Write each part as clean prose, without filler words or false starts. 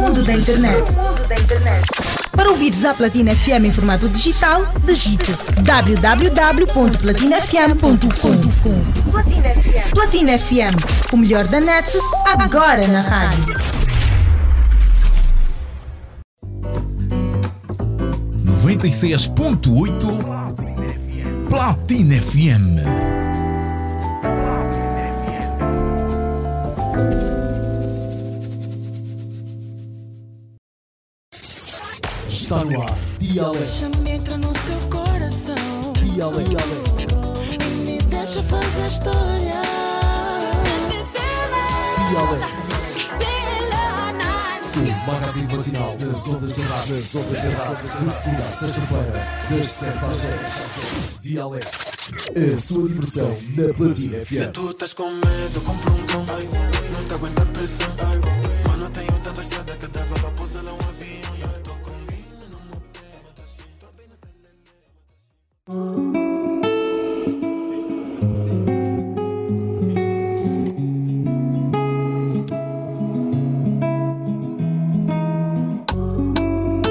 mundo da internet. Para ouvires a Platina FM em formato digital, digite www.platinafm.com. Platina FM, o melhor da net, agora na rádio. 96.8 Platina FM. Está no ar, Iola. Entra no seu coração. Iola, Iola. Me deixa fazer história. Iola. O magazine matinal das ondas do rádio. Das ondas do rádio. De segunda a sexta-feira, das 7 às 10. Iola. A sua diversão na Platina FM. Se tu estás com medo, compra um cão. Não te aguenta a pressão. Mano, tenho tanta estrada que dava para pousar lá um avião.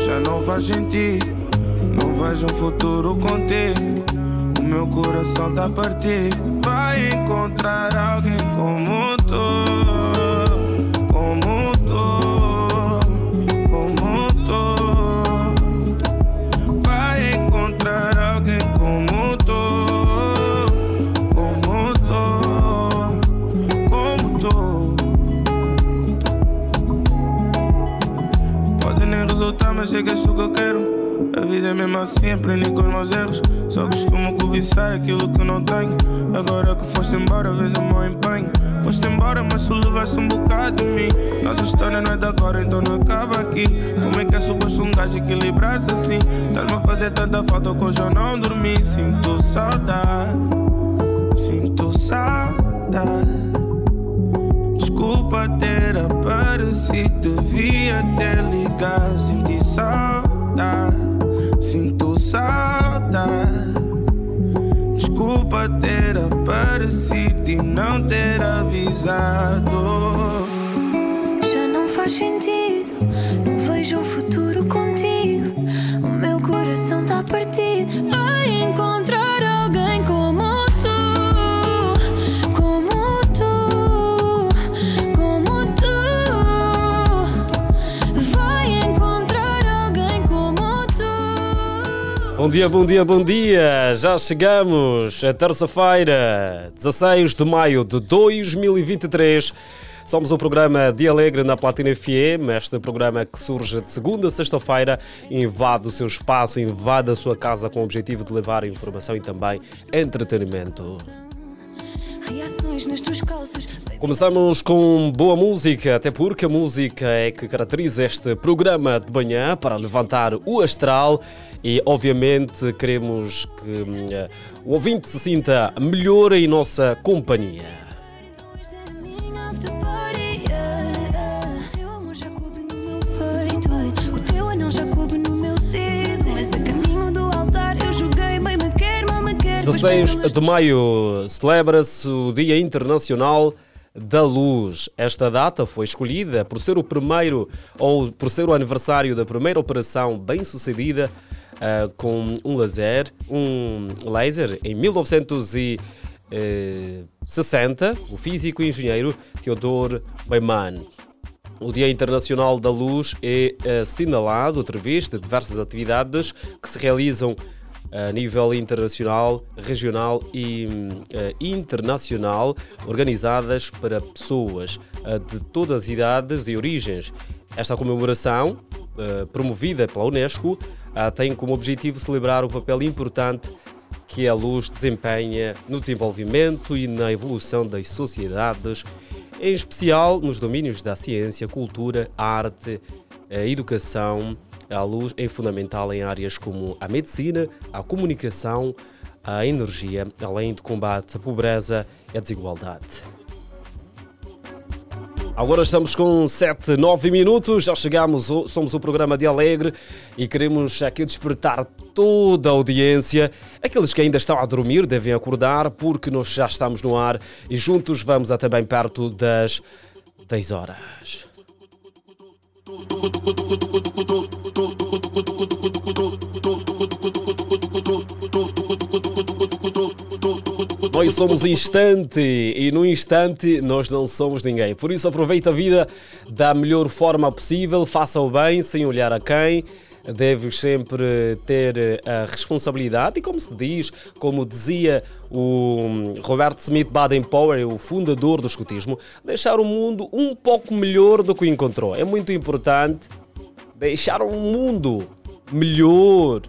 Já não vejo em ti, não vejo um futuro contigo. O meu coração tá partido. Vai encontrar alguém como tu, como tu. Mas é que és tu que eu quero. A vida é mesmo assim, aprendi com os meus erros. Só costumo cobiçar aquilo que não tenho. Agora que foste embora, vês o meu empenho. Foste embora, mas tu levaste um bocado de mim. Nossa história não é de agora, então não acaba aqui. Como é que é suposto um gajo equilibrar-se assim? Estás-me a fazer tanta falta que hoje eu não dormi. Sinto saudade, sinto saudade. Desculpa ter aparecido, devia ter ligado. Senti saudade, sinto saudade. Desculpa ter aparecido e não ter avisado. Já não faz sentido, não vejo um futuro contigo. O meu coração tá partido, vai encontrar alguém como tu, como tu. Bom dia, bom dia, bom dia! Já chegamos à terça-feira, 16 de maio de 2023. Somos o programa Dia Alegre na Platina FM, este programa que surge de segunda a sexta-feira, invade o seu espaço, invade a sua casa com o objetivo de levar informação e também entretenimento. Começamos com boa música, até porque a música é que caracteriza este programa de manhã para levantar o astral e, obviamente, queremos que o ouvinte se sinta melhor em nossa companhia. A 16 de maio celebra-se o Dia Internacional da Luz. Esta data foi escolhida por ser o aniversário da primeira operação bem-sucedida com um laser em 1960, o físico e engenheiro Theodor Baumann. O Dia Internacional da Luz é assinalado através de diversas atividades que se realizam a nível internacional, regional e internacional, organizadas para pessoas de todas as idades e origens. Esta comemoração, promovida pela Unesco, tem como objetivo celebrar o papel importante que a luz desempenha no desenvolvimento e na evolução das sociedades, em especial nos domínios da ciência, cultura, arte, educação. A luz é fundamental em áreas como a medicina, a comunicação, a energia, além do combate à pobreza e à desigualdade. Agora estamos com 7-9 minutos, já chegamos, somos o programa de Alegre e queremos aqui despertar toda a audiência. Aqueles que ainda estão a dormir devem acordar porque nós já estamos no ar e juntos vamos até bem perto das 10 horas. Nós somos instante e no instante nós não somos ninguém. Por isso aproveita a vida da melhor forma possível, faça o bem sem olhar a quem. Deves sempre ter a responsabilidade e, como se diz, como dizia o Robert Smith Baden-Powell, o fundador do escotismo, deixar o mundo um pouco melhor do que o encontrou. É muito importante deixar o mundo melhor,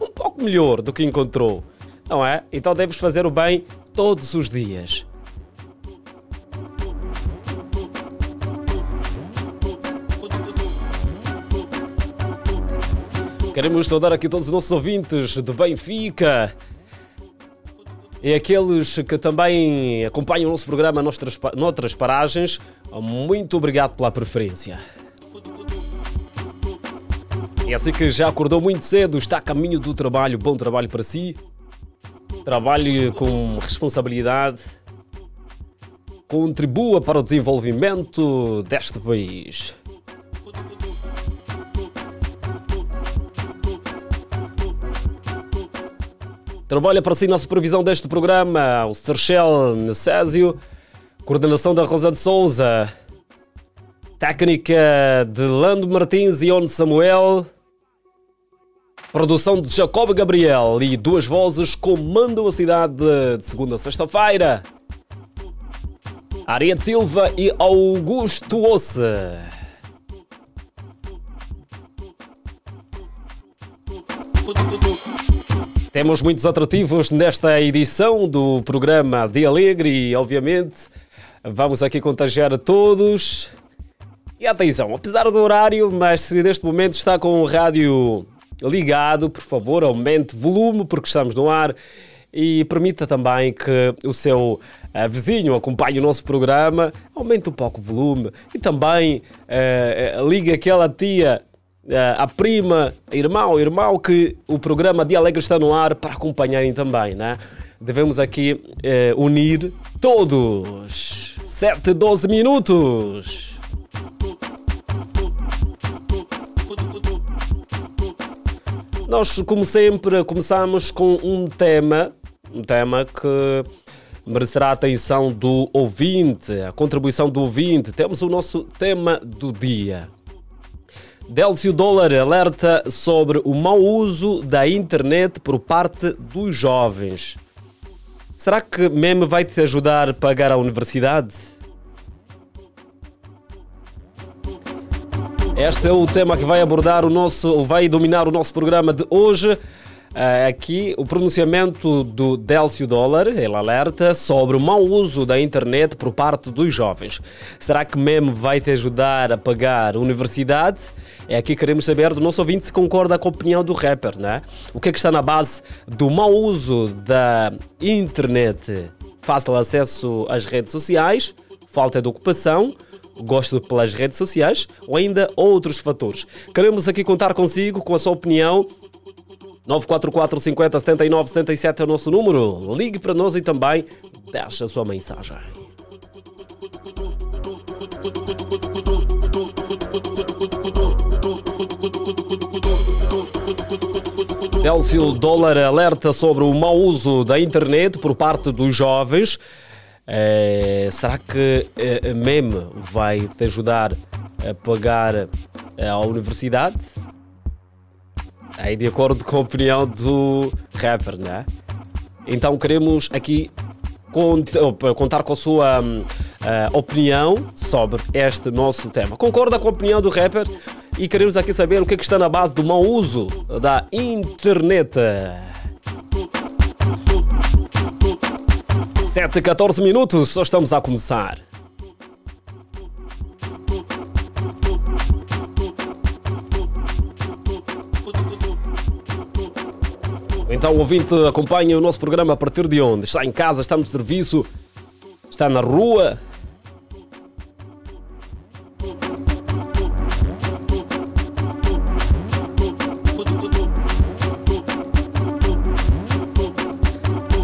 um pouco melhor do que encontrou, não é? Então deves fazer o bem todos os dias. Queremos saudar aqui todos os nossos ouvintes de Benfica e aqueles que também acompanham o nosso programa noutras paragens. Muito obrigado pela preferência. E assim que já acordou muito cedo, está a caminho do trabalho, bom trabalho para si. Trabalhe com responsabilidade. Contribua para o desenvolvimento deste país. Trabalha para si na supervisão deste programa o Serchel Necésio, coordenação da Rosa de Souza, técnica de Lando Martins e Ono Samuel, produção de Jacob Gabriel e duas vozes comandam a cidade de segunda a sexta-feira. Arieth Silva e Augusto Hossi. Temos muitos atrativos nesta edição do programa Dia Alegre e, obviamente, vamos aqui contagiar a todos. E atenção, apesar do horário, mas se neste momento está com o rádio ligado, por favor, aumente o volume porque estamos no ar e permita também que o seu vizinho acompanhe o nosso programa, aumente um pouco o volume e também ligue aquela tia, a prima, irmão, que o programa Dia Alegre está no ar para acompanharem também, né? Devemos aqui unir todos. 7:12 minutos. Nós, como sempre, começamos com um tema que merecerá a atenção do ouvinte, a contribuição do ouvinte. Temos o nosso tema do dia. Délcio Dollar alerta sobre o mau uso da internet por parte dos jovens. Será que meme vai te ajudar a pagar a universidade? Este é o tema que vai abordar vai dominar o nosso programa de hoje. Aqui o pronunciamento do Délcio Dollar, ele alerta sobre o mau uso da internet por parte dos jovens. Será que meme vai te ajudar a pagar a universidade? É aqui que queremos saber do nosso ouvinte se concorda com a opinião do rapper, né? O que é que está na base do mau uso da internet? Fácil acesso às redes sociais, falta de ocupação, gosto pelas redes sociais ou ainda outros fatores? Queremos aqui contar consigo com a sua opinião. 944 50 79 77 é o nosso número. Ligue para nós e também deixe a sua mensagem. Délcio Dollar alerta sobre o mau uso da internet por parte dos jovens. Será que meme vai te ajudar a pagar a universidade? Aí de acordo com a opinião do rapper, né? Então queremos aqui contar com a sua opinião sobre este nosso tema. Concorda com a opinião do rapper? E queremos aqui saber o que é que está na base do mau uso da internet. 7:14 minutos, só estamos a começar. Então, o ouvinte acompanha o nosso programa a partir de onde? Está em casa, está no serviço, está na rua.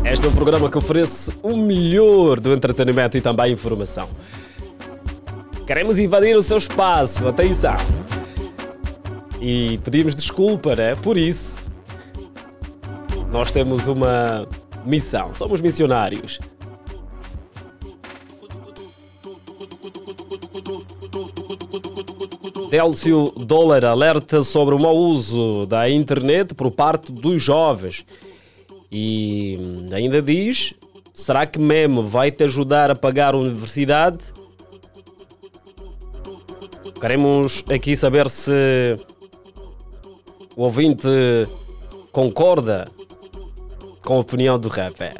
Este é um programa que oferece o melhor do entretenimento e também informação. Queremos invadir o seu espaço, atenção! e pedimos desculpa, né? Por isso, nós temos uma missão, somos missionários. Délcio Dollar alerta sobre o mau uso da internet por parte dos jovens e ainda diz: será que meme vai te ajudar a pagar a universidade? Queremos aqui saber se o ouvinte concorda com a opinião do rapper.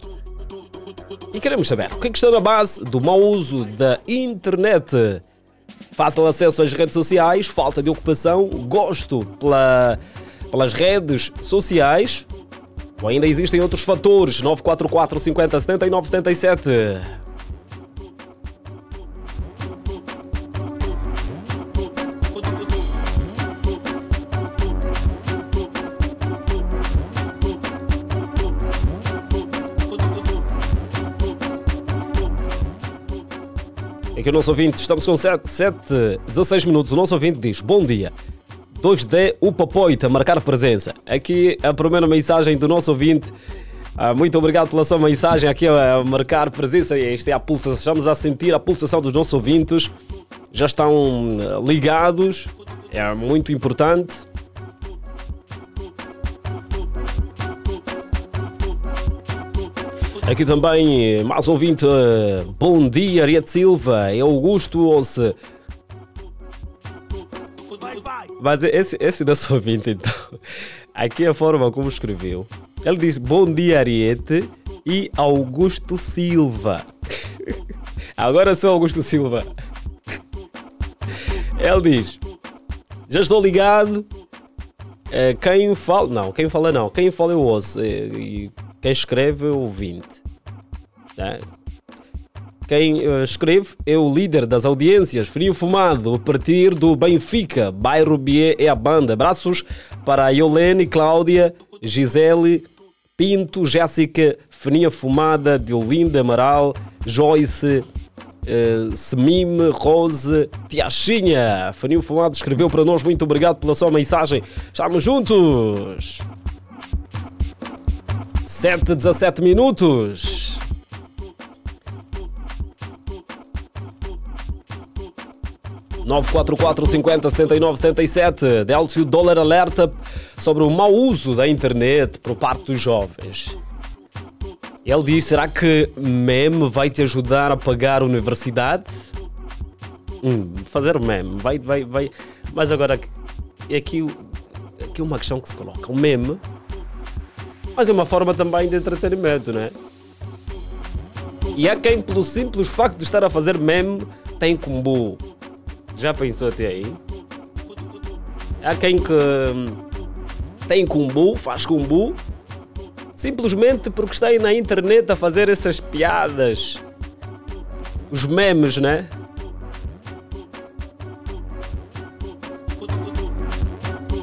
E queremos saber o que é que está na base do mau uso da internet. Fácil acesso às redes sociais, falta de ocupação, gosto pelas redes sociais. Ou ainda existem outros fatores. 944 50 79 77. Aqui o nosso ouvinte, estamos com 16 minutos. O nosso ouvinte diz: bom dia, 2D o Papoita, marcar presença. Aqui a primeira mensagem do nosso ouvinte. Muito obrigado pela sua mensagem aqui a marcar presença. Isto é a pulsação, estamos a sentir a pulsação dos nossos ouvintes. Já estão ligados, é muito importante. Aqui também, mais ouvinte, bom dia, Arieth Silva, é Augusto Hossi. Mas esse nosso ouvinte, então, aqui a forma como escreveu. Ele diz: bom dia, Arieth e Augusto Silva. Agora sou Augusto Silva. Ele diz: já estou ligado, quem fala é o Hossi, e quem escreve é o ouvinte. Quem escreve é o líder das audiências, Feninho Fumado, a partir do Benfica, bairro Bié é a banda. Abraços para a Iolene, Cláudia, Gisele, Pinto, Jéssica, Feninha Fumada, Deolinda Amaral, Joyce, Semime, Rose, Tiaxinha. Feninho Fumado escreveu para nós, muito obrigado pela sua mensagem. Estamos juntos! 7:17 minutos. (944) 50 79 77. Délcio Dollar alerta sobre o mau uso da internet por parte dos jovens. Ele diz: será que meme vai te ajudar a pagar a universidade? Fazer meme vai. Mas agora aqui uma questão que se coloca: o meme, mas é uma forma também de entretenimento, né? E há quem, pelo simples facto de estar a fazer meme, tem combo. Já pensou até aí? Há quem que tem combo, faz combo, simplesmente porque está aí na internet a fazer essas piadas. Os memes, né?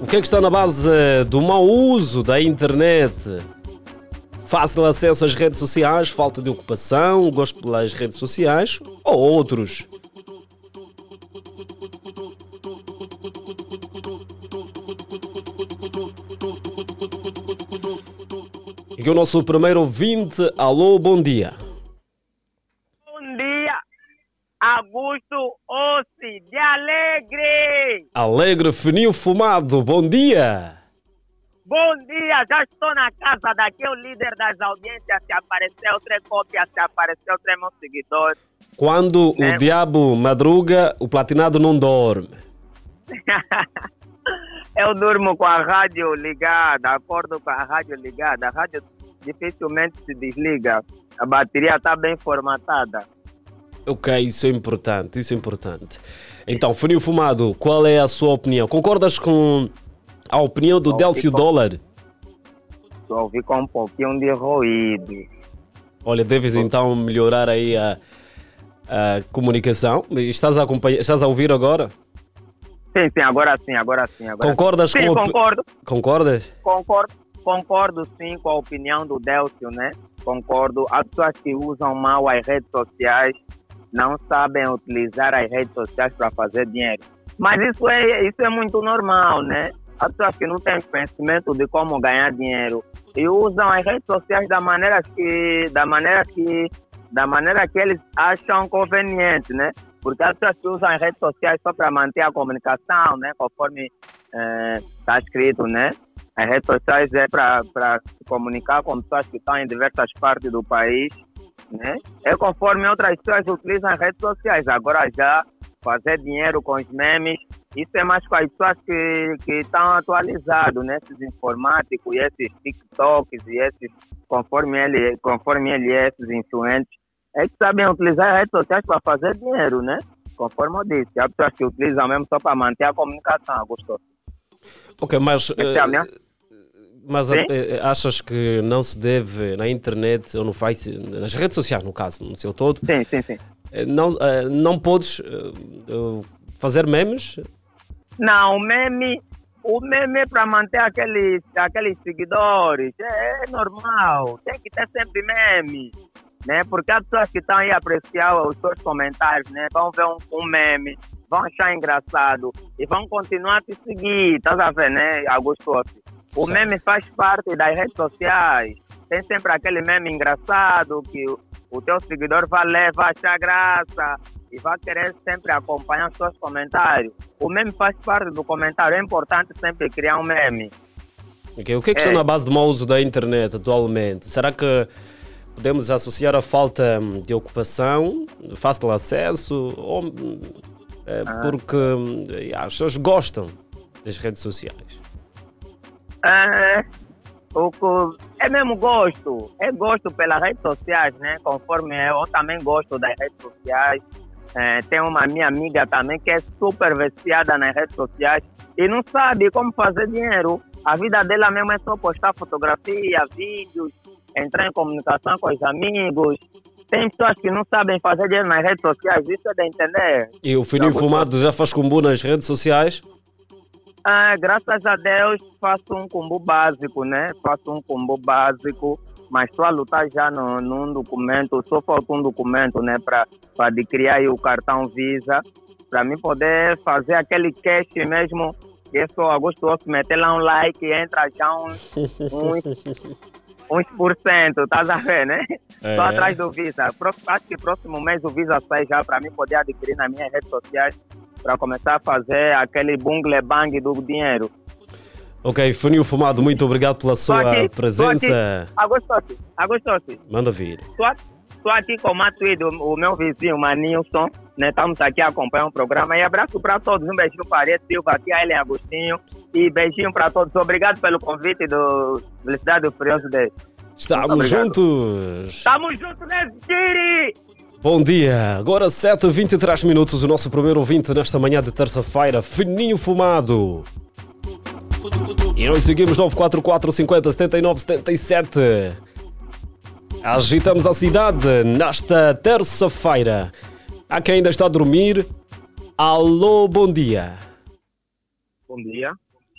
O que é que está na base do mau uso da internet? Fácil acesso às redes sociais, falta de ocupação, gosto pelas redes sociais ou outros. Aqui é o nosso primeiro ouvinte. Alô, bom dia. Bom dia, Augusto Hossi, de Alegre, Feninho Fumado, bom dia! Bom dia, já estou na casa daqui, o líder das audiências, se apareceu 3 cópias, se apareceu 3 meus seguidores. Quando o diabo madruga, o platinado não dorme. Eu durmo com a rádio ligada, acordo com a rádio ligada, a rádio dificilmente se desliga, a bateria está bem formatada. Ok, isso é importante. Então, Feninho Fumado, qual é a sua opinião? Concordas com a opinião do Délcio Dollar? Só ouvi com um pouquinho de ruído. Olha, deves então melhorar aí a comunicação. Estás a ouvir agora? Sim, agora sim. Agora concordas sim, concordo. Concordas? Concordo sim com a opinião do Délcio, né? Concordo. As pessoas que usam mal as redes sociais não sabem utilizar as redes sociais para fazer dinheiro. Mas isso é muito normal, né? as pessoas que não têm conhecimento de como ganhar dinheiro e usam as redes sociais da maneira que eles acham conveniente, né? Porque as pessoas que usam as redes sociais só para manter a comunicação, né? Conforme está escrito, né? As redes sociais é para se comunicar com pessoas que estão em diversas partes do país, né? É conforme outras pessoas utilizam as redes sociais. Agora já fazer dinheiro com os memes, isso é mais com as pessoas que estão atualizadas, né? Esses informáticos e esses TikToks e esses, conforme ele é, esses influentes, é que sabem utilizar as redes sociais para fazer dinheiro, né? Conforme eu disse, há pessoas que utilizam mesmo só para manter a comunicação, Augusto. Ok, mas achas que não se deve na internet, ou no Facebook, nas redes sociais no caso, no seu todo, sim. Não podes fazer memes? Não, o meme é para manter aqueles seguidores, é normal, tem que ter sempre meme, né? Porque as pessoas que estão aí a apreciar os seus comentários, né? Vão ver um meme, vão achar engraçado e vão continuar a te seguir, estás a ver, né, Augusto Hossi? O meme faz parte das redes sociais, tem sempre aquele meme engraçado que o teu seguidor vai ler, vai achar graça e vai querer sempre acompanhar os seus comentários. O meme faz parte do comentário, é importante sempre criar um meme. Okay. O que é que está na base do mau uso da internet atualmente? Será que podemos associar a falta de ocupação, fácil acesso, ou porque as pessoas gostam das redes sociais? É mesmo gosto, é gosto pelas redes sociais, né? Conforme eu também gosto das redes sociais. Tem uma minha amiga também que é super viciada nas redes sociais e não sabe como fazer dinheiro. A vida dela mesmo é só postar fotografia, vídeos, entrar em comunicação com os amigos. Tem pessoas que não sabem fazer dinheiro nas redes sociais, isso é de entender. E o Feninho Fumado já faz combo nas redes sociais? Graças a Deus faço um combo básico, né? Mas estou a lutar já num documento, só falta um documento, né? Para criar aí o cartão Visa, para mim poder fazer aquele cash mesmo, que eu sou Augusto Hossi, meter lá um like e entra já uns % tá a ver, né? Só atrás do Visa. Acho que próximo mês o Visa sai já para mim poder adquirir nas minhas redes sociais, para começar a fazer aquele bungle bang do dinheiro. Ok, Feninho Fumado, muito obrigado pela sua presença. Augusto Hossi. Manda vir. Estou aqui com o Matuí, o meu vizinho, o Manilson, né? Estamos aqui a acompanhar um programa. E abraço para todos. Um beijinho para Arieth Silva, aqui a Helen Agostinho. E beijinho para todos. Obrigado pelo convite do Felicidade do Frioso Day. Estamos juntos. Estamos juntos, né, Ziri? Bom dia, agora 7h23 minutos, o nosso primeiro ouvinte nesta manhã de terça-feira, Feninho Fumado. E nós seguimos 944 50 79 77. Agitamos a cidade nesta terça-feira. Há quem ainda está a dormir. Alô, bom dia. Bom dia.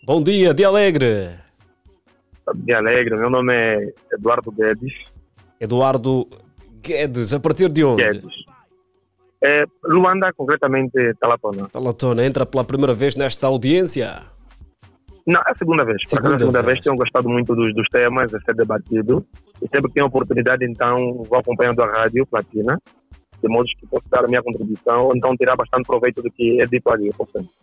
Bom dia, dia alegre. Dia alegre, meu nome é Eduardo Guedes. Eduardo Guedes, a partir de onde? Luanda, concretamente Talatona. Talatona, entra pela primeira vez nesta audiência? Não, é a segunda vez. Segunda vez. Tenho gostado muito dos temas a ser debatido. E sempre que tenho oportunidade, então, vou acompanhando a rádio Platina, de modo que posso dar a minha contribuição, ou então tirar bastante proveito do que é dito ali.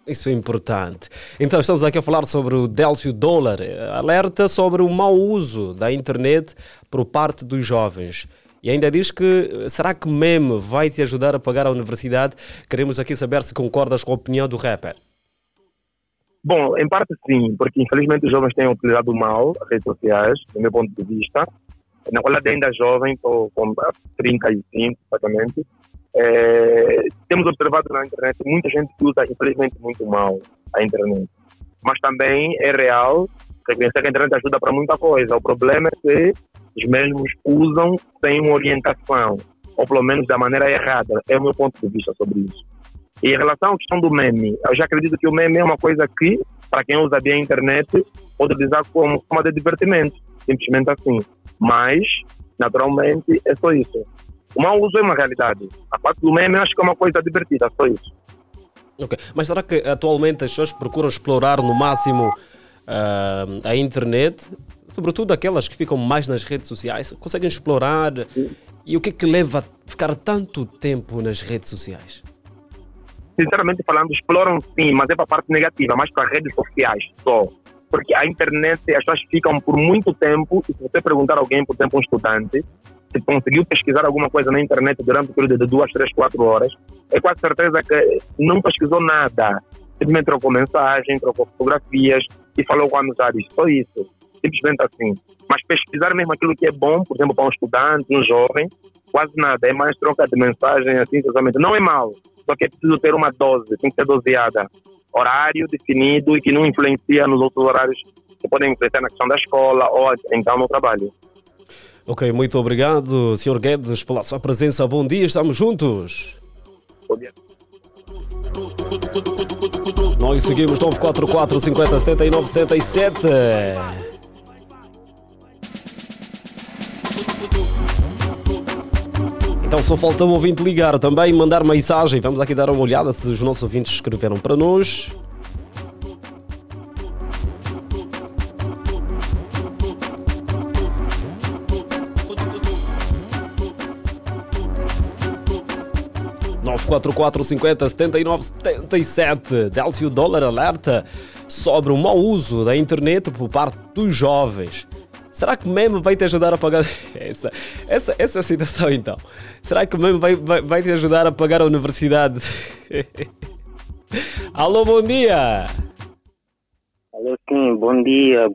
Isso é importante. Então, estamos aqui a falar sobre o Délcio Dollar. Alerta sobre o mau uso da internet por parte dos jovens. E ainda diz que, será que meme vai te ajudar a pagar a universidade? Queremos aqui saber se concordas com a opinião do rapper. Bom, em parte sim, porque infelizmente os jovens têm utilizado mal as redes sociais, do meu ponto de vista. Na qualidade ainda jovem, estou com 35, exatamente. Temos observado na internet muita gente que usa, infelizmente, muito mal a internet. Mas também é real reconhecer que a internet ajuda para muita coisa. O problema é que os mesmos usam sem uma orientação, ou pelo menos da maneira errada. É o meu ponto de vista sobre isso. E em relação à questão do meme, eu já acredito que o meme é uma coisa que, para quem usa bem a internet, pode utilizar como forma de divertimento, simplesmente assim. Mas, naturalmente, é só isso. O mau uso é uma realidade. A parte do meme, acho que é uma coisa divertida, só isso. Ok, mas será que atualmente as pessoas procuram explorar no máximo a internet, sobretudo aquelas que ficam mais nas redes sociais, conseguem explorar? E o que é que leva a ficar tanto tempo nas redes sociais? Sinceramente falando, exploram sim, mas é para a parte negativa, mais para as redes sociais só. Porque a internet, as pessoas ficam por muito tempo, e se você perguntar a alguém, por exemplo, um estudante, se conseguiu pesquisar alguma coisa na internet durante um período de 2, 3, 4 horas, é quase certeza que não pesquisou nada. Simplesmente trocou mensagem, trocou fotografias e falou com amizades, só isso. Simplesmente assim. Mas pesquisar mesmo aquilo que é bom, por exemplo, para um estudante, um jovem, quase nada. É mais troca de mensagem, assim, exatamente. Não é mal, só que é preciso ter uma dose, tem que ser doseada. Horário definido e que não influencia nos outros horários que podem influenciar na questão da escola ou então no trabalho. Ok, muito obrigado, Sr. Guedes, pela sua presença. Bom dia, estamos juntos. Bom dia. Nós seguimos 944 50 79 77. Então só falta um ouvinte ligar também, mandar mensagem. Vamos aqui dar uma olhada se os nossos ouvintes escreveram para nós. Délcio Dollar alerta sobre o mau uso da internet por parte dos jovens. Será que o meme vai te ajudar a pagar... Essa é a citação, então. Será que o meme vai te ajudar a pagar a universidade? Alô, bom dia! Alô, sim, bom dia.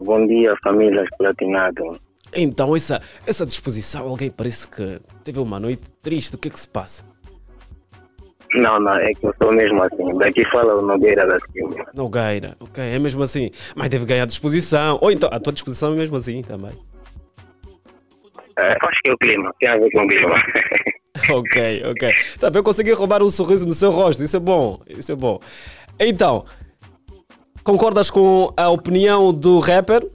Bom dia, famílias platinadas. Então, essa disposição, alguém parece que teve uma noite triste. O que é que se passa? Não, é que eu sou mesmo assim. Daqui fala o Nogueira da Silva. Nogueira, ok, é mesmo assim. Mas deve ganhar disposição. Ou então, a tua disposição é mesmo assim também. Acho que é o clima, tem a ver com o clima. Ok. Também eu consegui roubar um sorriso no seu rosto, isso é bom. Então, concordas com a opinião do rapper?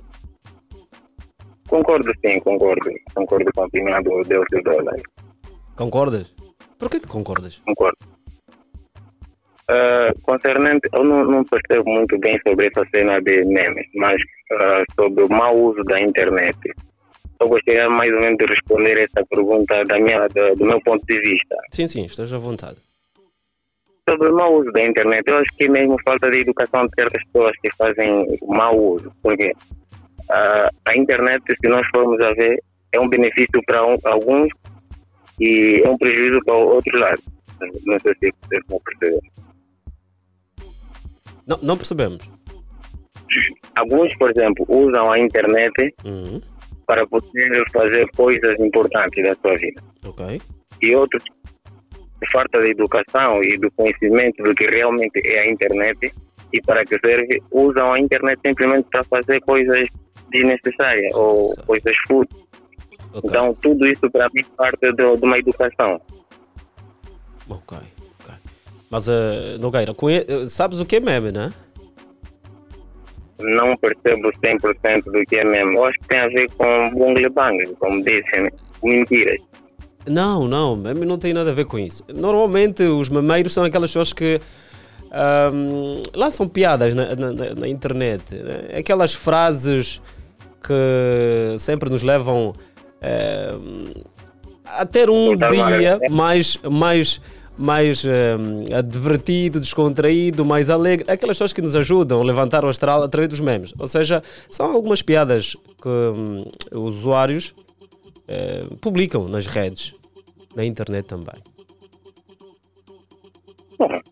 Concordo sim, concordo com a opinião do Délcio Dollar. Concordas? Por que concordas? Concordo. Concernente, eu não percebo muito bem sobre essa cena de memes, mas sobre o mau uso da internet. Eu gostaria mais ou menos de responder essa pergunta do meu ponto de vista. Sim, estás à vontade. Sobre o mau uso da internet, eu acho que mesmo falta de educação de certas pessoas que fazem mau uso, porque a internet, se nós formos a ver, é um benefício para alguns, e é um prejuízo para o outro lado. Não sei se vocês vão perceber. Não percebemos. Alguns, por exemplo, usam a internet para poder fazer coisas importantes da sua vida. Ok. E outros, por falta de educação e do conhecimento do que realmente é a internet e para que serve, usam a internet simplesmente para fazer coisas desnecessárias ou coisas fúteis. Okay. Então, tudo isso para mim parte de uma educação. Ok. Mas, Nogueira, sabes o que é meme, né? Não percebo 100% do que é meme. Eu acho que tem a ver com bungle-bangle, como dizem, mentiras. Não, meme não tem nada a ver com isso. Normalmente, os memeiros são aquelas pessoas que lançam piadas na internet. Né? Aquelas frases que sempre nos levam... a ter um dia mais divertido, descontraído, mais alegre. Aquelas pessoas que nos ajudam a levantar o astral através dos memes. Ou seja, são algumas piadas que usuários publicam nas redes, na internet também.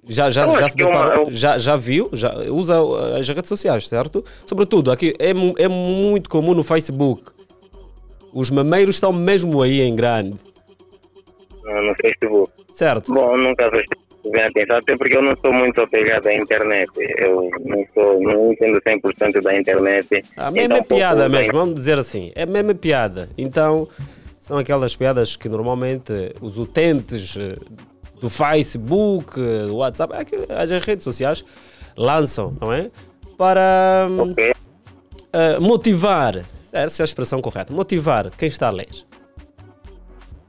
Já viu? Já usa as redes sociais, certo? Sobretudo, aqui é muito comum no Facebook. Os mameiros estão mesmo aí em grande. No Facebook. Certo. Bom, eu nunca vou atenção, até porque eu não sou muito apegado à internet. Eu não entendo 100% da internet. A mesma piada mesmo, vamos dizer assim. É a mesma piada. Então, são aquelas piadas que normalmente os utentes do Facebook, do WhatsApp, as redes sociais lançam, não é? Para motivar... Essa é a expressão correta. Motivar quem está a ler.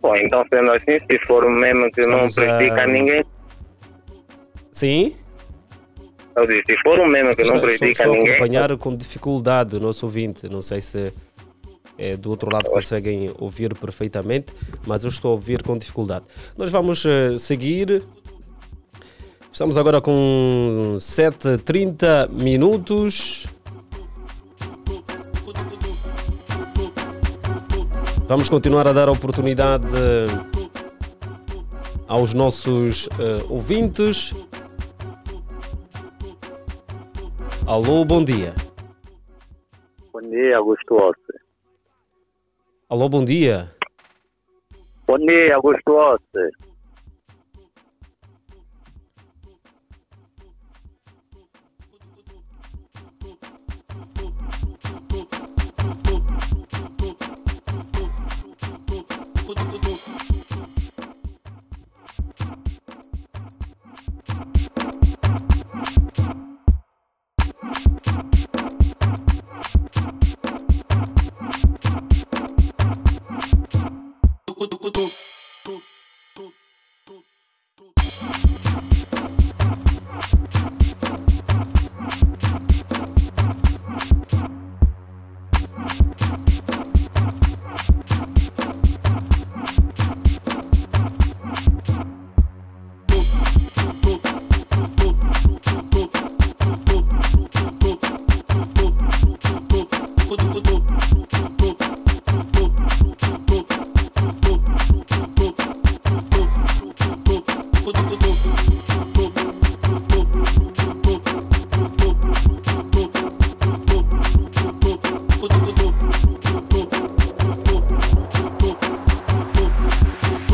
Bom, então sendo assim, se for o meme que não prejudica a ninguém... Sim? Se for um mesmo que não prejudica ninguém... acompanhar com dificuldade o nosso ouvinte, não sei se... do outro lado conseguem ouvir perfeitamente, mas eu estou a ouvir com dificuldade. Nós vamos seguir. Estamos agora com 7h30 minutos. Vamos continuar a dar oportunidade aos nossos ouvintes. Alô, bom dia. Bom dia, Augusto Hossi. Alô, bom dia. Bom dia, Augusto Hossi.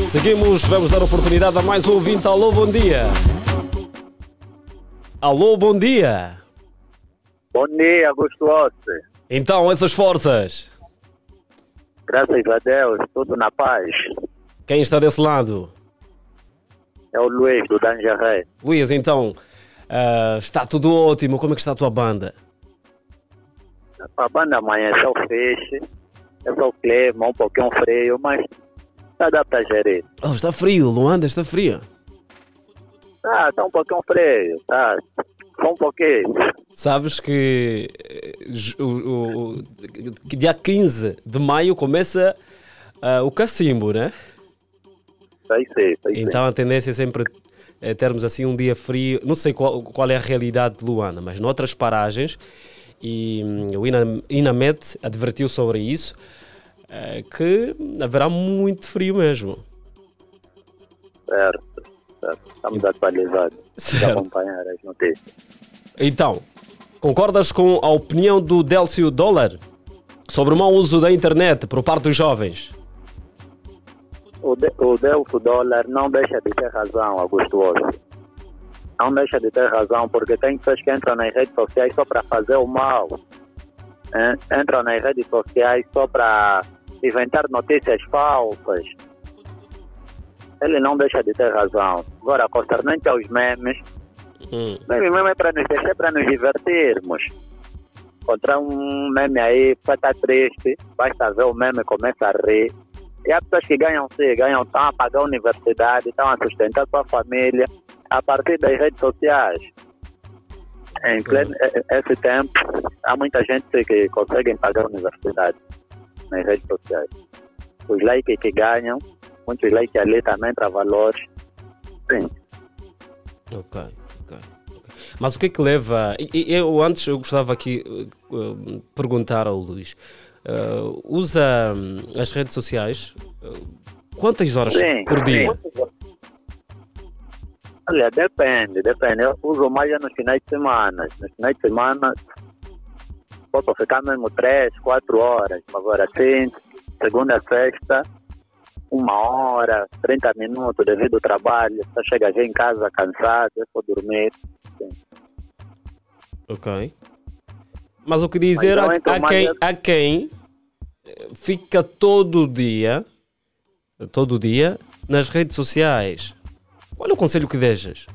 Seguimos, vamos dar oportunidade a mais um ouvinte. Alô, bom dia. Alô, bom dia. Bom dia, Augusto Hossi. Então, essas forças? Graças a Deus, tudo na paz. Quem está desse lado? É o Luís, do Dangeré. Luís, então, está tudo ótimo. Como é que está a tua banda? A banda amanhã é só fixe, é só o clima, um pouquinho frio, mas... dá para gerir. Oh, está frio, Luanda está frio. Ah, está um pouquinho frio, tá. Só um pouquinho. Sabes que dia 15 de maio começa o cacimbo, né? Sei. Então a tendência é sempre termos assim um dia frio. Não sei qual é a realidade de Luanda, mas noutras paragens, e o Inamet advertiu sobre isso, que haverá muito frio mesmo. Certo. Estamos atualizados para acompanhar as notícias. Então, concordas com a opinião do Délcio Dollar sobre o mau uso da internet por parte dos jovens? O Délcio Dollar não deixa de ter razão, Augusto Hossi. Não deixa de ter razão, porque tem pessoas que entram nas redes sociais só para fazer o mal. Entram nas redes sociais só para... inventar notícias falsas. Ele não deixa de ter razão. Agora, concernente aos memes, meme é para nos deixar, para nos divertirmos. Encontrar um meme aí para estar triste, basta ver o meme, começa a rir. E há pessoas que ganham, estão a pagar a universidade, estão a sustentar a sua família a partir das redes sociais. Em pleno esse tempo, há muita gente que consegue pagar a universidade nas redes sociais. Os likes que ganham, muitos likes ali também para valores. Sim. Ok. Mas o que é que leva... Eu antes eu gostava aqui perguntar ao Luís. Usa as redes sociais quantas horas por dia? Olha, depende. Eu uso mais nos finais de semana. Nos finais de semana... posso ficar mesmo 3, 4 horas, mas agora sim, segunda, sexta, 1 hora, 30 minutos devido ao trabalho, só chega já em casa cansado, eu vou dormir. Sim. Ok. Mas o que dizer a quem fica todo dia, nas redes sociais? Qual é o conselho que deixas?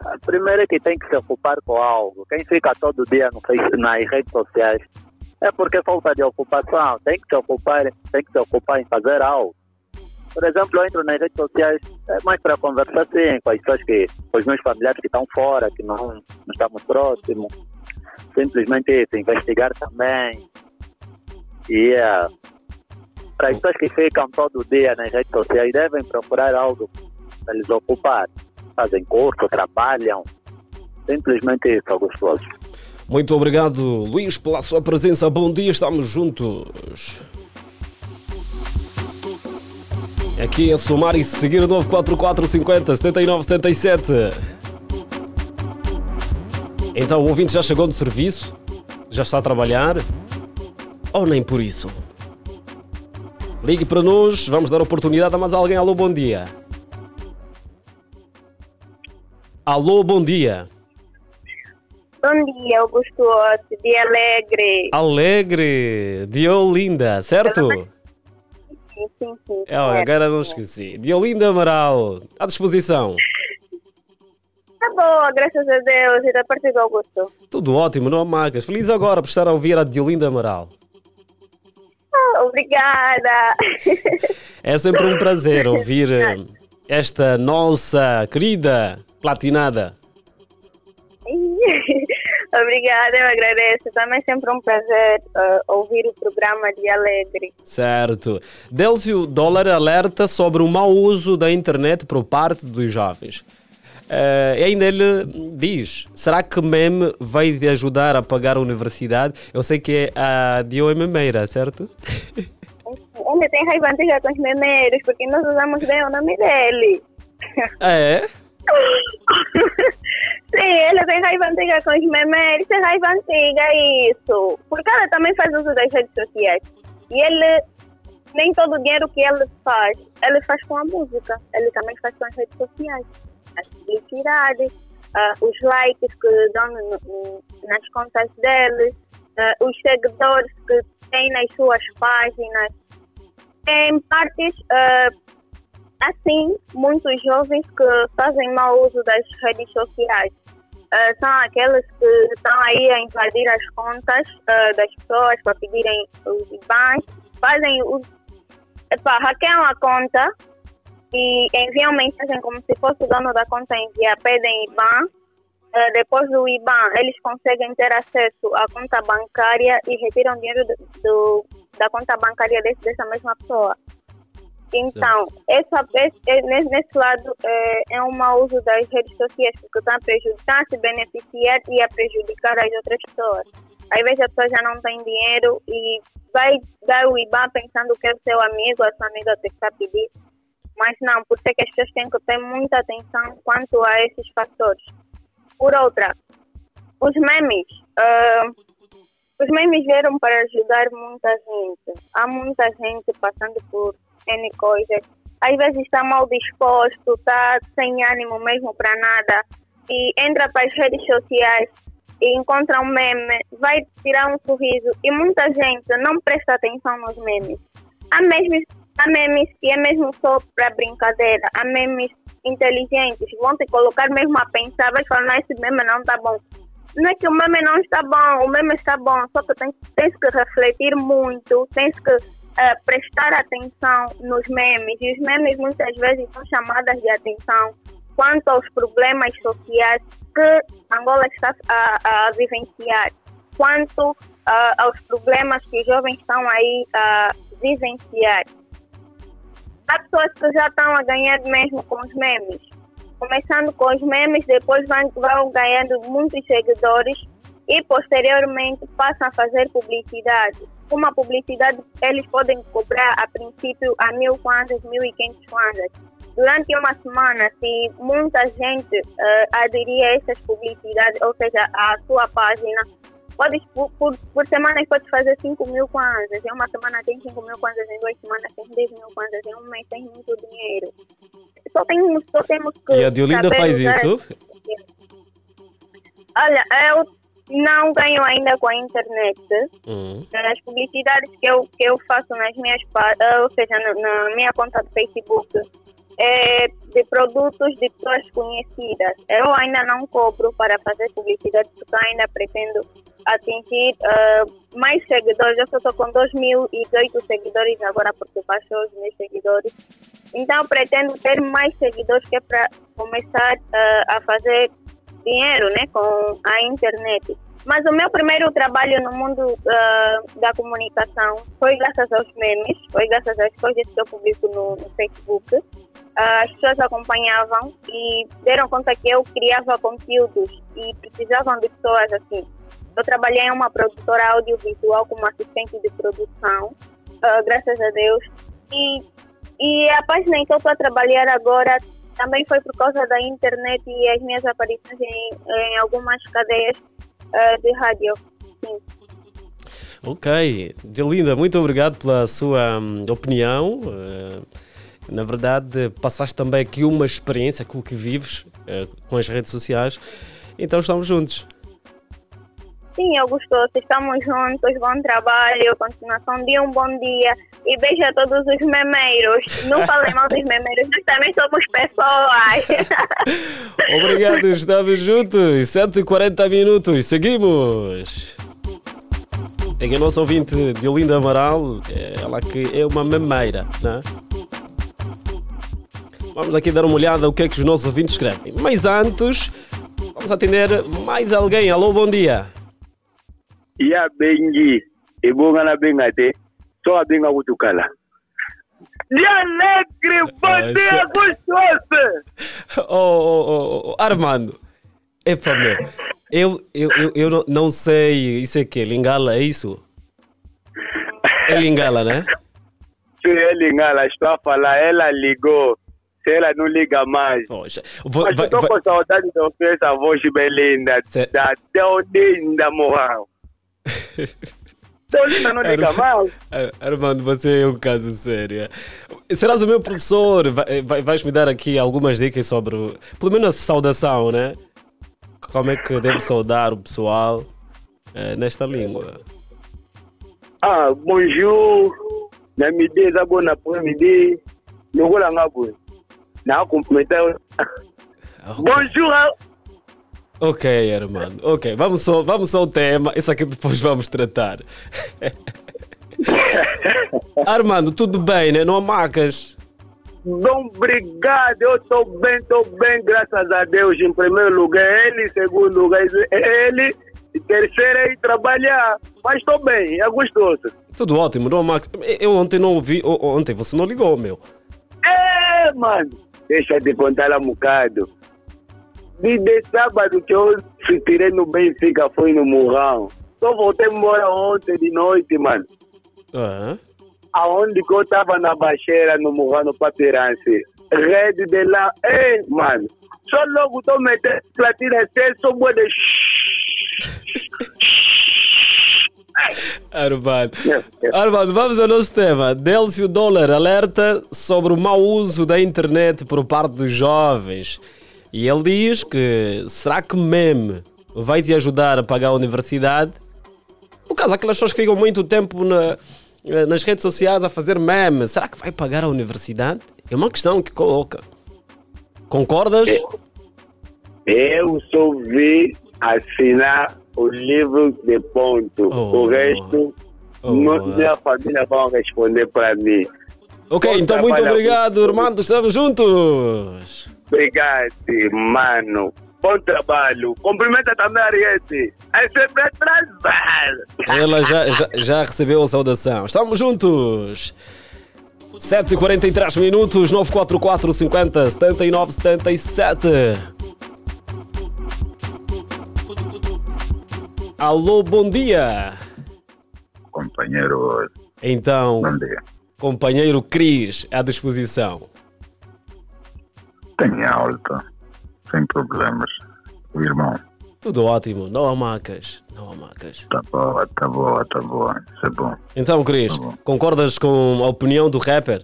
A primeira é que tem que se ocupar com algo. Quem fica todo dia nas redes sociais é porque falta de ocupação. Tem que se ocupar em fazer algo. Por exemplo, eu entro nas redes sociais mais para conversar assim, com as pessoas que, com os meus familiares que estão fora, que não estamos próximos. Simplesmente isso, investigar também. E para as pessoas que ficam todo dia nas redes sociais, devem procurar algo para eles ocupar. Fazem curso, trabalham. Simplesmente isso, Augusto. Muito obrigado, Luís, pela sua presença. Bom dia, estamos juntos. Aqui é somar e seguir 944 50 79 77. Então, o ouvinte já chegou do serviço? Já está a trabalhar? Ou nem por isso? Ligue para nós, vamos dar oportunidade a mais alguém. Alô, bom dia. Alô, bom dia. Bom dia, Augusto Hossi, de Alegre. Alegre, Deolinda, certo? Sim. Agora não esqueci. Deolinda Amaral, à disposição. Tá bom, graças a Deus, e da parte do Augusto. Tudo ótimo, não há marcas. Feliz agora por estar a ouvir a Deolinda Amaral. Oh, obrigada. É sempre um prazer ouvir esta nossa querida platinada. Obrigada, eu agradeço. Também sempre um prazer ouvir o programa de Alegre. Certo. Délcio Dollar alerta sobre o mau uso da internet por parte dos jovens. E ainda ele diz, será que meme vai te ajudar a pagar a universidade? Eu sei que é a Dio é memeira, certo? Ainda tem raiva antiga com os memeiros, porque nós usamos bem o nome dele. É? Sim, ele tem raiva antiga com os memes, tem raiva antiga, isso. Porque ela também faz uso das redes sociais. E ele, nem todo o dinheiro que ele faz com a música. Ele também faz com as redes sociais. As publicidades, os likes que dão nas contas deles, os seguidores que têm nas suas páginas. Tem partes... Assim, muitos jovens que fazem mau uso das redes sociais são aqueles que estão aí a invadir as contas das pessoas para pedirem os IBANs, fazem o hackeiam a conta e enviam mensagem como se fosse o dono da conta enviar, pedem IBAN, depois do IBAN eles conseguem ter acesso à conta bancária e retiram dinheiro da conta bancária dessa mesma pessoa. Então, nesse lado é um mau uso das redes sociais, porque estão a prejudicar, se beneficiar e a prejudicar as outras pessoas. Às vezes a pessoa já não tem dinheiro e vai dar o IBAN pensando que é o seu amigo, a sua amiga que está a pedir. Mas não, por isso é que as pessoas têm que ter muita atenção quanto a esses fatores. Por outra, os memes. Os memes vieram para ajudar muita gente. Há muita gente passando por N coisas. Às vezes está mal disposto, está sem ânimo mesmo para nada e entra para as redes sociais e encontra um meme, vai tirar um sorriso e muita gente não presta atenção nos memes. Há memes que é mesmo só para brincadeira, há memes inteligentes, vão te colocar mesmo a pensar, vai falar, não, esse meme não está bom. Não é que o meme não está bom, o meme está bom, só que tens que refletir muito, tens que prestar atenção nos memes, e os memes muitas vezes são chamadas de atenção quanto aos problemas sociais que Angola está a vivenciar, quanto aos problemas que os jovens estão aí a vivenciar. Há pessoas que já estão a ganhar mesmo com os memes, começando com os memes, depois vão ganhando muitos seguidores e posteriormente passam a fazer publicidade. Uma publicidade, eles podem cobrar a princípio a 1.000 kwanzas, 1.500 kwanzas. Durante uma semana, se muita gente aderir a essas publicidades, ou seja, a sua página, podes, por semana pode fazer 5.000 kwanzas. Em uma semana tem 5.000 kwanzas, em 2 semanas tem 10.000 kwanzas, em um mês tem muito dinheiro. Só temos que... E a Deolinda faz isso? Olha, eu não ganho ainda com a internet. As publicidades que eu faço nas minhas, ou seja, na minha conta do Facebook, é de produtos de pessoas conhecidas. Eu ainda não cobro para fazer publicidade, porque ainda pretendo atingir mais seguidores. Eu só estou com 2.008 seguidores agora, porque baixou os meus seguidores. Então pretendo ter mais seguidores, que é para começar a fazer dinheiro, né, com a internet. Mas o meu primeiro trabalho no mundo da comunicação foi graças aos memes, foi graças às coisas que eu publico no Facebook. As pessoas acompanhavam e deram conta que eu criava conteúdos e precisavam de pessoas assim. Eu trabalhei em uma produtora audiovisual como assistente de produção, graças a Deus. E a página em que eu estou a trabalhar agora também foi por causa da internet e as minhas aparições em algumas cadeias de rádio. Sim. Ok, Deolinda, muito obrigado pela sua opinião. Na verdade, passaste também aqui uma experiência, aquilo que vives com as redes sociais. Então estamos juntos. Sim, Augusto, estamos juntos, bom trabalho, continuação de um bom dia e beijo a todos os memeiros. Não falem mal dos memeiros, nós também somos pessoas. Obrigado, estamos juntos, 140 minutos, seguimos. Aqui a nossa ouvinte Deolinda Amaral, ela que é uma memeira, não é? Vamos aqui dar uma olhada o que é que os nossos ouvintes escrevem. Mas antes, vamos atender mais alguém. Alô, bom dia. Ia bengi, e bonga na bengate, só a benga utucala. Dia alegre, bom dia, gostoso! Armando, é problema. Eu não sei, isso é que Lingala, é isso? É Lingala, né? Sim, é Lingala, estou a falar, ela ligou. Ela não liga mais. Poxa, mas eu estou com saudade de ouvir essa voz bem linda. Da Deolinda Moral. Deolinda não liga mais. Armando, você é um caso sério. Serás o meu professor. Vais me dar aqui algumas dicas sobre, pelo menos, a saudação, né? Como é que devo saudar o pessoal nesta língua? Bonjour. Na medida, boa noite. Não vou lá na boa. Não, cumprimentar. Okay. Bonjour! Ok, Armando. Ok, vamos só ao tema. Isso aqui depois vamos tratar. Armando, tudo bem, né? Não há macas? Obrigado, eu estou bem, graças a Deus. Em primeiro lugar, ele. Em segundo lugar, ele. Em terceiro, é ir trabalhar. Mas estou bem, é gostoso. Tudo ótimo, não há macas. Eu ontem não ouvi. Ontem você não ligou, meu. É, mano! Deixa eu te contar um bocado. De sábado que eu se tirei no Benfica, fui no Murrão. Só voltei embora ontem de noite, mano. Uhum. Aonde que eu tava na baixeira, no Murrão, no Papirance. Rede de lá. Ei, mano. Só logo tô metendo platina até, só boa de... Armando, vamos ao nosso tema. Délcio Dollar alerta sobre o mau uso da internet por parte dos jovens. E ele diz que será que meme vai te ajudar a pagar a universidade? No caso, aquelas pessoas que ficam muito tempo nas redes sociais a fazer meme, será que vai pagar a universidade? É uma questão que coloca. Concordas? Eu só vi assinar o livro de ponto. O resto, minha família vão responder para mim. Ok, então muito obrigado, Armando. Estamos juntos. Obrigado, mano. Bom trabalho. Cumprimenta também a Arieth. É sempre atrasado. Ela já recebeu a saudação. Estamos juntos. 7h43 minutos, 944 50 79 77. Alô, bom dia! Companheiro... Então, bom dia. Companheiro Cris, à disposição. Tenho alta, sem problemas, o irmão. Tudo ótimo, não há macas. Tá boa, isso é bom. Então, Cris, concordas com a opinião do rapper?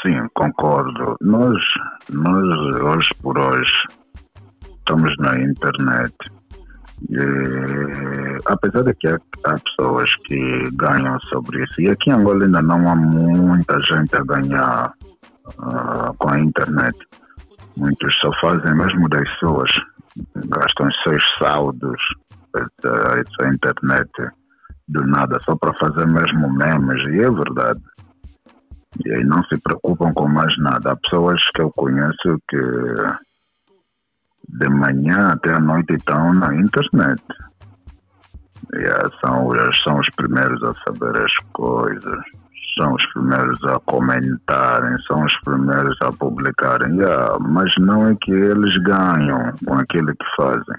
Sim, concordo. Nós hoje por hoje, estamos na internet. E, apesar de que há pessoas que ganham sobre isso, e aqui em Angola ainda não há muita gente a ganhar com a internet. Muitos só fazem mesmo das suas, gastam os seus saldos, essa internet do nada, só para fazer mesmo memes, e é verdade. e não se preocupam com mais nada. Há pessoas que eu conheço que de manhã até à noite estão na internet. Yeah, são os primeiros a saber as coisas, são os primeiros a comentarem, são os primeiros a publicarem. Yeah, mas não é que eles ganham com aquilo que fazem.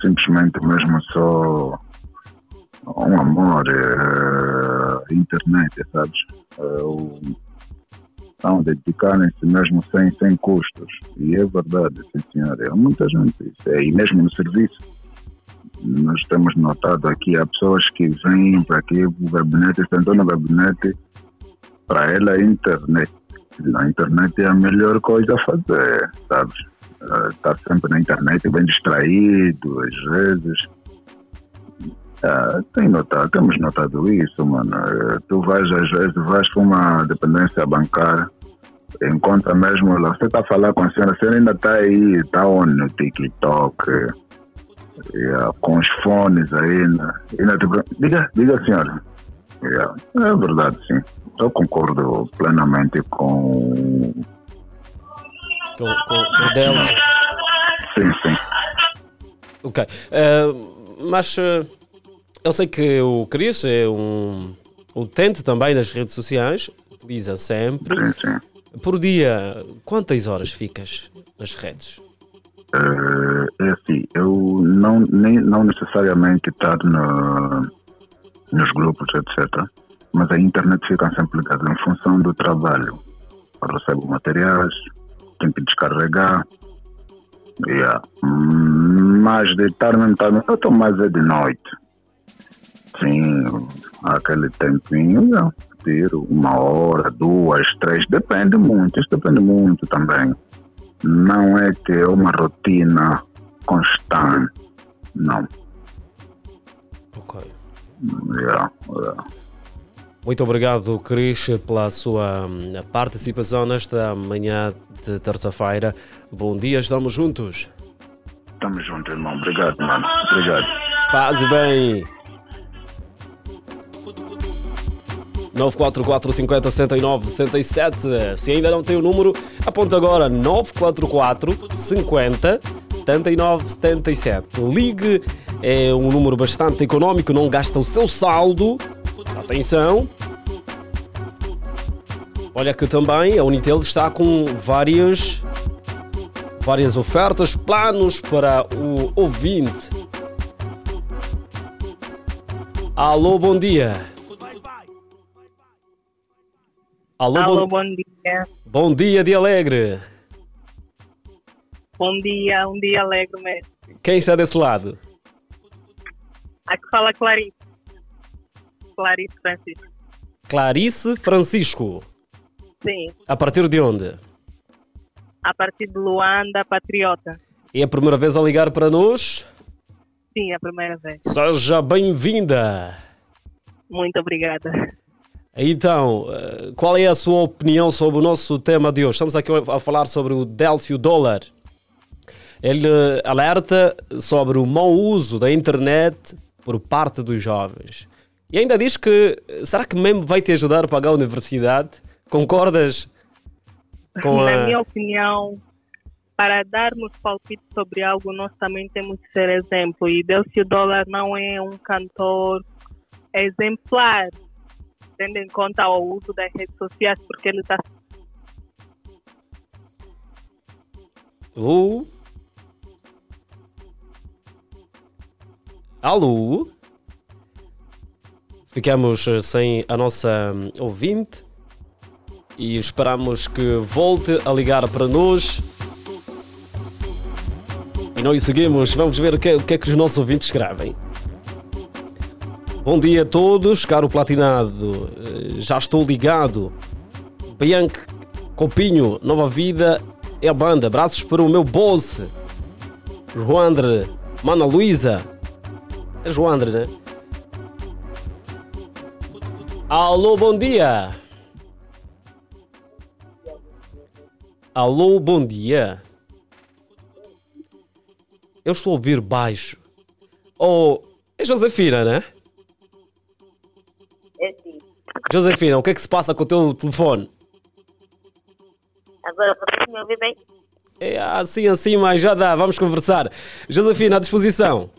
Simplesmente mesmo só um amor, internet, sabes? Estão dedicarem-se mesmo sem custos. E é verdade, sim senhora, é muita gente isso. E mesmo no serviço, nós temos notado aqui, há pessoas que vêm para aqui, o gabinete, sentam no gabinete, para ela a internet. A internet é a melhor coisa a fazer, sabes? Está sempre na internet, bem distraído, às vezes. Temos notado isso, mano. Tu vais, às vezes, para uma dependência bancária, encontra mesmo lá, você está a falar com a senhora ainda está aí, está onde? No TikTok, yeah, com os fones ainda. Diga, senhora. Yeah. É verdade, sim. Eu concordo plenamente com o Délcio. Sim. Ok. Mas eu sei que o Cris é um utente também das redes sociais, utiliza sempre. Sim. Por dia, quantas horas ficas nas redes? É assim, eu não necessariamente estar nos grupos, etc. Mas a internet fica sempre ligada em função do trabalho. Eu recebo materiais, tenho que descarregar. Yeah. Mas deitar-me, eu estou mais é de noite. Sim, aquele tempinho, não. Tiro 1 hora, 2, 3, depende muito. Isso depende muito também. Não é que é uma rotina constante, não. Ok. Yeah. Muito obrigado, Cris, pela sua participação nesta manhã de terça-feira. Bom dia, estamos juntos. Estamos juntos, irmão. Obrigado, mano. Obrigado. Paz e bem. 944 50 79 77. Se ainda não tem o número, aponta agora 944 50 79 77. Ligue, é um número bastante económico, não gasta o seu saldo. Atenção! Olha que também a Unitel está com várias ofertas, planos para o ouvinte. Alô, bom dia! Alô, bom dia. Bom dia de alegre. Bom dia, um dia alegre mesmo. Quem está desse lado? Aqui fala Clarice. Clarice Francisco. Clarice Francisco? Sim. A partir de onde? A partir de Luanda, Patriota. É a primeira vez a ligar para nós? Sim, é a primeira vez. Seja bem-vinda. Muito obrigada. Então, qual é a sua opinião sobre o nosso tema de hoje? Estamos aqui a falar sobre o Délcio Dollar. Ele alerta sobre o mau uso da internet por parte dos jovens. E ainda diz que, será que mesmo vai te ajudar a pagar a universidade? Concordas com a... Na minha opinião, para darmos palpite sobre algo, nós também temos que ser exemplo. E Délcio Dollar não é um cantor exemplar, tendo em conta o uso das redes sociais, porque ele está... Alô? Alô? Ficamos sem a nossa ouvinte e esperamos que volte a ligar para nós. E nós seguimos, vamos ver o que é que os nossos ouvintes gravem. Bom dia a todos, caro Platinado, já estou ligado. Bianca Copinho, Nova Vida é a banda. Abraços para o meu boss, Joandre, Mana Luísa. É Joandre, né? Alô, bom dia. Alô, bom dia. Eu estou a ouvir baixo. Oh, é Josefina, né? Josefina, o que é que se passa com o teu telefone? Agora consigo me ouvir bem? É assim, assim, mas já dá, vamos conversar. Josefina, à disposição.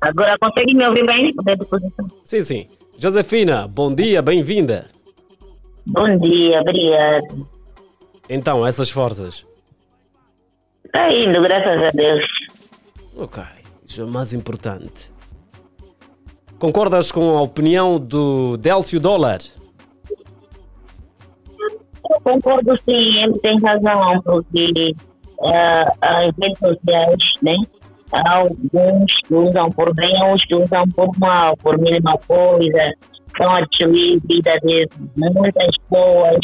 Agora consegue me ouvir bem? À disposição. Sim, sim. Josefina, bom dia, bem-vinda. Bom dia, obrigado. Então, essas forças? Está indo, graças a Deus. Ok, isso é o mais importante. Concordas com a opinião do Délcio Dollar? Eu concordo, sim, ele tem razão, porque as redes sociais, né, alguns que usam por bem, outros que usam por mal, por mínima coisa, são a vida de muitas pessoas.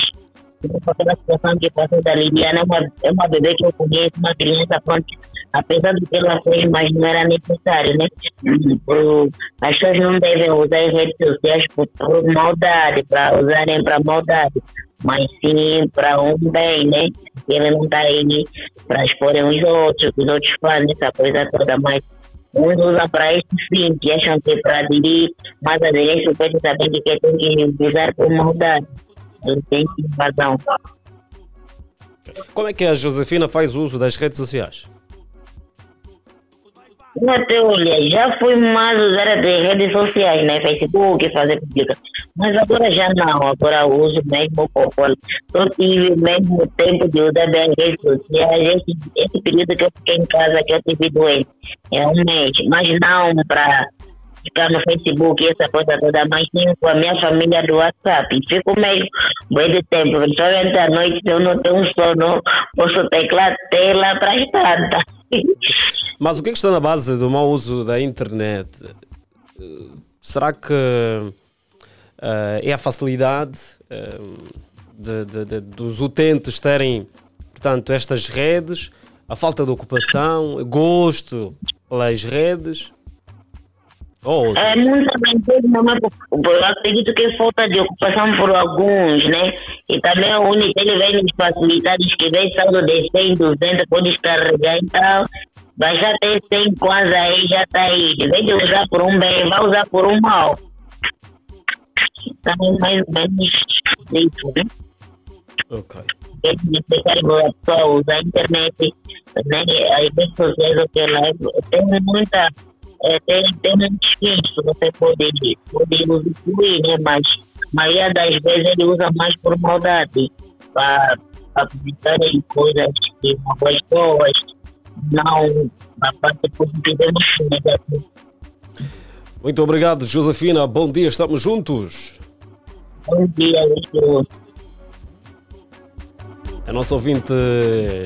Aquela situação que passou da Liliana, é uma bebê que eu conheço, uma criança, pronto, apesar do que ela fez, mas não era necessário, né? As pessoas não devem usar as redes sociais por maldade, para usarem para maldade, mas sim para um bem, né? Ele não está aí para exporem os outros fazem essa coisa toda, mas uns usam para esse fim, que acham que é para aderir, mas a direita pode saber que tem que usar por maldade. Como é que a Josefina faz uso das redes sociais? Olha, já fui mais usar as redes sociais, né? Facebook, fazer pública. Mas agora já não, agora uso mesmo o só tive mesmo tempo de usar bem as redes sociais. Esse período que eu fiquei em casa, que eu tive doente, é um mês. Mas não para ficar no Facebook e essa coisa toda, mas sim com a minha família do WhatsApp. Fico meio bem de tempo, principalmente à noite, eu não tenho sono, posso teclar tela para estar. Mas o que é que está na base do mau uso da internet? Será que é a facilidade dos utentes terem, portanto, estas redes, a falta de ocupação, gosto pelas redes? É muito bem, eu acredito que é falta de ocupação por alguns, né? E também o Unitel vem nos facilidades que vem saldo de 100, 200, pode descarregar e tal. Vai já ter 100 quase aí, já tá aí. Em vez de usar por um bem, vai usar por um mal. Então, mais ou menos isso, né? Ok. A pessoa usa a internet, né? As redes sociais, o que ela tem muita. Tem um difícil você poder usufruir, né? Mas a maioria das vezes ele usa mais por maldade, para publicarem coisas que não são boas, não a parte positiva negativa. Muito obrigado, Josefina. Bom dia, estamos juntos. Bom dia, Luís. A nossa ouvinte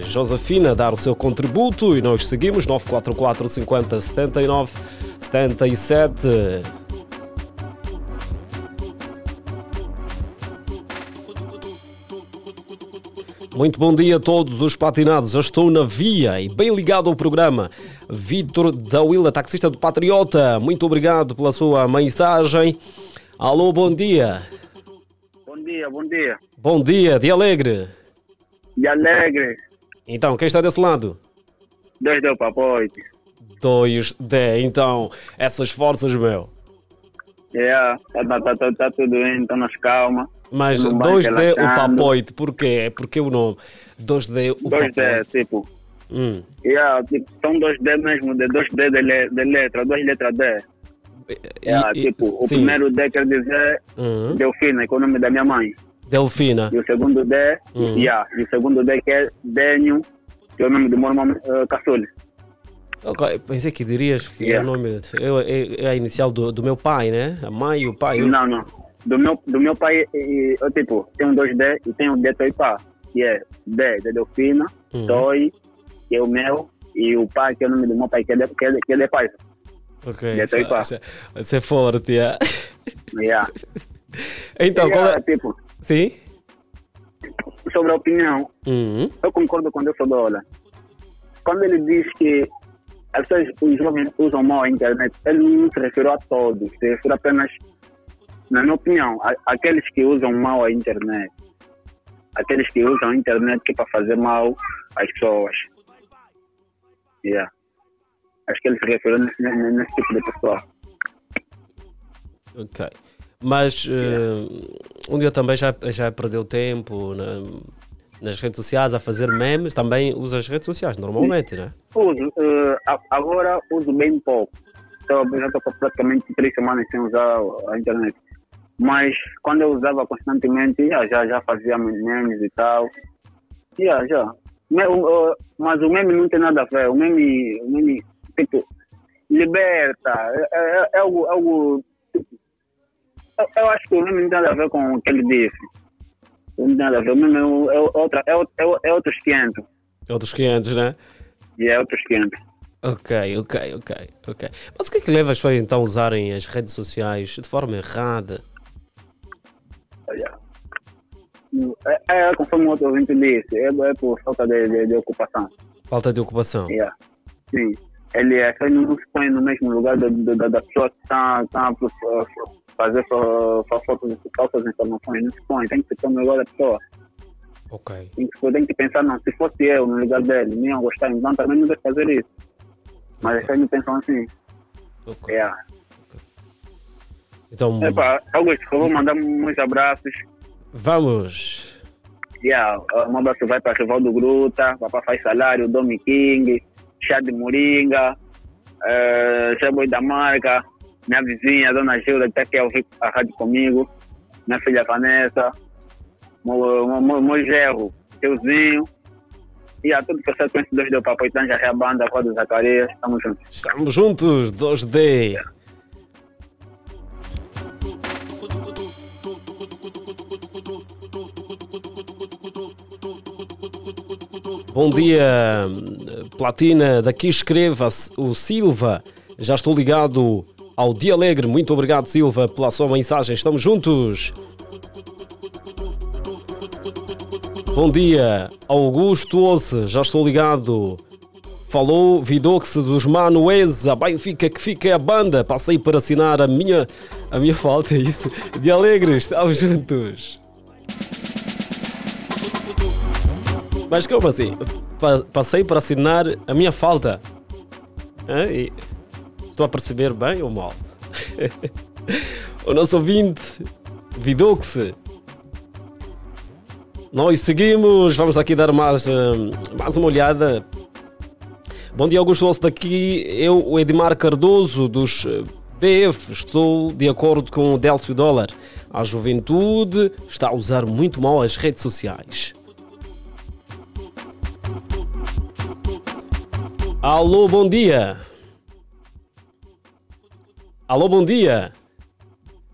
Josefina dar o seu contributo e nós seguimos 944 50 79 77. Muito bom dia a todos os patinados. Eu estou na via e bem ligado ao programa. Vítor da Willa, taxista do Patriota, muito obrigado pela sua mensagem. Alô, bom dia. Bom dia, bom dia. Bom dia, de Alegre. De Alegre. Então, quem está desse lado? 2D, papoite. 2D, então, essas forças, meu. Tá tudo indo, tá nas calma. Mas 2D, o papoite, porquê? Porque o nome? 2D, o papoite. 2D, tipo. São 2D mesmo, de 2D de letra, 2 letra D. O primeiro D quer dizer Delfina, que é o nome da minha mãe. Delfina. E o segundo D, e o segundo D que é Dênio, que é o nome do meu irmão caçulho. Ok, pensei que dirias que é o nome. É a inicial do meu pai, né? A mãe e o pai. Não. Do meu pai, eu tipo, tenho 2D e tenho D Toipá, que é D de Delfina, Toi, que é o meu, e o pai, que é o nome do meu pai, que é de pai. Ok. D Toipá. Você é forte, é? Então, qual é? Tipo, sim. Sobre a opinião, eu concordo com o Délcio Dollar. Quando ele diz que as pessoas, os jovens usam mal a internet, ele não se referiu a todos, se referiu apenas, na minha opinião, àqueles que usam mal a internet. Aqueles que usam a internet que é para fazer mal às pessoas. Acho que ele se referiu nesse tipo de pessoa. Ok. Mas onde eu também já perdeu tempo nas redes sociais a fazer memes. Também usa as redes sociais normalmente, né? Uso. Agora uso bem pouco. Então, já estou praticamente 3 semanas sem usar a internet. Mas quando eu usava constantemente, já fazia memes e tal. Já. Mas o meme não tem nada a ver. O meme tipo, liberta. É algo. Eu acho que o meme não tem nada a ver com o que ele disse. Não tem nada a ver. O meme é outros 500. Outros 500, né? É outros 500. Ok. Mas o que é que leva as pessoas então a usarem as redes sociais de forma errada? Conforme o outro ouvinte disse, é por falta de ocupação. Falta de ocupação? Sim. Ele não se põe no mesmo lugar da pessoa que está a fazer falsas informações. Não se põe, tem que se pôr no lugar da pessoa. Ok. Tem que pensar, não, se fosse eu no lugar dele, nem eu gostar, então também não deve fazer isso. Mas okay. As pessoas não pensam assim. Ok. Okay. Então... Augusto, eu vou mandar muitos abraços. Vamos! Um abraço vai para Rivaldo Gruta, Papá Faz Salário, Domi King, Chá de Moringa, Jaboi da Marca, minha vizinha, Dona Gilda, que está aqui a rádio comigo, minha filha Vanessa, meu gerro, teuzinho, e a todo o processo conhecido do Papai Tanja, a banda, a Roda Zacarias, estamos juntos. Estamos juntos, 2D! Bom dia, Platina, daqui escreva o Silva, já estou ligado ao Dia Alegre, muito obrigado Silva pela sua mensagem, estamos juntos. Bom dia, Augusto Hossi, já estou ligado, falou Vidox dos Manoes, a Benfica que fica a banda, passei para assinar a minha falta, é isso, Dia Alegre, estamos juntos. Mas como assim? Passei para assinar a minha falta. E estou a perceber bem ou mal? O nosso ouvinte, Vidux. Nós seguimos. Vamos aqui dar mais uma olhada. Bom dia, Augusto Hossi, daqui. Eu, o Edmar Cardoso, dos BF. Estou de acordo com o Délcio Dollar. A juventude está a usar muito mal as redes sociais. Alô, bom dia. Alô, bom dia.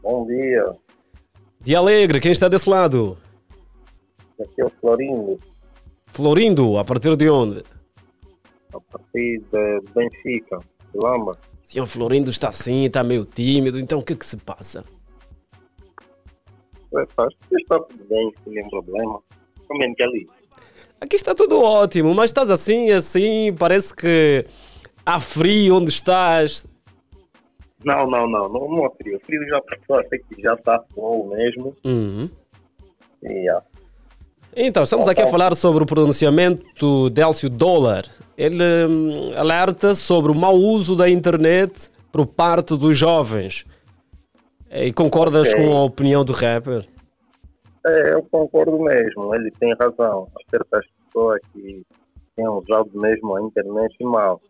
Bom dia. Dia Alegre, quem está desse lado? Aqui é o Florindo. Florindo, a partir de onde? A partir de Benfica, Lama. Sim, o Florindo está assim, está meio tímido, então o que é que se passa? Acho que está tudo bem, sem problema. Comente ali. Aqui está tudo ótimo, mas estás assim, parece que há frio onde estás. Não há frio. O frio já passou, sei que já está bom mesmo. Uhum. Então, estamos aqui a falar sobre o pronunciamento de Délcio Dollar. Ele alerta sobre o mau uso da internet por parte dos jovens. E concordas com a opinião do rapper? Eu concordo mesmo, ele tem razão. Há certas pessoas que têm usado mesmo a internet mal.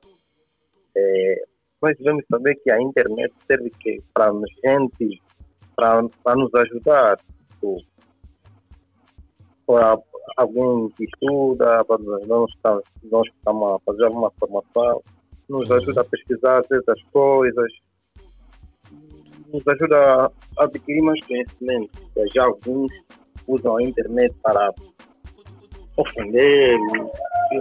Nós devemos saber que a internet serve para nos gente, para nos ajudar. Para alguém que estuda, para nós que estamos a fazer alguma formação, nos ajuda a pesquisar certas coisas. Nos ajuda a adquirir mais conhecimento. Já alguns usam a internet para ofender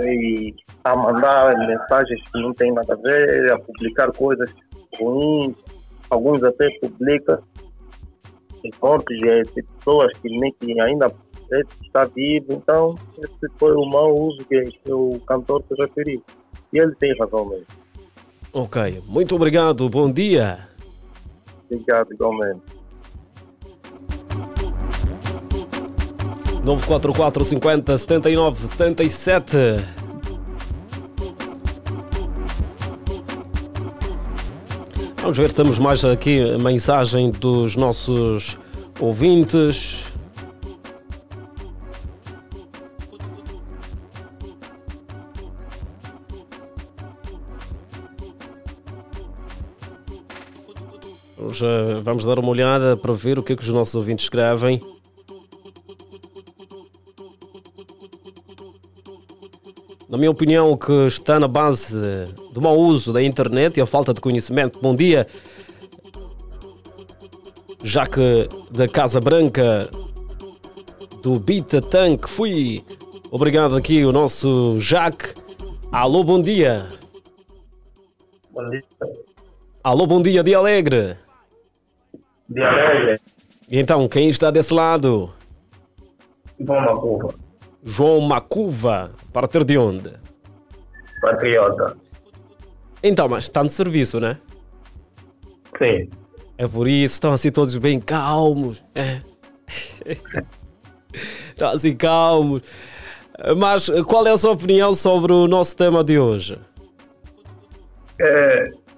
e a mandar mensagens que não têm nada a ver, a publicar coisas ruins. Alguns até publicam reportes de pessoas que nem que ainda está vivo. Então, esse foi o mau uso que o cantor se referiu. E ele tem razão mesmo. Ok, muito obrigado. Bom dia. Obrigado, igualmente. 944 50 79 77. Vamos ver, temos mais aqui a mensagem dos nossos ouvintes. Já vamos dar uma olhada para ver o que é que os nossos ouvintes escrevem. Na minha opinião, o que está na base do mau uso da internet e a falta de conhecimento. Bom dia, já que da Casa Branca do Bita Tank fui. Obrigado aqui o nosso Jaque. Alô, bom dia. Bom dia. Alô, bom dia, Dia Alegre. Dia Alegre. E então, quem está desse lado? João Macuva. João Macuva, partir de onde? Patriota. Então, mas está no serviço, né? Sim. É por isso, estão assim todos bem calmos. É. Estão assim calmos. Mas qual é a sua opinião sobre o nosso tema de hoje?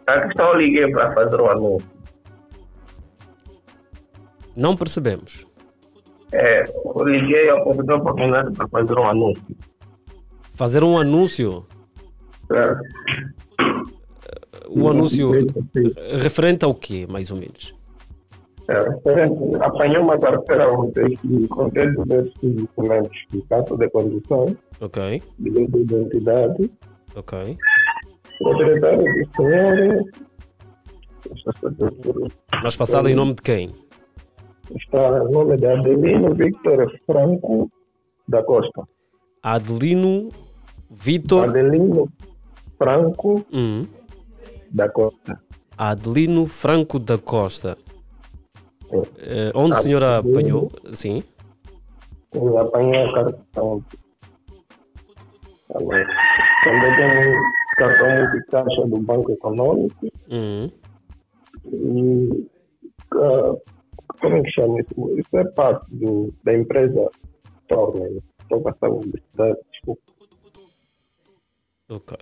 A questão liguei para fazer um anúncio. Não percebemos. Eu liguei a convidar a oportunidade para fazer um anúncio. Fazer um anúncio? O anúncio referente ao quê, mais ou menos? Apanhei uma carteira a vocês que contém diversos documentos de carta de condução, okay, de identidade. Ok. Proprietário do senhor. Mas passado em nome de quem? Está em nome de Adelino Victor Franco da Costa. Adelino Franco da Costa. Adelino Franco da Costa. Onde a senhora apanhou? Sim. Eu apanhei o cartão. Também tem cartão de caixa do Banco Econômico. E como é que chama isso? Isso é parte da empresa Torne. Estou passando a publicidade, desculpa. Ok.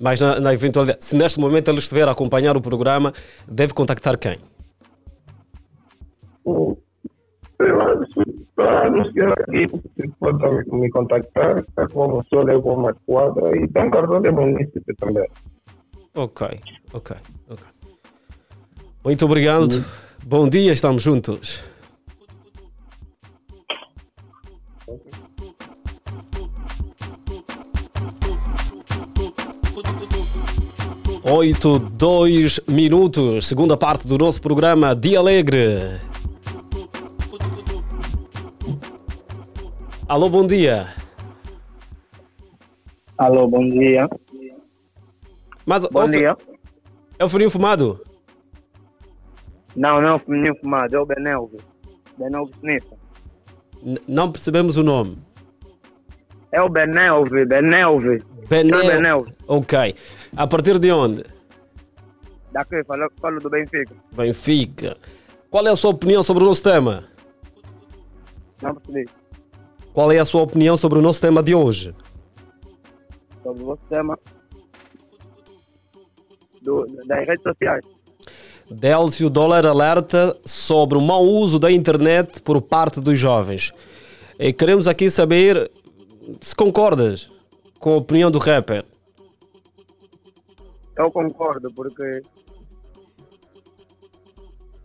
Mas na eventualidade, se neste momento ele estiver a acompanhar o programa, deve contactar quem? Se pode me contactar, como sou eu, como a quadra, e tem um cartão de município também. Ok. Muito obrigado. Bom dia, estamos juntos. Oito, 2 minutos, segunda parte do nosso programa Dia Alegre. Alô, bom dia. Alô, bom dia. Mas, bom dia. É o Feninho Fumado? Não é o Feninho Fumado, é o Benelvi. Benelvi Sinistro. Não percebemos o nome. É o Benelvi. Ok. A partir de onde? Daqui, falo do Benfica. Benfica. Qual é a sua opinião sobre o nosso tema? Não percebi. Qual é a sua opinião sobre o nosso tema de hoje? Sobre o nosso tema das redes sociais. Délcio Dollar alerta sobre o mau uso da internet por parte dos jovens. E queremos aqui saber se concordas com a opinião do rapper. Eu concordo, porque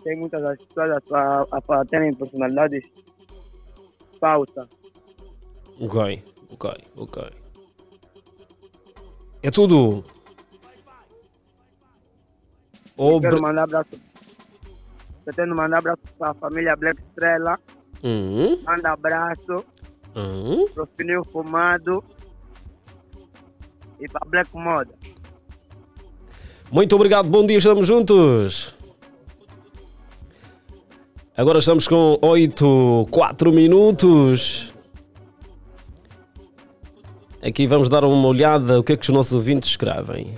tem muitas pessoas a terem personalidades falsas. Ok. É tudo. Pretendo mandar abraço para a família Black Estrela. Manda abraço para o Feninho Fumado e para Black Moda. Muito obrigado, bom dia, estamos juntos. Agora estamos com 4 minutos. Aqui vamos dar uma olhada o que é que os nossos ouvintes escrevem.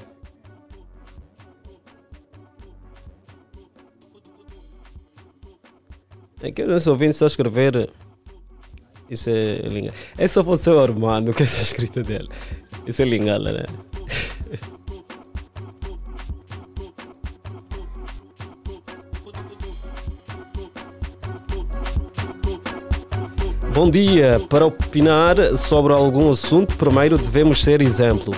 Aqui os nossos ouvintes estão a escrever. Isso é lingala. É só para o seu Armando que é essa escrita dele. Isso é lingala, né? Bom dia, para opinar sobre algum assunto, primeiro devemos ser exemplo.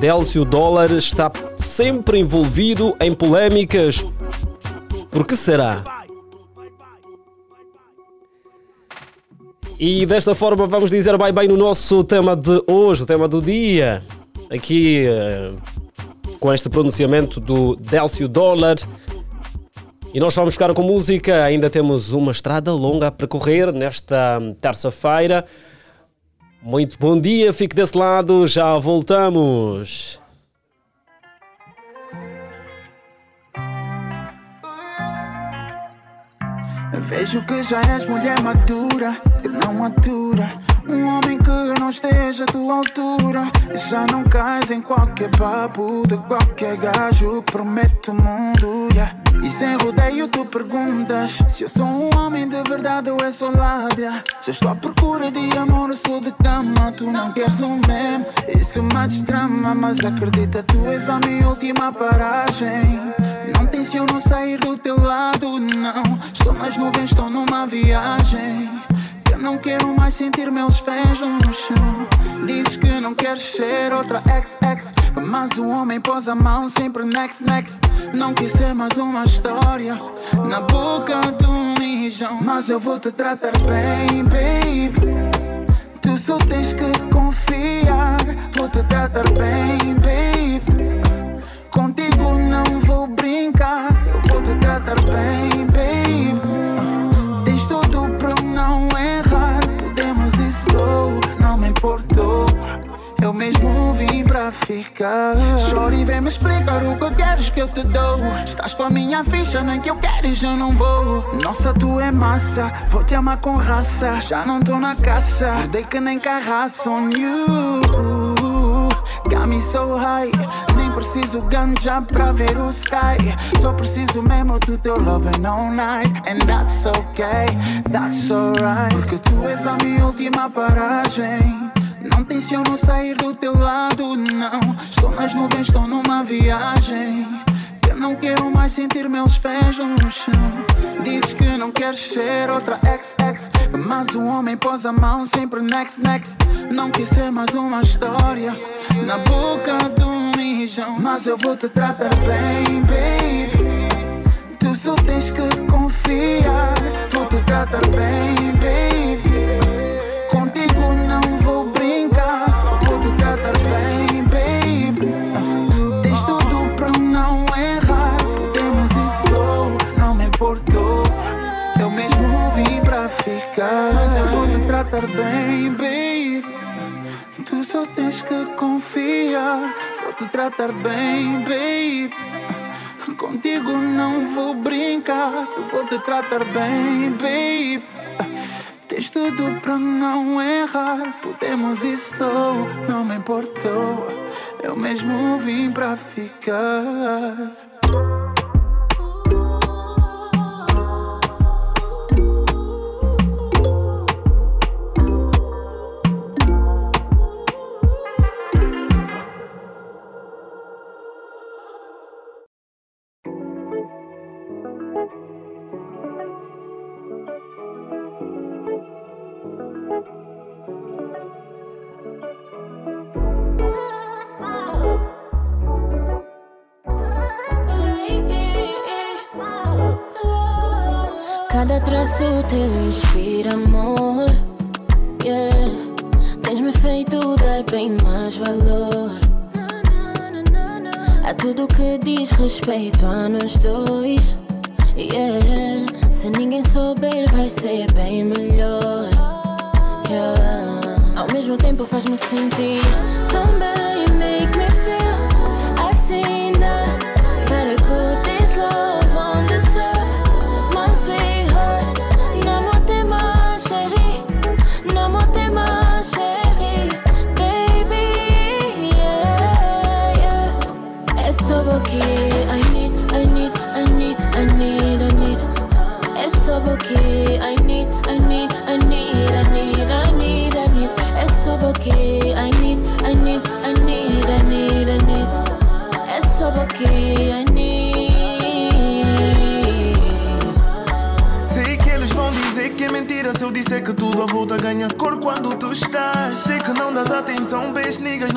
Délcio Dollar está sempre envolvido em polémicas Por que será? E desta forma vamos dizer bye bye no nosso tema de hoje, o tema do dia, aqui com este pronunciamento do Délcio Dollar. E nós vamos ficar com música, ainda temos uma estrada longa a percorrer nesta terça-feira. Muito bom dia, fique desse lado, já voltamos. Vejo que já és mulher madura, que não atura um homem que não esteja à tua altura. Já não cais em qualquer papo de qualquer gajo que promete o mundo, yeah. E sem rodeio tu perguntas se eu sou um homem de verdade ou é só lábia. Se eu estou à procura de amor eu sou de cama. Tu não queres um meme, isso me destrama. Mas acredita, tu és a minha última paragem. Não tem se eu não sair do teu lado, não. Estou nas nuvens, estou numa viagem. Eu não quero mais sentir meus pés no chão. Dizes que não queres ser outra ex-ex, mas o homem pôs a mão sempre next. Não quis ser mais uma história na boca do mijão. Mas eu vou te tratar bem, baby. Tu só tens que confiar. Vou te tratar bem, baby. Contigo não vou brincar. Eu vou te tratar bem, baby. Tens tudo pra não errar. Podemos e estou, não me importou. Eu mesmo vim pra ficar. Chora e vem me explicar o que queres que eu te dou. Estás com a minha ficha, nem que eu quero e já não vou. Nossa, tu é massa, vou te amar com raça. Já não tô na caça, dei que nem carraça on you. Got me so high, nem preciso ganja pra ver o sky. Só preciso mesmo do teu loving all night. And that's okay, that's alright. Porque tu és a minha última paragem. Não tem se eu não sair do teu lado, não. Estou nas nuvens, estou numa viagem. Eu não quero mais sentir meus pés no chão. Dizes que não queres ser outra ex-ex, mas o homem pôs a mão sempre next. Não quis ser mais uma história na boca do mijão. Mas eu vou te tratar bem, baby. Tu só tens que confiar. Vou te tratar bem, baby. Contigo não vou brincar. Vou te tratar bem, baby. Tens tudo pra não errar. Podemos e estou, não me importou. Eu mesmo vim pra ficar. Mas eu vou te tratar bem, baby. Tu só tens que confiar. Vou te tratar bem, baby. Contigo não vou brincar. Eu vou te tratar bem, baby. Tens tudo pra não errar. Podemos e estou, não me importou. Eu mesmo vim pra ficar. Cada traço teu inspira amor, yeah. Tens-me feito dar bem mais valor a tudo que diz respeito a nós dois, yeah. Se ninguém souber vai ser bem melhor, yeah. Ao mesmo tempo faz-me sentir tão bem, make me feel assim, para put this love on the top. My sweet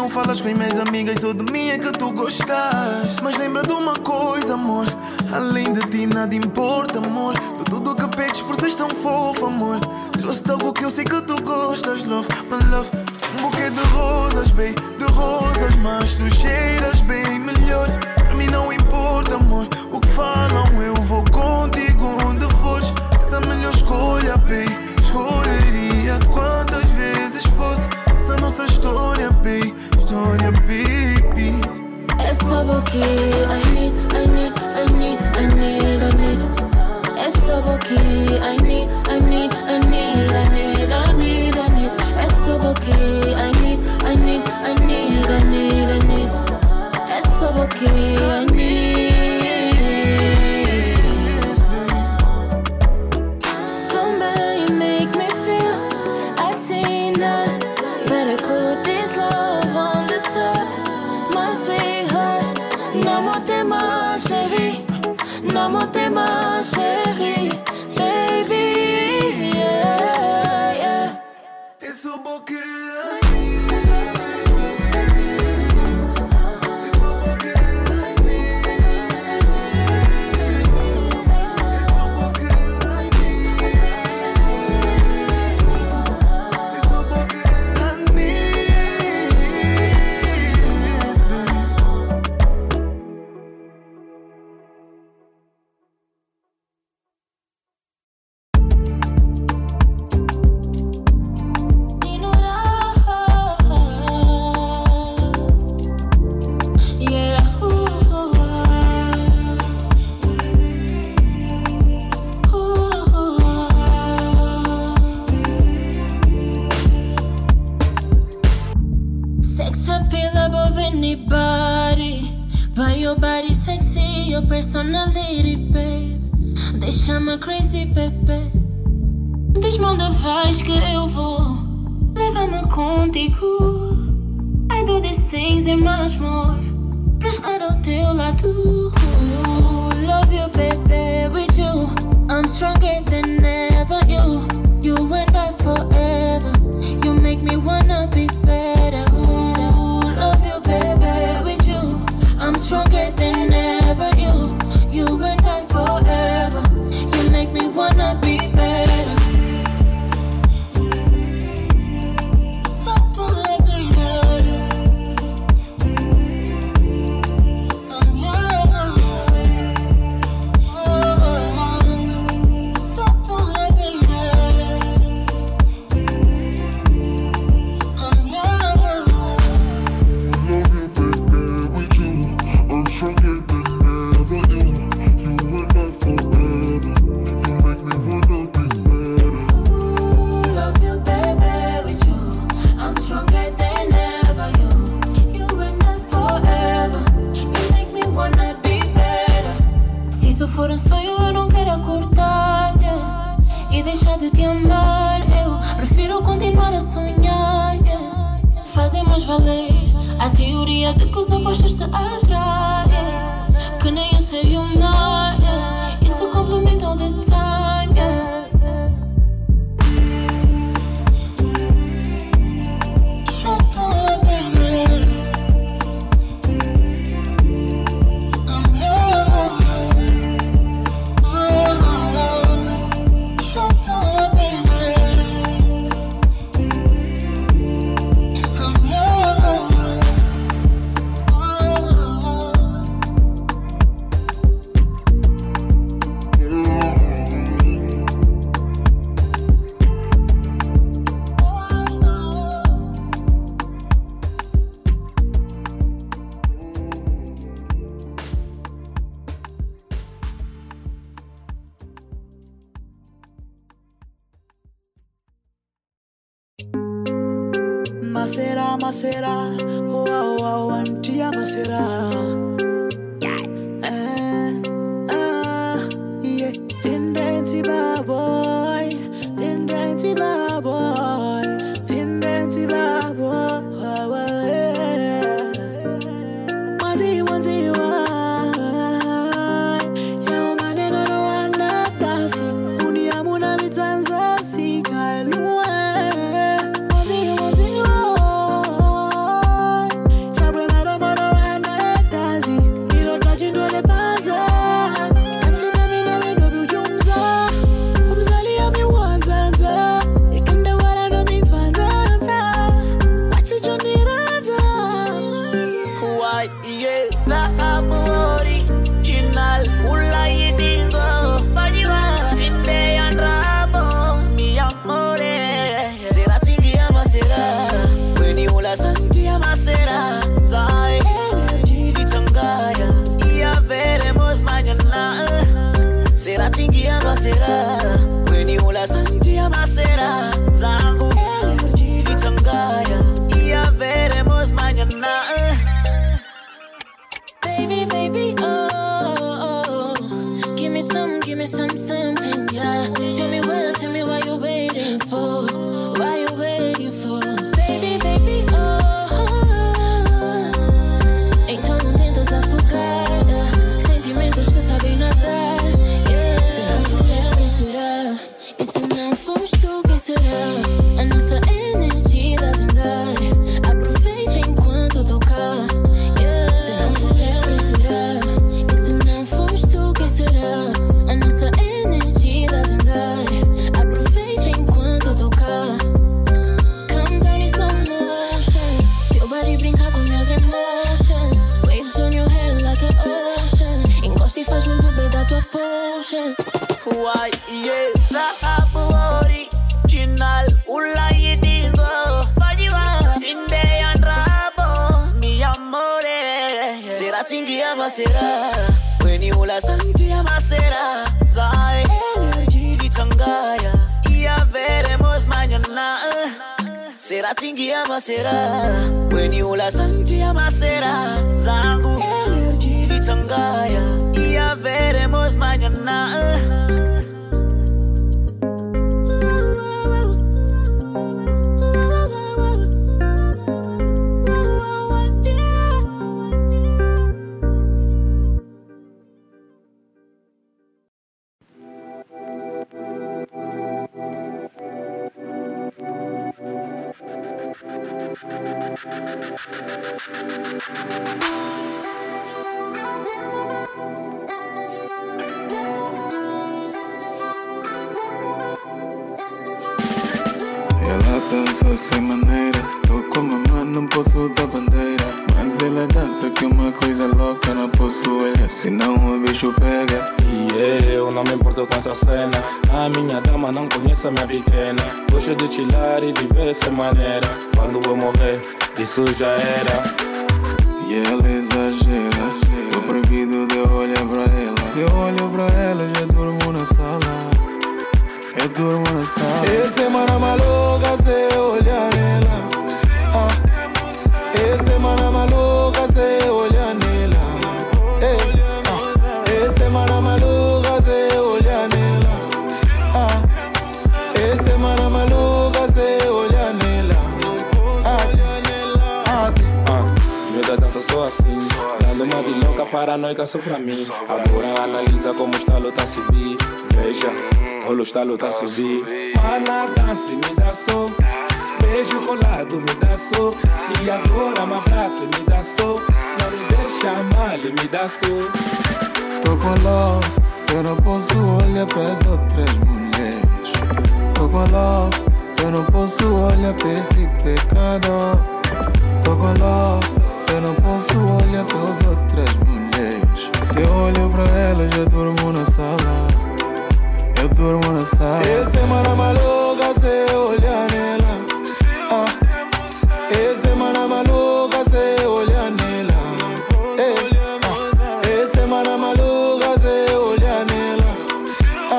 não falas com as minhas amigas, só de mim é que tu gostas. Mas lembra de uma coisa, amor, além de ti nada importa, amor. De tudo que pedes por seres tão fofo, amor, trouxe-te algo que eu sei que tu gostas. Love, my love. Um buquê de rosas, baby, de rosas, mas tu cheiras bem melhor. Pra mim não importa, amor, o que falam, eu vou contigo onde fores. Essa melhor escolha, baby, escolheria quantas vezes fosse. Essa nossa história, baby, história, baby. É só boquinha, I need, I need, I need, I need, I need. É só boquinha, I need, I need, I need, I need, I need, I need. É só boquinha, I need, I need, I need, I need, I need. É só boquinha, I need. Personality, babe, deixa-me crazy, baby. Diz-me onde vais que eu vou, leva-me contigo. I do these things and much more, pra estar ao teu lado. Love you, baby, with you, I'm stronger than ever. You and I forever, you make me wanna be better. Love you, baby, with you, I'm stronger than ever. You and I forever. You make me wanna be better. Só tu lembrar. Só tu lembrar. Love you, baby, with you. I'm stronger than ever. Se for um sonho, eu não quero acordar yeah. E deixar de te amar. Eu prefiro continuar a sonhar yeah. Fazemos valer a teoria de que os opostos se atraem yeah. Que nem o céu e o mar yeah. Isso complementa all the time yeah. Macera, macera, oh, oh, oh, antia macera. Yeah. Yeah. Tindrenti baboy, La aboriginal ulai dingo pariwa simbe and rabo mi amore será si ama será quindi ola santi ama será sai energy zitangaya ia veremos mañana será si ama será quindi ola santi ama será zangu energy zitangaya ia veremos mañana. Baby, baby, oh, oh, give me some, something, yeah. Tell me what you're waiting for, why you waiting for. Baby, baby, oh, então não tentas afogar sentimentos que sabem nadar, yeah. Será que quem será? E se não foste tu, quem será? A nossa energia dá zangar. Aproveita enquanto tocar. Why, yeah, the aboriginal ulai dingo pariwa simbe and rabo mi amore será singi ama será quindi ola santi ama será sai energy zitangaya ia veremos mañana será singi ama será quindi ola santi ama será zangu energy zitangaya ya veremos mañana. Minha pequena, gosto de te lar e de ver sem maneira. Quando vou morrer, isso já era. E ela exagera, tô proibido de olhar pra ela. Se eu olho pra ela, já durmo na sala. Eu durmo na sala. Essa semana maluca, se eu olhar ela. Ah. Essa semana maluca, se eu olhar nela. Ah. Essa semana maluca, se eu olhar nela. Ah. Essa semana maluca, se olha nela. Meu da dança sou assim, dando uma de louca paranoica só pra mim. Agora analisa como o estalo tá subir. Veja, rolo o estalo tá subir. Fala, dance, me dá só. Beijo colado, me dá só. E agora me abraça, me dá só. Não me deixa mal, me dá só. Tô com love, eu não posso olhar pras outras mulheres. Tô com love, eu não posso olhar pra esse pecado. Tô com love, eu não posso olhar pelas outras mulheres. Se eu olho pra ela, já durmo na sala. Eu durmo na sala. Essa semana maluca, se eu olhar nela. Ah. Essa semana maluca, se eu olhar nela. Ah. Essa semana maluca, se eu olhar nela. Ah.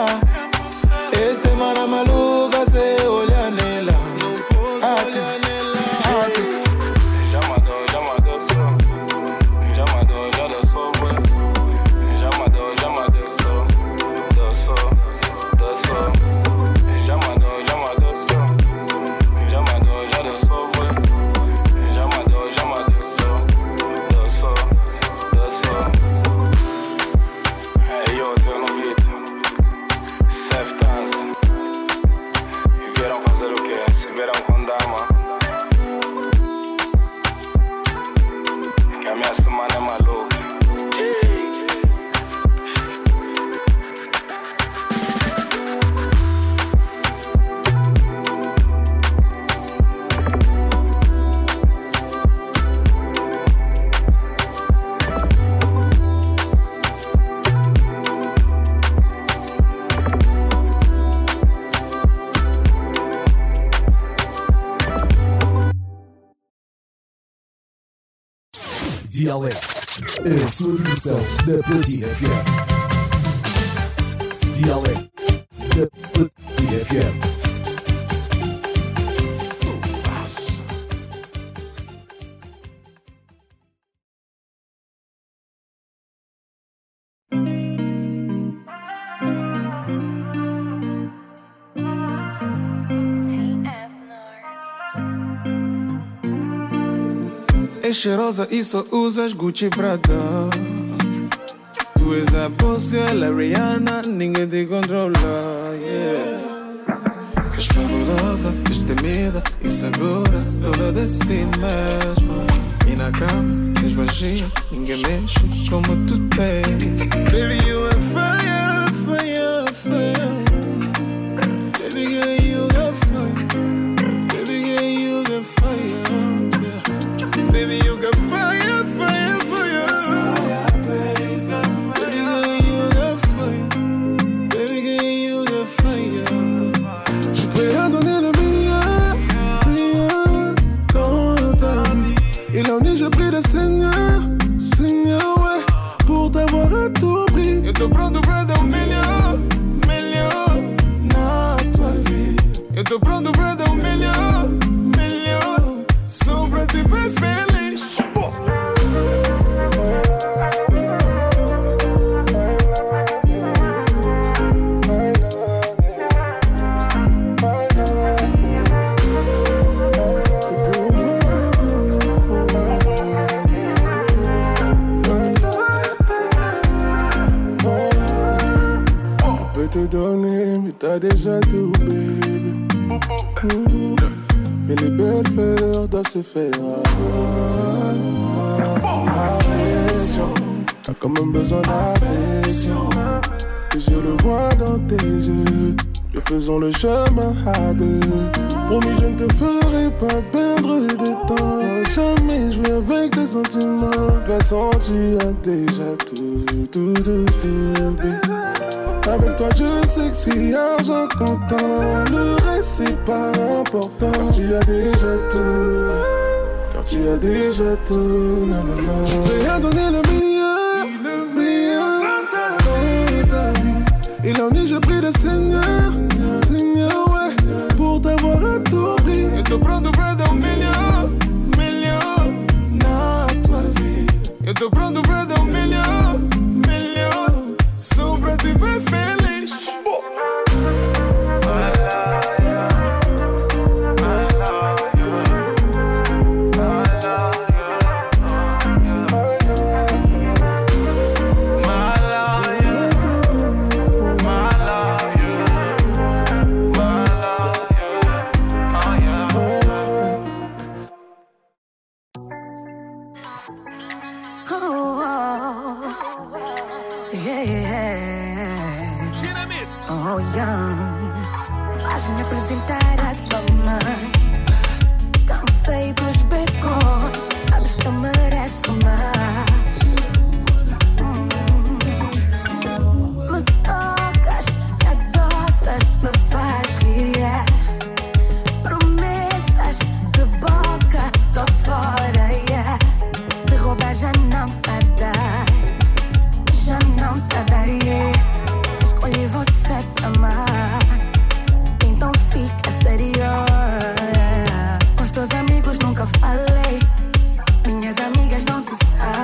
Essa semana maluca. Dialeto, a sua versão da Platina FM. Dialeto da Platina FM. És cheirosa e só usas Gucci Prada. Tu és a Beyoncé, ela é Rihanna, ninguém te controla, yeah. És fabulosa, destemida, insegura, dona de si mesma. E na cama, és magia, ninguém mexe como tu tens. Baby, you are fire, fire, fire. Baby, girl, you got fire. Baby, girl, you got fire. Baby, you got fire, fire, fire. Fire, baby, girl, you got fire. Baby, girl, you got fire. Esperando nella mia contami. Et là, j'ai pris le Seigneur, Seigneur, ouais, pour t'avoir à tout prix. Eu te prendo pra dar o melhor, melhor na tua vida. Eu te prendo pra dar o melhor, melhor. Só pra te ver feliz. Je peux te donner, mais t'as déjà tout, baby. Et les belles fleurs doivent se faire affection. T'as quand même besoin d'affection. Et je le vois dans tes yeux. Nous faisons le chemin à deux. Promis, je ne te ferai pas perdre de temps. Jamais jouer avec tes sentiments. De toute façon, tu as déjà tout, tout, tout, tout, baby. Avec toi je sais que si argent comptant, le reste c'est pas important. Car tu as déjà tout, car tu as déjà tout, nanana. Je vais à donner le meilleur dans ta vie. Et la nuit j'ai pris le Seigneur, Seigneur, ouais, pour t'avoir à tout prix. Eu te prendo pra dar o melhor, melhor na tua vida. Eu te prendo pra dar o melhor, melhor. Só pra te ver feliz. Meus amigos nunca falei, minhas amigas não te sabem.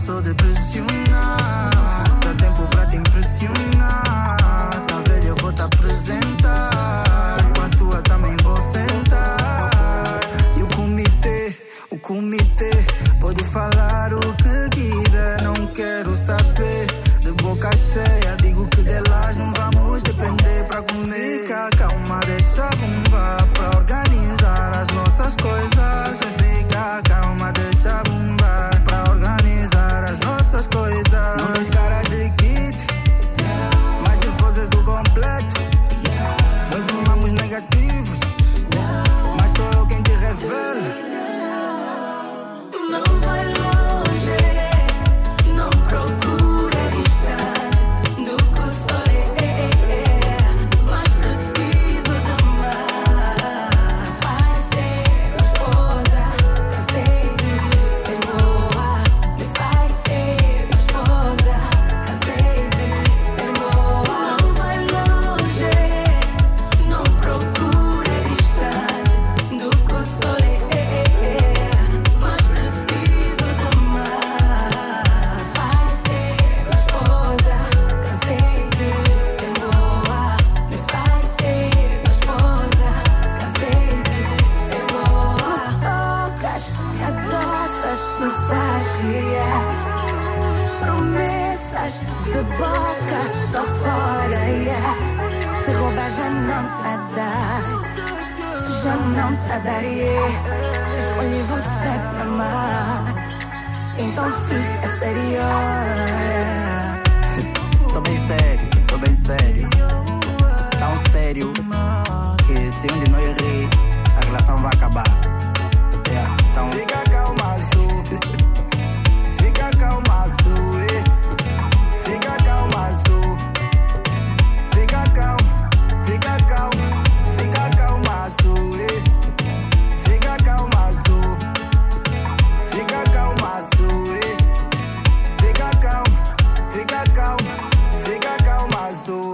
passou de pressionar. Dá tempo pra te impressionar. Tá velha, eu vou te apresentar. Com a tua também vou sentar. E o comitê pode falar o que quiser. Não quero saber, de boca cheia. Digo que delas não vamos depender pra comer. Fica calma, deixa bombar pra organizar as nossas coisas. Fica calma, deixa bombar pra organizar as nossas coisas. Não deixa caras de kit, yeah. Mas se fosses o completo, yeah. Nós tomamos negativos, yeah. Mas sou eu quem te revela. Não vai longe, não procura distante do que o sol é, mas preciso de amar. Vai ser esposa, casei-te, sem boa. Vai ser esposa, casei-te, sem boa. Não vai longe, não procura distante do que o sol é, mas preciso de amar. Vai ser esposa, casei-te, sem boa. Vai ser esposa, casei-te, sem boa. Tu tocas, me adoças, me faz guiar. Promessas de boca, tô fora, yeah. Se roubar já não tá dá. Já não te daria. Se escolhi você pra amar, então fica sério. Tô bem sério, tão sério que se um de nós rir, a relação vai acabar. Yeah, então fica calma, Azul. Fica calma, Azul. Fica calma, Azul. Fica calma, fica calma. Fica calma, Azul. Fica calma, Azul. Fica calma, Azul. Fica calma, fica calma. Fica calma, Azul.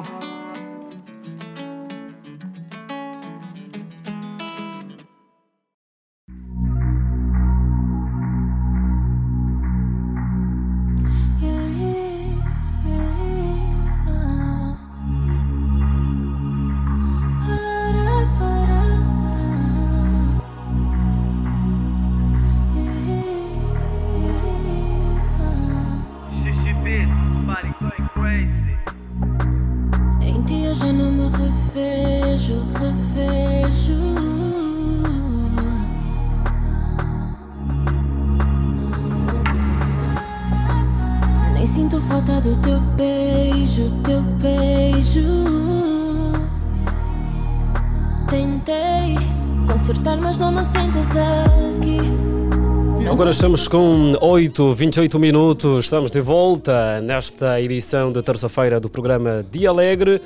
Em ti eu já não me revejo, revejo. Nem sinto falta do teu beijo, teu beijo. Tentei consertar, mas não me sentes aqui. Agora estamos com 28 minutos, estamos de volta nesta edição de terça-feira do programa Dia Alegre,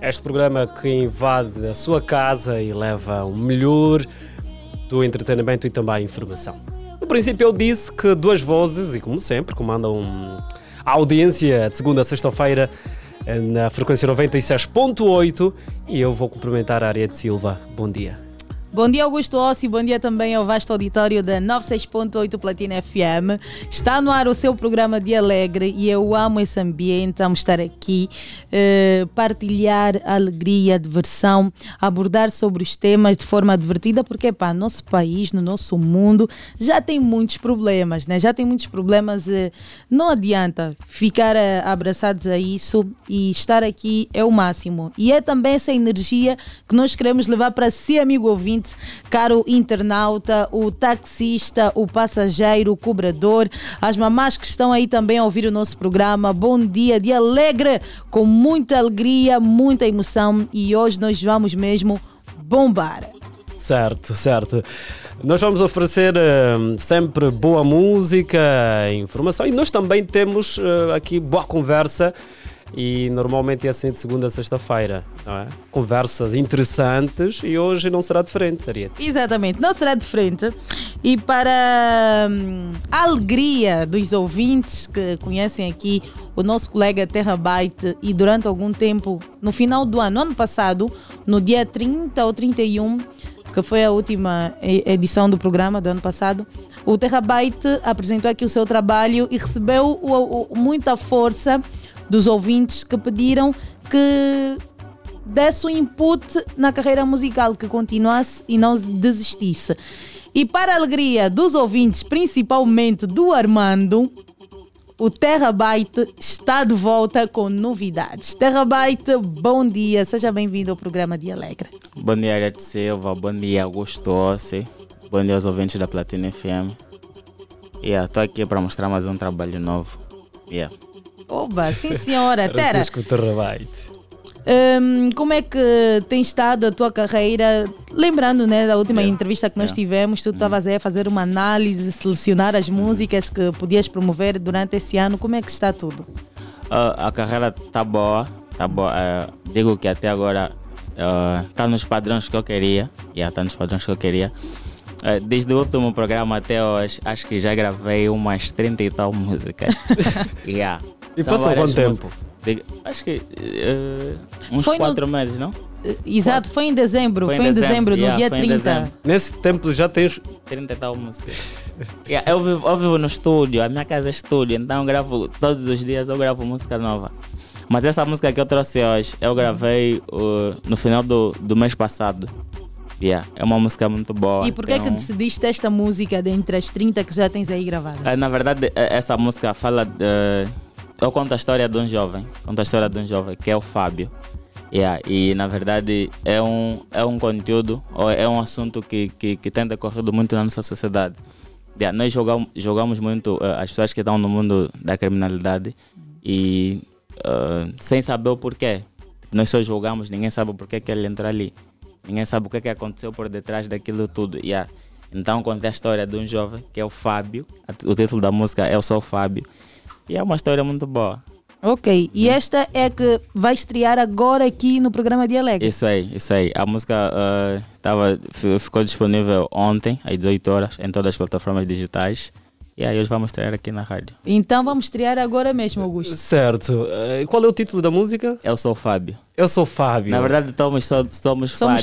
este programa que invade a sua casa e leva o melhor do entretenimento e também informação. No princípio eu disse que duas vozes, e como sempre, comandam a audiência de segunda a sexta-feira na frequência 96.8 e eu vou cumprimentar a Arieth Silva. Bom dia. Bom dia, Augusto Hossi, bom dia também ao vasto auditório da 96.8 Platina FM. Está no ar o seu programa Dia Alegre e eu amo esse ambiente, amo estar aqui, partilhar a alegria, a diversão, abordar sobre os temas de forma divertida, porque pá, nosso país, no nosso mundo, já tem muitos problemas, né? Já tem muitos problemas, não adianta ficar abraçados a isso e estar aqui é o máximo. E é também essa energia que nós queremos levar para si, amigo ouvinte, caro internauta, o taxista, o passageiro, o cobrador, as mamás que estão aí também a ouvir o nosso programa. Bom dia, Dia Alegre, com muita alegria, muita emoção e hoje nós vamos mesmo bombar. Certo, certo. Nós vamos oferecer sempre boa música, informação e nós também temos aqui boa conversa. E normalmente é assim de segunda a sexta-feira, não é? Conversas interessantes e hoje não será diferente, Ariete. Exatamente, não será diferente. E para a alegria dos ouvintes que conhecem aqui o nosso colega Terabyte e durante algum tempo, no final do ano passado, no dia 30 ou 31, que foi a última edição do programa do ano passado, O Terabyte apresentou aqui o seu trabalho e recebeu muita força dos ouvintes que pediram que desse um input na carreira musical, que continuasse e não desistisse. E para a alegria dos ouvintes, principalmente do Armando, o Terabyte está de volta com novidades. Terabyte, bom dia. Seja bem-vindo ao programa de Alegre. Bom dia, Arieth Silva. Bom dia, Augusto Hossi. Bom dia aos ouvintes da Platina FM. Estou aqui para mostrar mais um trabalho novo. Oba, sim senhora. Francisco Terabyte. Como é que tem estado a tua carreira? Lembrando, né, da última entrevista que nós tivemos, tu estavas a fazer uma análise, selecionar as músicas que podias promover durante esse ano. Como é que está tudo? A carreira está boa, tá boa. Digo que até agora está nos padrões que eu queria. Desde o último programa até hoje, acho que já gravei umas 30 e tal músicas. E passou quanto tempo? Acho que uns 4 meses, não? Exato, foi em dezembro. Foi em dezembro, no dia 30. Nesse tempo já tens 30 e tal músicas. Eu vivo no estúdio, a minha casa é estúdio, então gravo todos os dias, eu gravo música nova. Mas essa música que eu trouxe hoje, eu gravei no final do mês passado. É uma música muito boa. E por que é que decidiste esta música dentre as 30 que já tens aí gravadas? Na verdade, essa música fala de... Eu conto a história de um jovem, que é o Fábio. E na verdade é um conteúdo, é um assunto que tem decorrido muito na nossa sociedade. Nós jogamos muito as pessoas que estão no mundo da criminalidade e sem saber o porquê. Nós só jogamos, ninguém sabe o porquê que ele entrou ali. Ninguém sabe o que aconteceu por detrás daquilo tudo. Então conto a história de um jovem que é o Fábio. O título da música é Eu Sou o Fábio. E é uma história muito boa. Ok, e esta é que vai estrear agora aqui no programa de Alegre. Isso aí. A música ficou disponível ontem, às 18 horas, em todas as plataformas digitais. E aí hoje vamos estrear aqui na rádio. Então vamos estrear agora mesmo, Augusto. Certo. Qual é o título da música? Eu Sou o Fábio. Eu sou o Fábio. Na verdade somos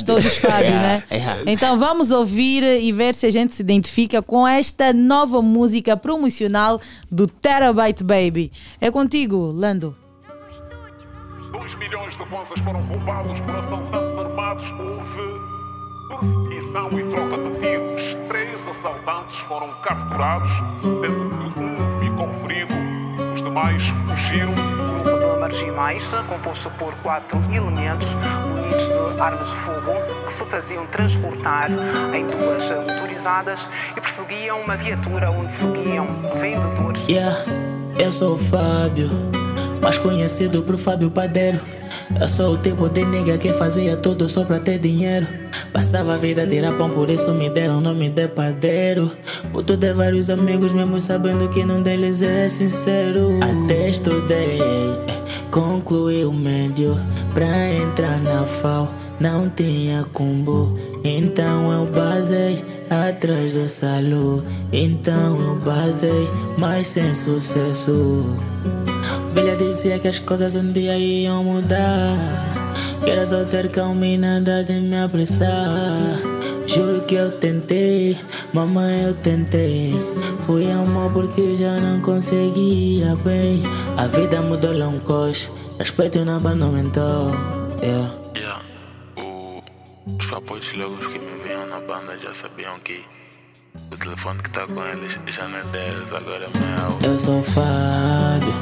todos Fábio, né? Então vamos ouvir e ver se a gente se identifica com esta nova música promocional do Terabyte Baby. É contigo, Lando. 2 milhões de bolsas foram roubados por assaltantes armados. Houve perseguição e troca de tiros. 3 assaltantes foram capturados, sendo que um ficou ferido. Os demais fugiram. O grupo de marginais, composto por 4 elementos munidos de armas de fogo, que se faziam transportar em 2 motorizadas e perseguiam uma viatura onde seguiam vendedores. Eu sou o Fábio, mais conhecido por Fábio Padeiro. Eu sou o tipo de nega que fazia tudo só pra ter dinheiro. Passava a vida a tirar pão, por isso me deram o nome de padeiro. Puto de vários amigos, mesmo sabendo que nenhum deles é sincero. Até estudei, concluí o médio. Pra entrar na FAO não tinha combo, então eu basei atrás do salo. Então eu basei, mas sem sucesso. Velha dizia que as coisas um dia iam mudar, que era só ter calma e nada de me apressar. Juro que eu tentei, mamãe, eu tentei. Fui amor porque já não conseguia bem. A vida mudou loncos, respeito não abandonou. Os papos logo que me vinham na banda já sabiam que o telefone que tá com eles já não é deles, agora é meu. Eu sou Fábio.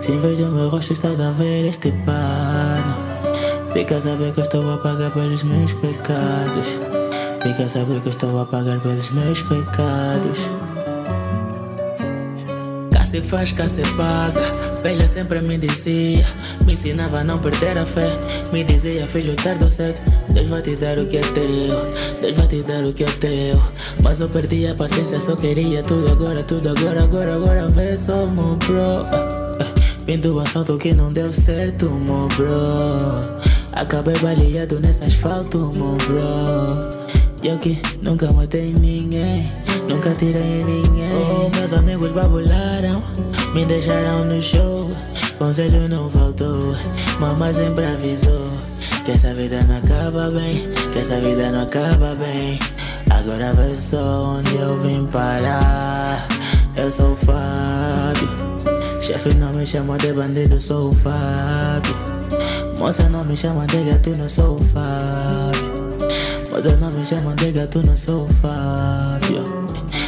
Se vejo o meu rosto, estás a ver este pano. Fica a saber que eu estou a pagar pelos meus pecados. Cá se faz, cá se paga. Velha sempre me dizia, me ensinava a não perder a fé. Me dizia, filho, tarde ou cedo, Deus vai te dar o que é teu. Mas eu perdi a paciência, só queria tudo agora. Vê só, meu bro. Vim do assalto que não deu certo, mo bro. Acabei baleado nesse asfalto, mo bro. Eu que nunca matei ninguém, nunca tirei ninguém. Meus amigos babularam, me deixaram no show. Conselho não faltou, mamãe sempre avisou que essa vida não acaba bem. Agora vê só onde eu vim parar. Eu sou o Fábio. Chefe não me chama de bandido, sou o Fábio. Moça não me chama de gatuno, sou o Fábio. Moça não me chama de gatuno, sou o Fábio.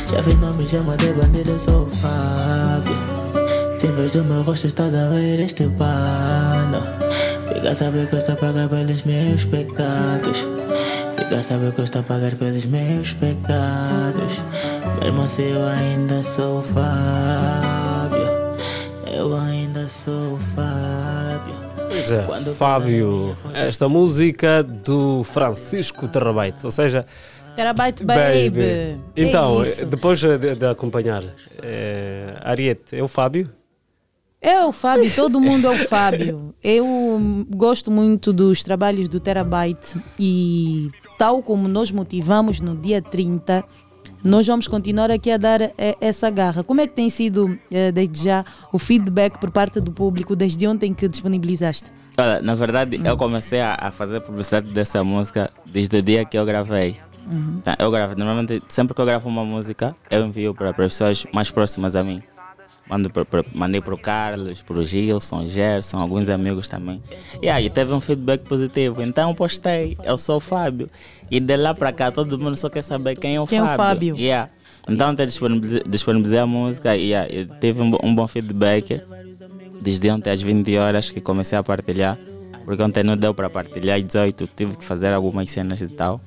Chefe não me chama de bandido, sou o Fábio. Simples do meu rosto está a ver este pano. Fica a saber que eu estou a pagar pelos meus pecados. Fica a saber que eu estou a pagar pelos meus pecados. Mesmo assim eu ainda sou o Fábio. Eu ainda sou o Fábio. Pois é, quando Fábio, esta música do Francisco Terabyte, ou seja, Terabyte Baby. Então, é depois de acompanhar Arieth, é o Fábio? É o Fábio, todo mundo é o Fábio. Eu gosto muito dos trabalhos do Terabyte e tal como nós motivamos no dia 30, nós vamos continuar aqui a dar essa garra. Como é que tem sido, desde já, o feedback por parte do público desde ontem que disponibilizaste? Olha, na verdade, eu comecei a fazer publicidade dessa música desde o dia que eu gravei. Então, eu gravo, normalmente, sempre que eu gravo uma música, eu envio para pessoas mais próximas a mim. Mandei para o Carlos, para o Gilson, Gerson, alguns amigos também. E aí teve um feedback positivo. Então postei, eu sou o Fábio. E de lá para cá todo mundo só quer saber quem é o Fábio. Yeah. Então até disponibilizei a música e teve um bom feedback. Desde ontem às 20 horas que comecei a partilhar. Porque ontem não deu para partilhar às 18, tive que fazer algumas cenas e tal.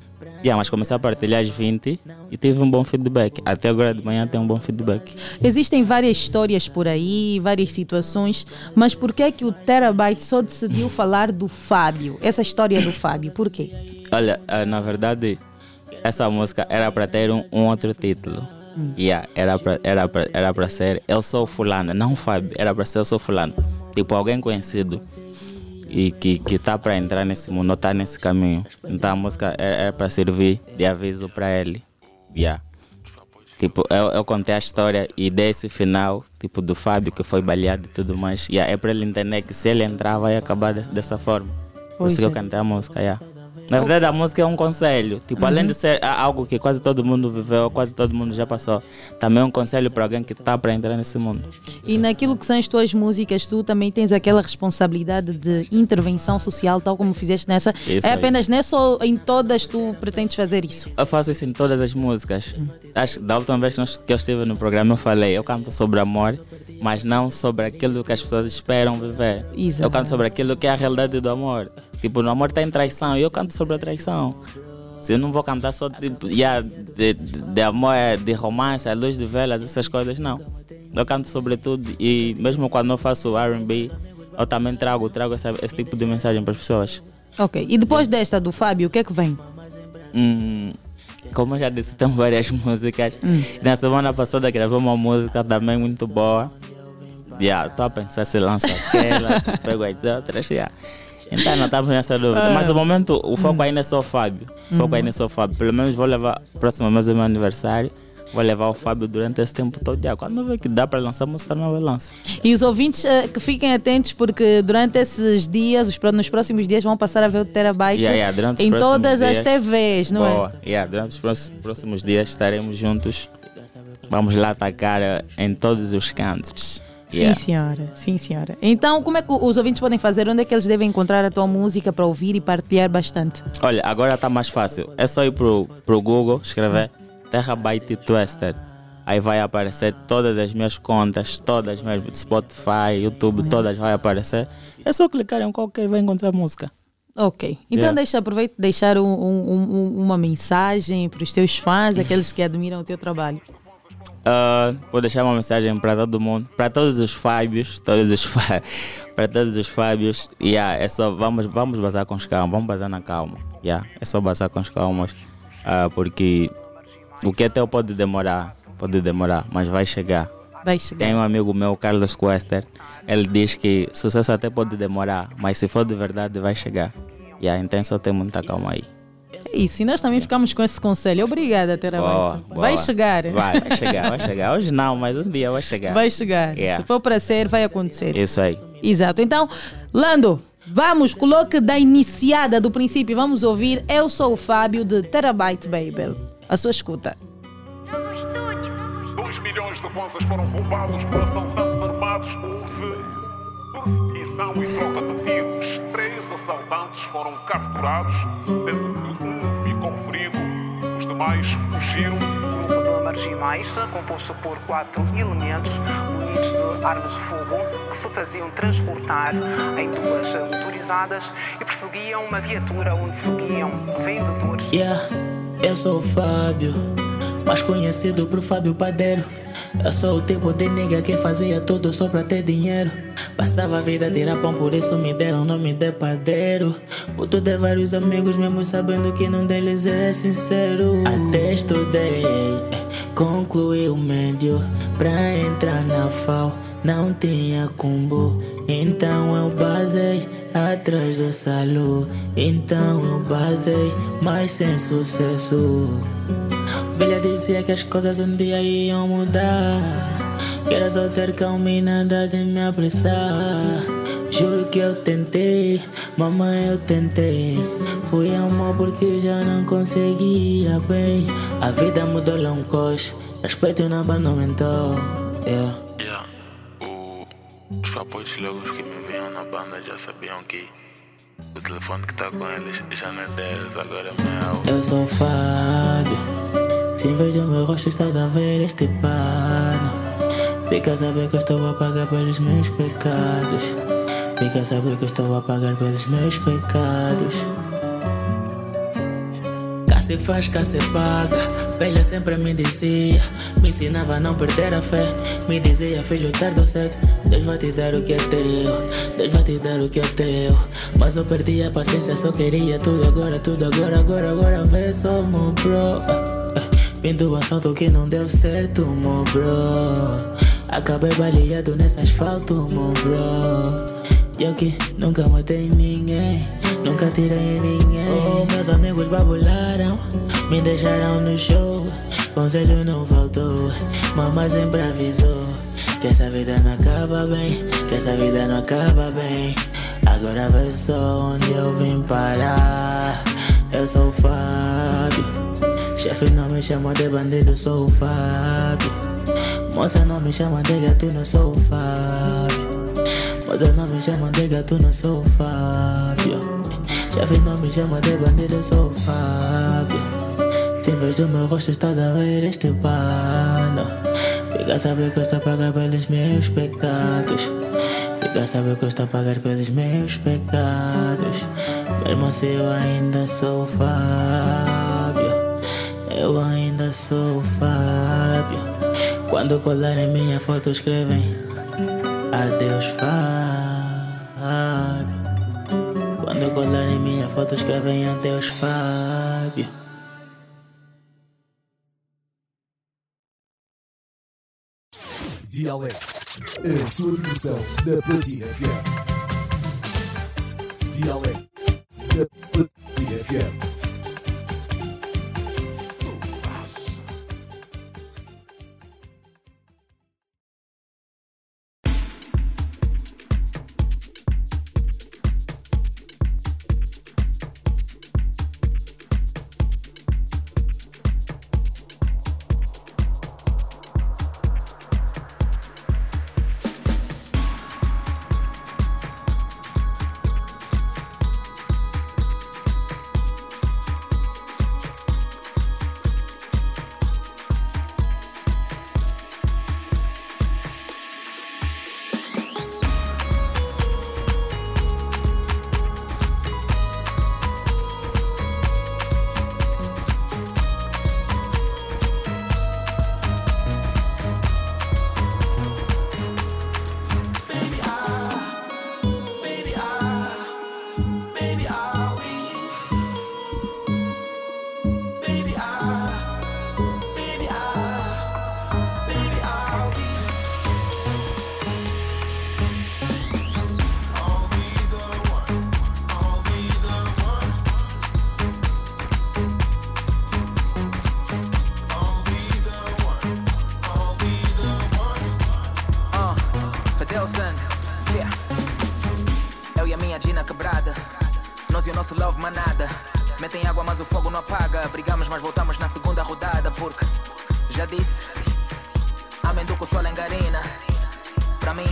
Mas comecei a partilhar às 20 e teve um bom feedback. Até agora de manhã tem um bom feedback. Existem várias histórias por aí, várias situações, mas por que é que o Terabyte só decidiu falar do Fábio? Essa história do Fábio, por quê? Olha, na verdade, essa música era para ter um outro título. Era para ser Eu Sou Fulano, não Fábio, era para ser Eu Sou Fulano. Tipo, alguém conhecido. E que está para entrar nesse mundo, está nesse caminho. Então a música é para servir de aviso para ele. Tipo, eu contei a história e dei esse final, tipo, do Fábio que foi baleado e tudo mais. É para ele entender que se ele entrar vai acabar dessa forma. Por isso que eu cantei a música. Na verdade, a música é um conselho. Tipo, além de ser algo que quase todo mundo viveu, quase todo mundo já passou, também é um conselho para alguém que está para entrar nesse mundo. E naquilo que são as tuas músicas, tu também tens aquela responsabilidade de intervenção social, tal como fizeste nessa. Isso é apenas nessa ou em todas tu pretendes fazer isso? Eu faço isso em todas as músicas. Acho que da última vez que eu estive no programa, eu falei, eu canto sobre amor, mas não sobre aquilo que as pessoas esperam viver. Exato. Eu canto sobre aquilo que é a realidade do amor. Tipo, no amor tem traição e eu canto sobre a traição. Se eu não vou cantar só de amor, de romance, à luz de velas, essas coisas, não. Eu canto sobre tudo e mesmo quando eu faço R&B, eu também trago esse tipo de mensagem para as pessoas. Ok, e depois desta do Fábio, o que é que vem? Como eu já disse, tem várias músicas. Na semana passada gravei uma música também muito boa. Estou a pensar se lanço aquela, se pego as outras, Então não estamos nessa dúvida. Mas no momento o foco ainda é só o Fábio. Pelo menos vou levar, próximo mês é meu aniversário, vou levar o Fábio durante esse tempo todo. Quando ver que dá para lançar música nova, eu lanço. E os ouvintes que fiquem atentos, porque durante esses dias, nos próximos dias, vão passar a ver o Terabyte em todas as TVs, não é? Durante os próximos dias estaremos juntos. Vamos lá atacar em todos os cantos. Sim, senhora. Então, como é que os ouvintes podem fazer? Onde é que eles devem encontrar a tua música para ouvir e partilhar bastante? Olha, agora está mais fácil. É só ir pro Google, escrever Terabyte Twister. Aí vai aparecer todas as minhas contas, todas as minhas Spotify, YouTube, todas vai aparecer. É só clicar em qualquer e vai encontrar música. Ok, então aproveito deixar uma mensagem para os teus fãs, aqueles que admiram o teu trabalho. Vou deixar uma mensagem para todo mundo, para todos os Fábios, para todos os Fábios. É só vamos bazar com os calmos, vamos bazar na calma. É só bazar com os calmos, porque o que é teu pode demorar, mas vai chegar. Tem um amigo meu, Carlos Quester, ele diz que sucesso até pode demorar, mas se for de verdade vai chegar. Então só tem muita calma aí. Isso, e nós também ficamos com esse conselho. Obrigada, Terabyte. Vai chegar. Vai chegar. Hoje não, mas um dia vai chegar. Se for para ser, vai acontecer. Isso aí. Exato. Então, Lando, vamos, coloque da iniciada, do princípio. Vamos ouvir Eu Sou o Fábio, de Terabyte Baby. A sua escuta. Novo estúdio. 2 milhões de rosas foram roubados por assaltantes armados. Houve perseguição e troca de tiros. 3 assaltantes foram capturados, sendo que 1 ficou ferido. Os demais fugiram. Um grupo de marginais, composto por 4 elementos, unidos de armas de fogo, que se faziam transportar em 2 motorizadas e perseguiam uma viatura onde seguiam vendedores. Yeah, eu sou o Fábio, mais conhecido por Fábio Padeiro. Eu sou o tipo de nega que fazia tudo só pra ter dinheiro. Passava a vida a tirar pão, por isso me deram nome de padeiro. Puto de vários amigos, mesmo sabendo que nenhum deles é sincero. Até estudei, concluí o médio. Pra entrar na FAO não tinha combo, então eu basei atrás do salo. Então eu basei, mas sem sucesso. Velha dizia que as coisas um dia iam mudar, que era só ter calma e nada de me apressar. Juro que eu tentei, mamãe, eu tentei. Fui amor porque já não conseguia bem. A vida mudou loncos, respeito na banda aumentou. Yeah. Yeah. Os papões logos que me vinham na banda já sabiam que o telefone que tá com eles já não é deles, agora é meu. Eu sou Fábio. Se vejo meu rosto, estás a ver este pano. Fica a saber que eu estou a pagar pelos meus pecados. Fica a saber que eu estou a pagar pelos meus pecados. Cá se faz, cá se paga. Velha sempre me dizia, me ensinava a não perder a fé. Me dizia, filho, tarde ou cedo, Deus vai te dar o que é teu, Deus vai te dar o que é teu. Mas eu perdi a paciência, só queria tudo agora, agora vê só, meu bro. Vim do assalto que não deu certo, meu bro. Acabei baleado nesse asfalto, meu bro. Eu que nunca matei ninguém, nunca tirei ninguém. Oh, meus amigos babularam, me deixaram no show. Conselho não faltou, mamãe sempre avisou que essa vida não acaba bem, que essa vida não acaba bem. Agora vê só onde eu vim parar. Eu sou o Fábio. Chefe não me chama de bandido, sou o Fábio. Moça não me chama de gatuno, sou o Fábio. Moça não me chama de gatuno, sou o Fábio. Chefe não me chama de bandido, sou o Fábio. Se vejo meu rosto, estás a ver este pano. Fica a saber que eu estou a pagar pelos meus pecados. Fica a saber que eu estou a pagar pelos meus pecados. Mesmo assim eu ainda sou o Fábio. Eu ainda sou o Fábio. Quando colarem minha foto escrevem adeus Fábio. Quando colarem minha foto escrevem adeus Fábio. Dialeto, a sua versão da Platina FM. Dialeto da Platina FM. Manada, Metem água mas o fogo não apaga. Brigamos mas voltamos na segunda rodada. Porque, já disse, amém do que o sol engarina. Pra mim,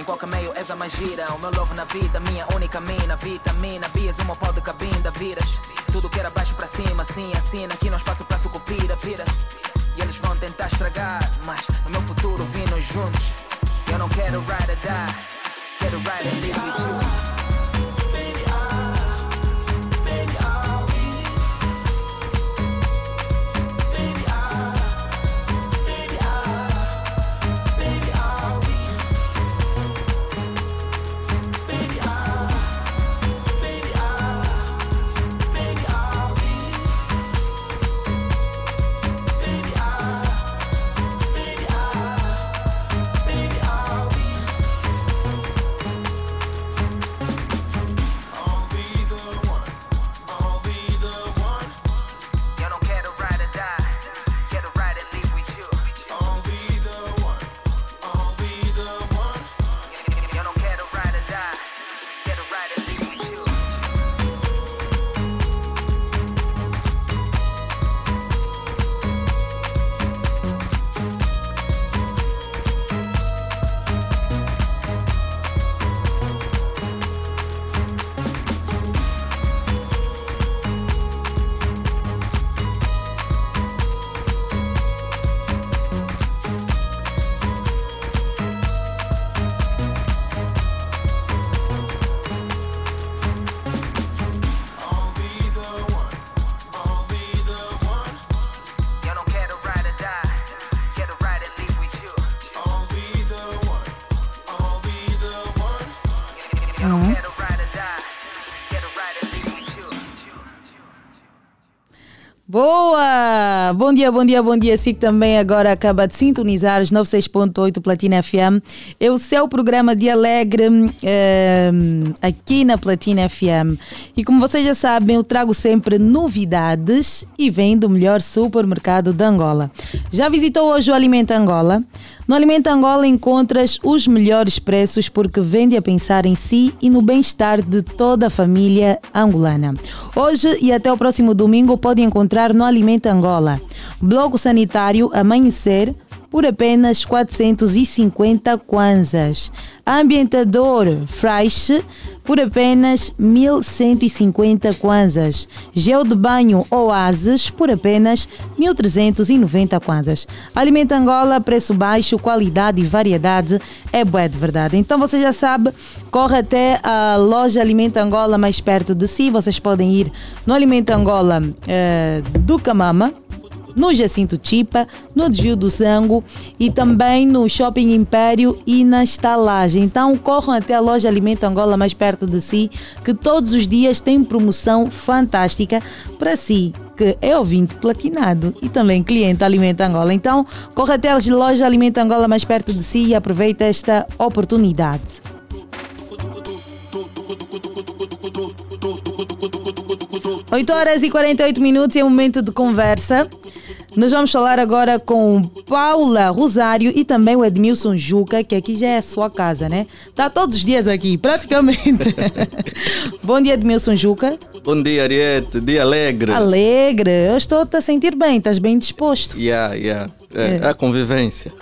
em qualquer meio és a mais gira. O meu love na vida, minha única mina. Vitamina, bias, uma pau de cabinda. Viras, tudo que era baixo pra cima. Sim, assina, aqui não há espaço pra sucupira. Vira, e eles vão tentar estragar. Mas no meu futuro vimos juntos. Eu não quero ride or die. Quero ride and live with you. Boa! Bom dia, bom dia, bom dia. Si que também agora acaba de sintonizar os 96.8 Platina FM. É o seu programa de alegre aqui na Platina FM. E como vocês já sabem, eu trago sempre novidades e vem do melhor supermercado de Angola. Já visitou hoje o Alimenta Angola? No Alimenta Angola encontras os melhores preços porque vende a pensar em si e no bem-estar de toda a família angolana. Hoje e até o próximo domingo pode encontrar no Alimenta Angola. Bloco sanitário amanhecer por apenas 450 kwanzas. Ambientador Fraiche por apenas 1.150 kwanzas. Gel de banho Oasis por apenas 1.390 kwanzas. Alimenta Angola, preço baixo, qualidade e variedade é bué de verdade. Então você já sabe, corre até a loja Alimenta Angola mais perto de si. Vocês podem ir no Alimenta Angola do Camama, no Jacinto Chipa, no Desvio do Zango e também no Shopping Império e na Estalagem. Então corram até a loja Alimenta Angola mais perto de si, que todos os dias tem promoção fantástica para si, que é ouvinte platinado e também cliente Alimenta Angola. Então corra até a loja Alimenta Angola mais perto de si e aproveita esta oportunidade. Oito horas e 48 minutos é o momento de conversa. Nós vamos falar agora com Paula Rosário e também o Edmilson Juca, que aqui já é a sua casa, né? Está todos os dias aqui, praticamente. Bom dia, Edmilson Juca. Bom dia, Arieth. Dia alegre. Alegre. Eu estou a sentir bem. Estás bem disposto? A convivência.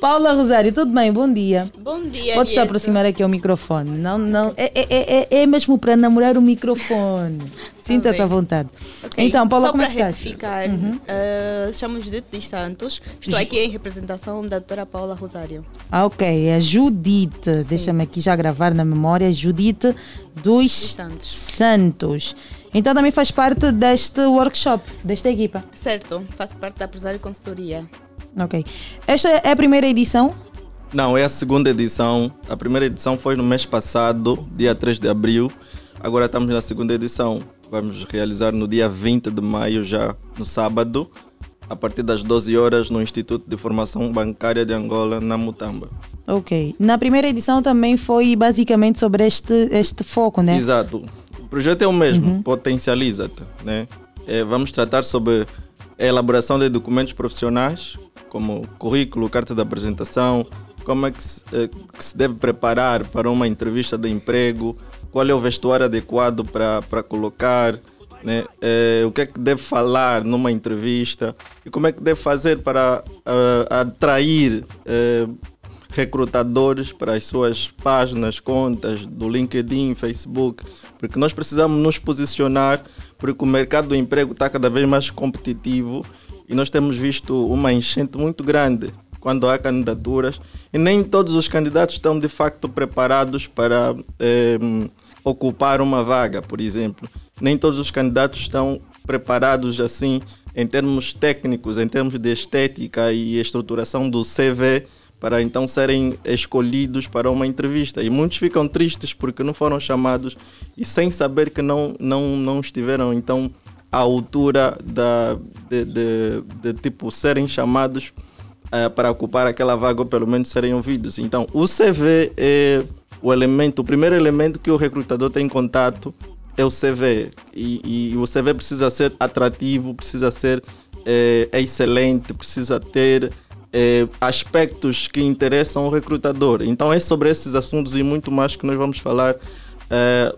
Paula Rosário, tudo bem? Bom dia. Bom dia, Podes te aproximar aqui ao microfone. Não. É mesmo para namorar o microfone. Sinta-te à vontade. Okay. Então, Paula, como estás? Só para retificar, chamo Judite dos Santos. Estou aqui em representação da doutora Paula Rosário. Ah, ok. É Judite. Sim. Deixa-me aqui já gravar na memória. Judite dos Santos. Então também faz parte deste workshop, desta equipa. Certo, faço parte da Prosário Consultoria. Ok. Esta é a primeira edição? Não, é a segunda edição. A primeira edição foi no mês passado, dia 3 de abril. Agora estamos na segunda edição. Vamos realizar no dia 20 de maio, já no sábado, a partir das 12 horas, no Instituto de Formação Bancária de Angola, na Mutamba. Ok. Na primeira edição também foi basicamente sobre este foco, né? Exato. O projeto é o mesmo, potencializa-te, né? Vamos tratar sobre a elaboração de documentos profissionais, como currículo, carta de apresentação, como é que se deve preparar para uma entrevista de emprego, qual é o vestuário adequado para colocar, né? O que é que deve falar numa entrevista e como é que deve fazer para atrair recrutadores para as suas páginas, contas do LinkedIn, Facebook, porque nós precisamos nos posicionar, porque o mercado do emprego está cada vez mais competitivo e nós temos visto uma enchente muito grande quando há candidaturas e nem todos os candidatos estão de facto preparados para ocupar uma vaga, por exemplo. Nem todos os candidatos estão preparados assim em termos técnicos, em termos de estética e estruturação do CV para então serem escolhidos para uma entrevista. E muitos ficam tristes porque não foram chamados e sem saber que não estiveram então à altura de tipo serem chamados para ocupar aquela vaga ou pelo menos serem ouvidos. Então o CV é o primeiro elemento que o recrutador tem em contato é o CV e o CV precisa ser atrativo, precisa ser excelente, precisa ter aspectos que interessam o recrutador. Então é sobre esses assuntos e muito mais que nós vamos falar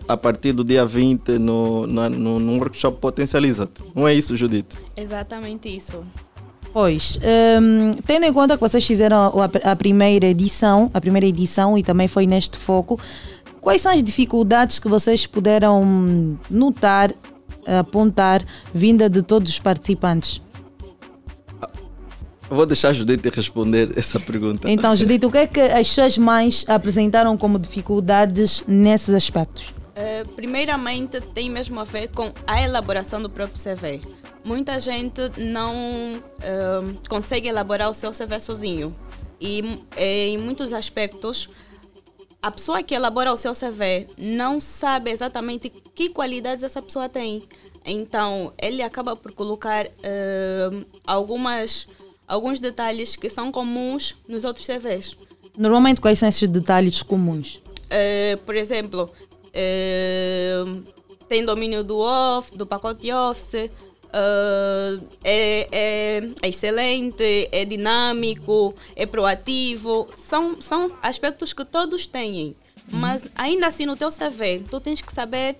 a partir do dia 20 no workshop Potencializa-te. Não é isso, Judith? Exatamente isso. Pois, tendo em conta que vocês fizeram a primeira edição e também foi neste foco, quais são as dificuldades que vocês puderam notar, apontar, vinda de todos os participantes? Vou deixar a Judith responder essa pergunta. Então, Judith, o que é que as suas mães apresentaram como dificuldades nesses aspectos? Primeiramente, tem mesmo a ver com a elaboração do próprio CV. Muita gente não consegue elaborar o seu CV sozinho. E em muitos aspectos, a pessoa que elabora o seu CV não sabe exatamente que qualidades essa pessoa tem. Então, ele acaba por colocar alguns detalhes que são comuns nos outros CVs. Normalmente, quais são esses detalhes comuns? Por exemplo, tem domínio do pacote Office, é excelente, é dinâmico, é proativo. São aspectos que todos têm, mas ainda assim no teu CV, tu tens que saber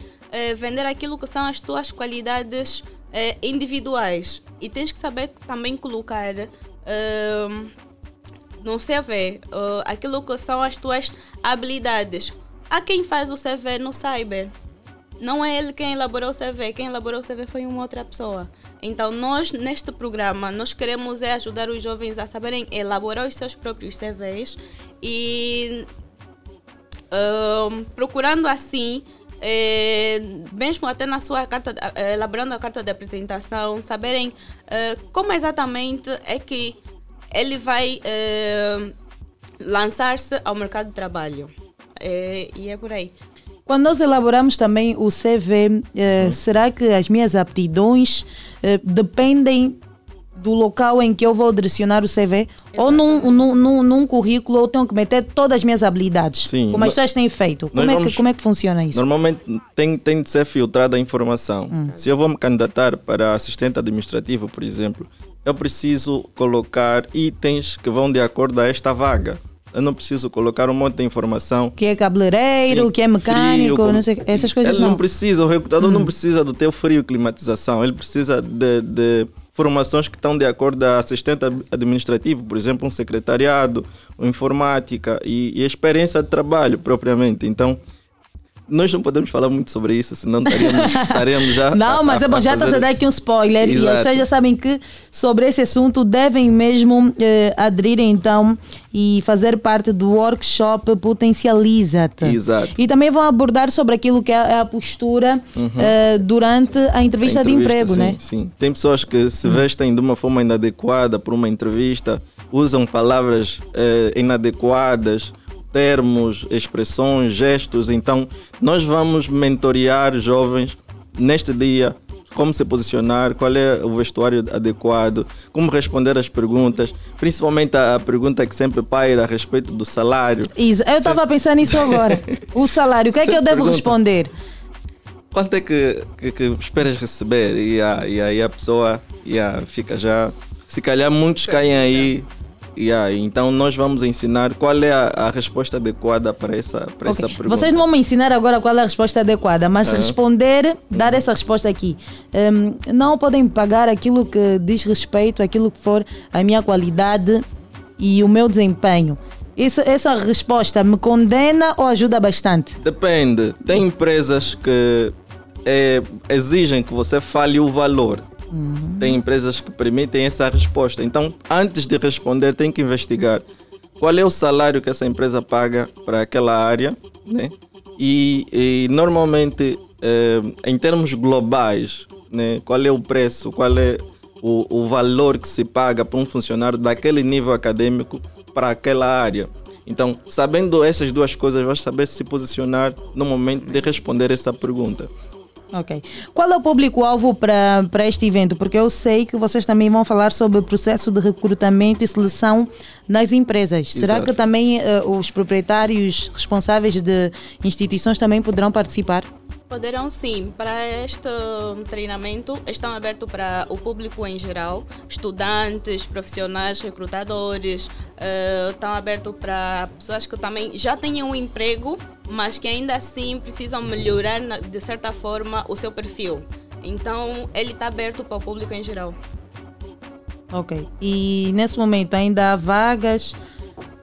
vender aquilo que são as tuas qualidades individuais. E tens que saber também colocar no CV aquilo que são as tuas habilidades. Há quem faz o CV no cyber. Não é ele quem elaborou o CV. Quem elaborou o CV foi uma outra pessoa. Então nós, neste programa, nós queremos ajudar os jovens a saberem elaborar os seus próprios CVs e procurando assim, mesmo até na sua carta, elaborando a carta de apresentação, saberem como exatamente é que ele vai lançar-se ao mercado de trabalho. E é por aí. Quando nós elaboramos também o CV, será que as minhas aptidões dependem do local em que eu vou direcionar o CV? Exatamente. Ou num currículo eu tenho que meter todas as minhas habilidades? Sim, como as pessoas têm feito? Como é que funciona isso? Normalmente tem de ser filtrada a informação. Se eu vou me candidatar para assistente administrativo, por exemplo, eu preciso colocar itens que vão de acordo a esta vaga. Eu não preciso colocar um monte de informação. Que é cabeleireiro, sim, que é mecânico, frio, não sei, essas coisas não. Ele não precisa, o recrutador não precisa do teu frio e climatização. Ele precisa de formações que estão de acordo a assistente administrativo, por exemplo, um secretariado, informática e experiência de trabalho propriamente. Então, nós não podemos falar muito sobre isso, senão estaremos já... Não, mas é bom, já está a dar aqui um spoiler. Exato. E as pessoas já sabem que sobre esse assunto devem mesmo aderir então e fazer parte do workshop Potencializa-te. Exato. E também vão abordar sobre aquilo que é a postura durante a entrevista de emprego, sim, né? Sim, tem pessoas que se vestem de uma forma inadequada para uma entrevista, usam palavras inadequadas, termos, expressões, gestos. Então, nós vamos mentorear jovens neste dia, como se posicionar, qual é o vestuário adequado, como responder às perguntas, principalmente a pergunta que sempre paira a respeito do salário. Isso, eu estava pensando nisso agora. O salário, o que é que eu devo responder? Quanto é que esperas receber? E aí a pessoa fica já... Se calhar muitos caem aí... Então nós vamos ensinar qual é a resposta adequada para essa pergunta. Vocês não vão me ensinar agora qual é a resposta adequada, mas responder, dar essa resposta aqui. Não podem pagar aquilo que diz respeito, aquilo que for a minha qualidade e o meu desempenho. Essa resposta me condena ou ajuda bastante? Depende. Tem empresas que exigem que você fale o valor. Uhum. Tem empresas que permitem essa resposta. Então, antes de responder, tem que investigar qual é o salário que essa empresa paga para aquela área, né? E normalmente, em termos globais, né? Qual é o preço, qual é o valor que se paga para um funcionário daquele nível acadêmico para aquela área. Então, sabendo essas duas coisas, vai saber se posicionar no momento de responder essa pergunta. Ok. Qual é o público-alvo para este evento? Porque eu sei que vocês também vão falar sobre o processo de recrutamento e seleção nas empresas. Exato. Será que também os proprietários responsáveis de instituições também poderão participar? Poderão sim. Para este treinamento estão abertos para o público em geral, estudantes, profissionais, recrutadores, estão abertos para pessoas que também já têm um emprego, mas que ainda assim precisam melhorar de certa forma o seu perfil. Então ele está aberto para o público em geral. Ok. E nesse momento ainda há vagas?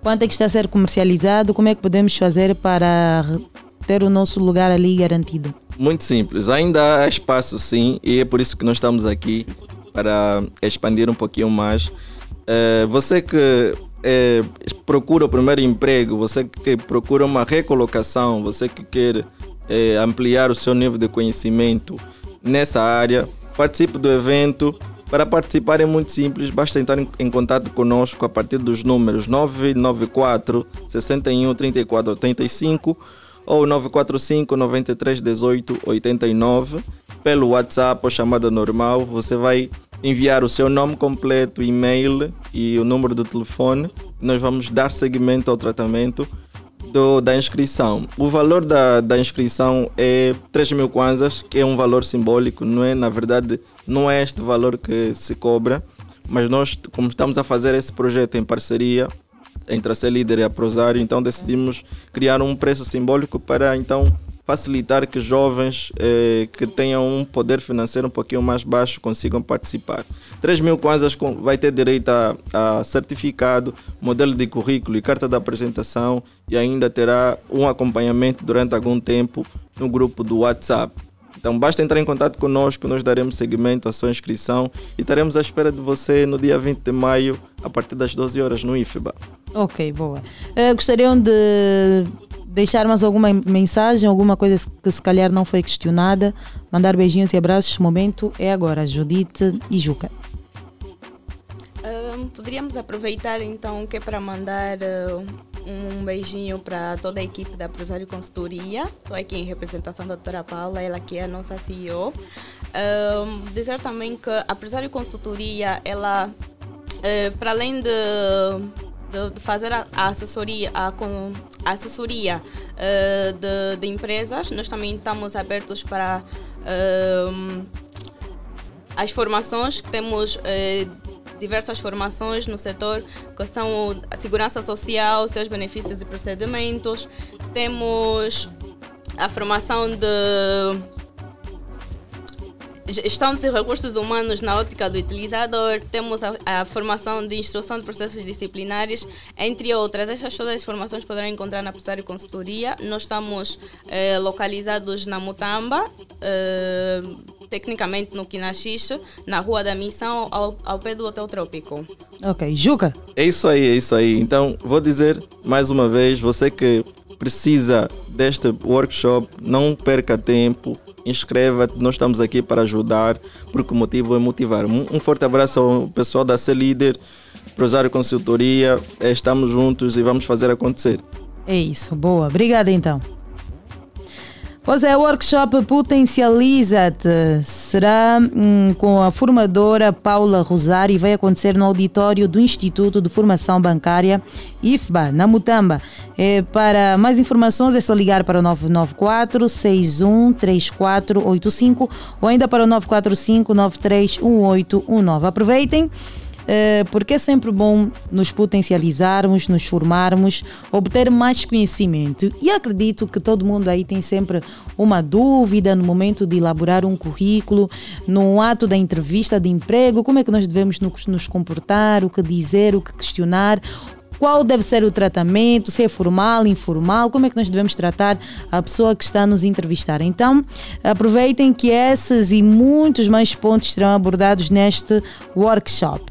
Quanto é que está a ser comercializado? Como é que podemos fazer para ter o nosso lugar ali garantido? Muito simples, ainda há espaço sim, e é por isso que nós estamos aqui para expandir um pouquinho mais. Você que procura o primeiro emprego, você que procura uma recolocação, você que quer ampliar o seu nível de conhecimento nessa área, participe do evento. Para participar é muito simples, basta entrar em contato conosco a partir dos números 994 61 34 85 ou 945-9318-89, pelo WhatsApp ou chamada normal. Você vai enviar o seu nome completo, e-mail e o número do telefone. Nós vamos dar seguimento ao tratamento da inscrição. O valor da inscrição é 3 mil kwanzas, que é um valor simbólico, não é? Na verdade, não é este valor que se cobra, mas nós, como estamos a fazer esse projeto em parceria entre a Ser Líder e a Prosário, então decidimos criar um preço simbólico para então facilitar que jovens que tenham um poder financeiro um pouquinho mais baixo consigam participar. 3 mil kwanzas vai ter direito a certificado, modelo de currículo e carta de apresentação, e ainda terá um acompanhamento durante algum tempo no grupo do WhatsApp. Então basta entrar em contato conosco, nós daremos seguimento à sua inscrição e estaremos à espera de você no dia 20 de maio, a partir das 12 horas no IFBA. Ok, boa. Gostariam de deixar mais alguma mensagem, alguma coisa que se calhar não foi questionada? Mandar beijinhos e abraços, o momento é agora, Judite e Juca. Poderíamos aproveitar então que é para mandar um beijinho para toda a equipe da Prosário Consultoria. Estou aqui em representação da doutora Paula, ela que é a nossa CEO. Dizer também que a Prosário Consultoria, ela, para além de fazer a assessoria, de empresas, nós também estamos abertos para as formações que temos. Diversas formações no setor, que são a segurança social, seus benefícios e procedimentos. Temos a formação de gestão de recursos humanos na ótica do utilizador, temos a formação de instrução de processos disciplinares, entre outras. Estas todas as formações poderão encontrar na Prosário Consultoria. Nós estamos localizados na Mutamba, tecnicamente no Quinaxixi, na Rua da Missão, ao pé do Hotel Trópico. Ok, Juca? É isso aí. Então, vou dizer mais uma vez, você que precisa deste workshop, não perca tempo, inscreva-te, nós estamos aqui para ajudar, porque o motivo é motivar. Um forte abraço ao pessoal da Ser Líder, Prosário Consultoria, estamos juntos e vamos fazer acontecer. É isso, boa. Obrigada então. Pois é, o workshop Potencializa-te será com a formadora Paula Rosário e vai acontecer no auditório do Instituto de Formação Bancária, IFBA, na Mutamba. Para mais informações é só ligar para o 994-613485 ou ainda para o 945-931819. Aproveitem porque é sempre bom nos potencializarmos, nos formarmos, obter mais conhecimento. E acredito que todo mundo aí tem sempre uma dúvida no momento de elaborar um currículo, no ato da entrevista de emprego, como é que nós devemos nos comportar, o que dizer, o que questionar, qual deve ser o tratamento, se é formal, informal, como é que nós devemos tratar a pessoa que está a nos entrevistar. Então, aproveitem que esses e muitos mais pontos serão abordados neste workshop.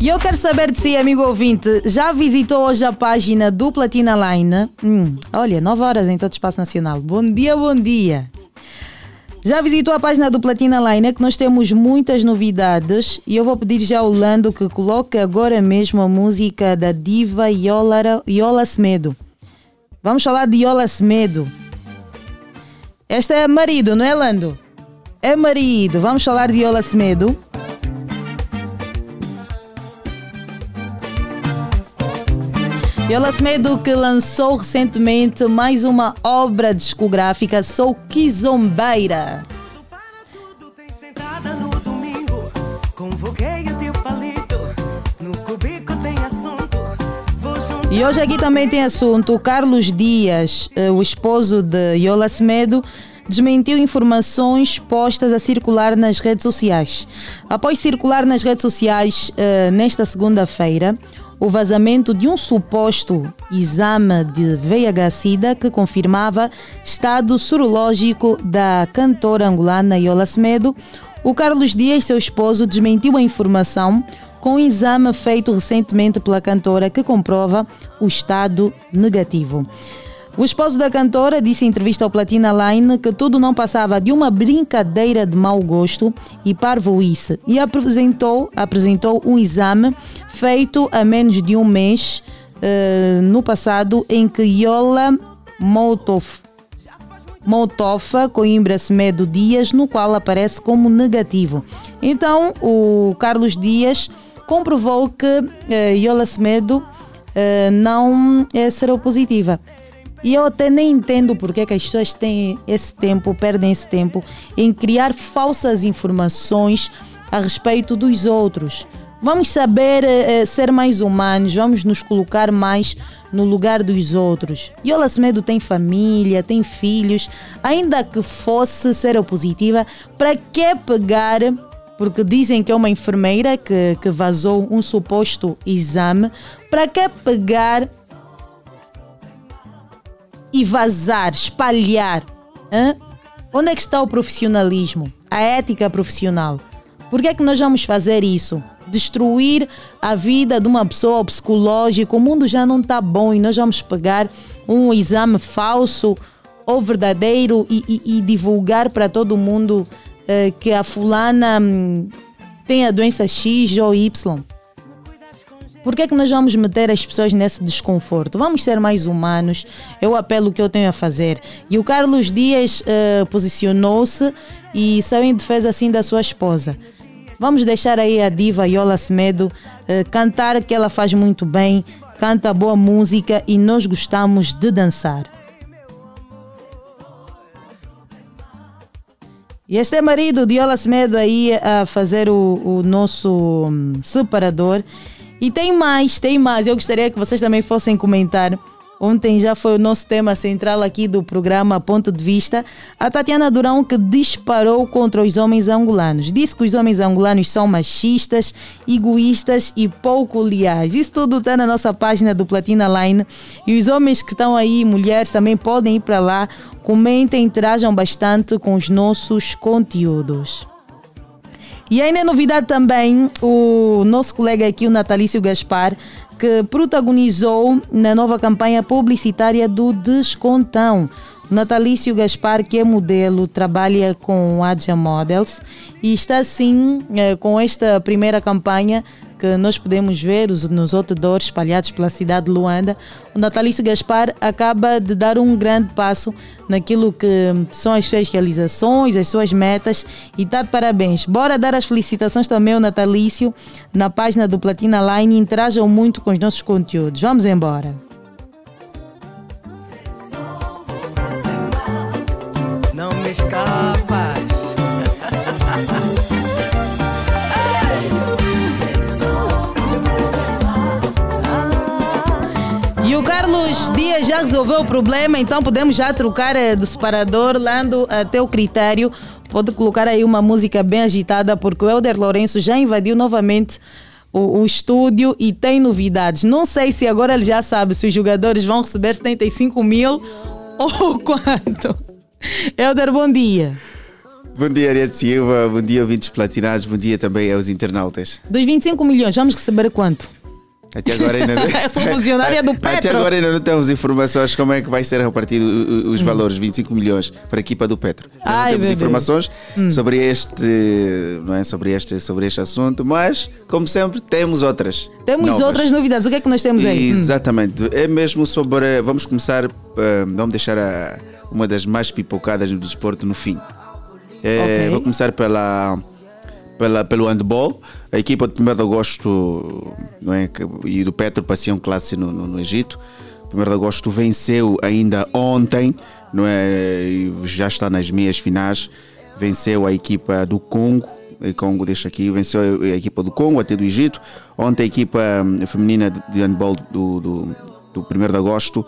E eu quero saber de si, amigo ouvinte, já visitou hoje a página do Platina Line? Olha, 9 horas em todo o espaço nacional. Bom dia, bom dia. Já visitou a página do Platina Line, que nós temos muitas novidades, e eu vou pedir já ao Lando que coloque agora mesmo a música da diva Iola Semedo. Vamos falar de Iola Semedo. Esta é Marido, não é, Lando? É Marido. Vamos falar de Iola Semedo. Iola Semedo, que lançou recentemente mais uma obra discográfica, Sou Quizombeira. Tudo para tudo, tem sentada no domingo. Convoquei o teu palito, no cubico tem assunto. E hoje aqui também tem assunto. Carlos Dias, o esposo de Iola Semedo, desmentiu informações postas a circular nas redes sociais. Após circular nas redes sociais nesta segunda-feira, o vazamento de um suposto exame de VIH-Sida que confirmava estado sorológico da cantora angolana Iola Semedo, o Carlos Dias, seu esposo, desmentiu a informação com um exame feito recentemente pela cantora que comprova o estado negativo. O esposo da cantora disse em entrevista ao Platina Line que tudo não passava de uma brincadeira de mau gosto e parvoíce, e apresentou um exame feito há menos de um mês no passado, em que Iola Moutofa Coimbra Semedo Dias, no qual aparece como negativo. Então o Carlos Dias comprovou que Iola Semedo não é seropositiva. E eu até nem entendo porque é que as pessoas têm esse tempo, perdem esse tempo em criar falsas informações a respeito dos outros. Vamos saber ser mais humanos, vamos nos colocar mais no lugar dos outros. Iola Semedo tem família, tem filhos, ainda que fosse seropositiva, para que pegar? Porque dizem que é uma enfermeira que vazou um suposto exame. Para que pegar e vazar, espalhar? Hã? Onde é que está o profissionalismo? A ética profissional? Por que é que nós vamos fazer isso? Destruir a vida de uma pessoa, o psicológico, o mundo já não está bom e nós vamos pegar um exame falso ou verdadeiro e divulgar para todo mundo que a fulana tem a doença X ou Y. Por que é que nós vamos meter as pessoas nesse desconforto? Vamos ser mais humanos. É o apelo que eu tenho a fazer. E o Carlos Dias posicionou-se e saiu em defesa assim da sua esposa. Vamos deixar aí a diva Iola Semedo cantar, que ela faz muito bem, canta boa música e nós gostamos de dançar. E este é Marido de Iola Semedo aí a fazer o nosso separador. E tem mais. Eu gostaria que vocês também fossem comentar. Ontem já foi o nosso tema central aqui do programa Ponto de Vista. A Tatiana Durão, que disparou contra os homens angolanos. Disse que os homens angolanos são machistas, egoístas e pouco leais. Isso tudo está na nossa página do Platina Line. E os homens que estão aí, mulheres, também podem ir para lá. Comentem, interajam bastante com os nossos conteúdos. E ainda é novidade também o nosso colega aqui, o Natalício Gaspar, que protagonizou na nova campanha publicitária do Descontão. O Natalício Gaspar, que é modelo, trabalha com Adja Models e está sim com esta primeira campanha que nós podemos ver nos outdoors espalhados pela cidade de Luanda. O Natalício Gaspar acaba de dar um grande passo naquilo que são as suas realizações, as suas metas, e está de parabéns. Bora dar as felicitações também ao Natalício na página do Platina Line. Interajam muito com os nossos conteúdos. Vamos embora. das capas. E o Carlos Dias já resolveu o problema, então podemos já trocar de separador, Lando, a teu critério. Pode colocar aí uma música bem agitada, porque o Helder Lourenço já invadiu novamente o estúdio e tem novidades. Não sei se agora ele já sabe se os jogadores vão receber 75 mil ou quanto. Helder, bom dia. Bom dia, Arieth Silva. Bom dia, ouvintes platinados. Bom dia também aos internautas. Dos 25 milhões, vamos receber quanto? Até agora ainda não... Eu sou funcionária do Petro. Até agora ainda não temos informações como é que vai ser repartido os valores, 25 milhões para a equipa do Petro. Ai, não temos informações sobre este, não é, sobre este assunto, mas como sempre temos outras. Temos outras novidades. O que é que nós temos aí? Exatamente. É mesmo sobre, vamos começar, vamos deixar uma das mais pipocadas no desporto no fim. Okay. Vou começar pelo handball. A equipa de 1 de Agosto e do Petro passeiam classe no Egito. 1 de Agosto venceu ainda ontem, não é? Já está nas meias finais. Venceu a equipa do Congo. Venceu a equipa do Congo até do Egito. Ontem a equipa feminina de handball do 1 de Agosto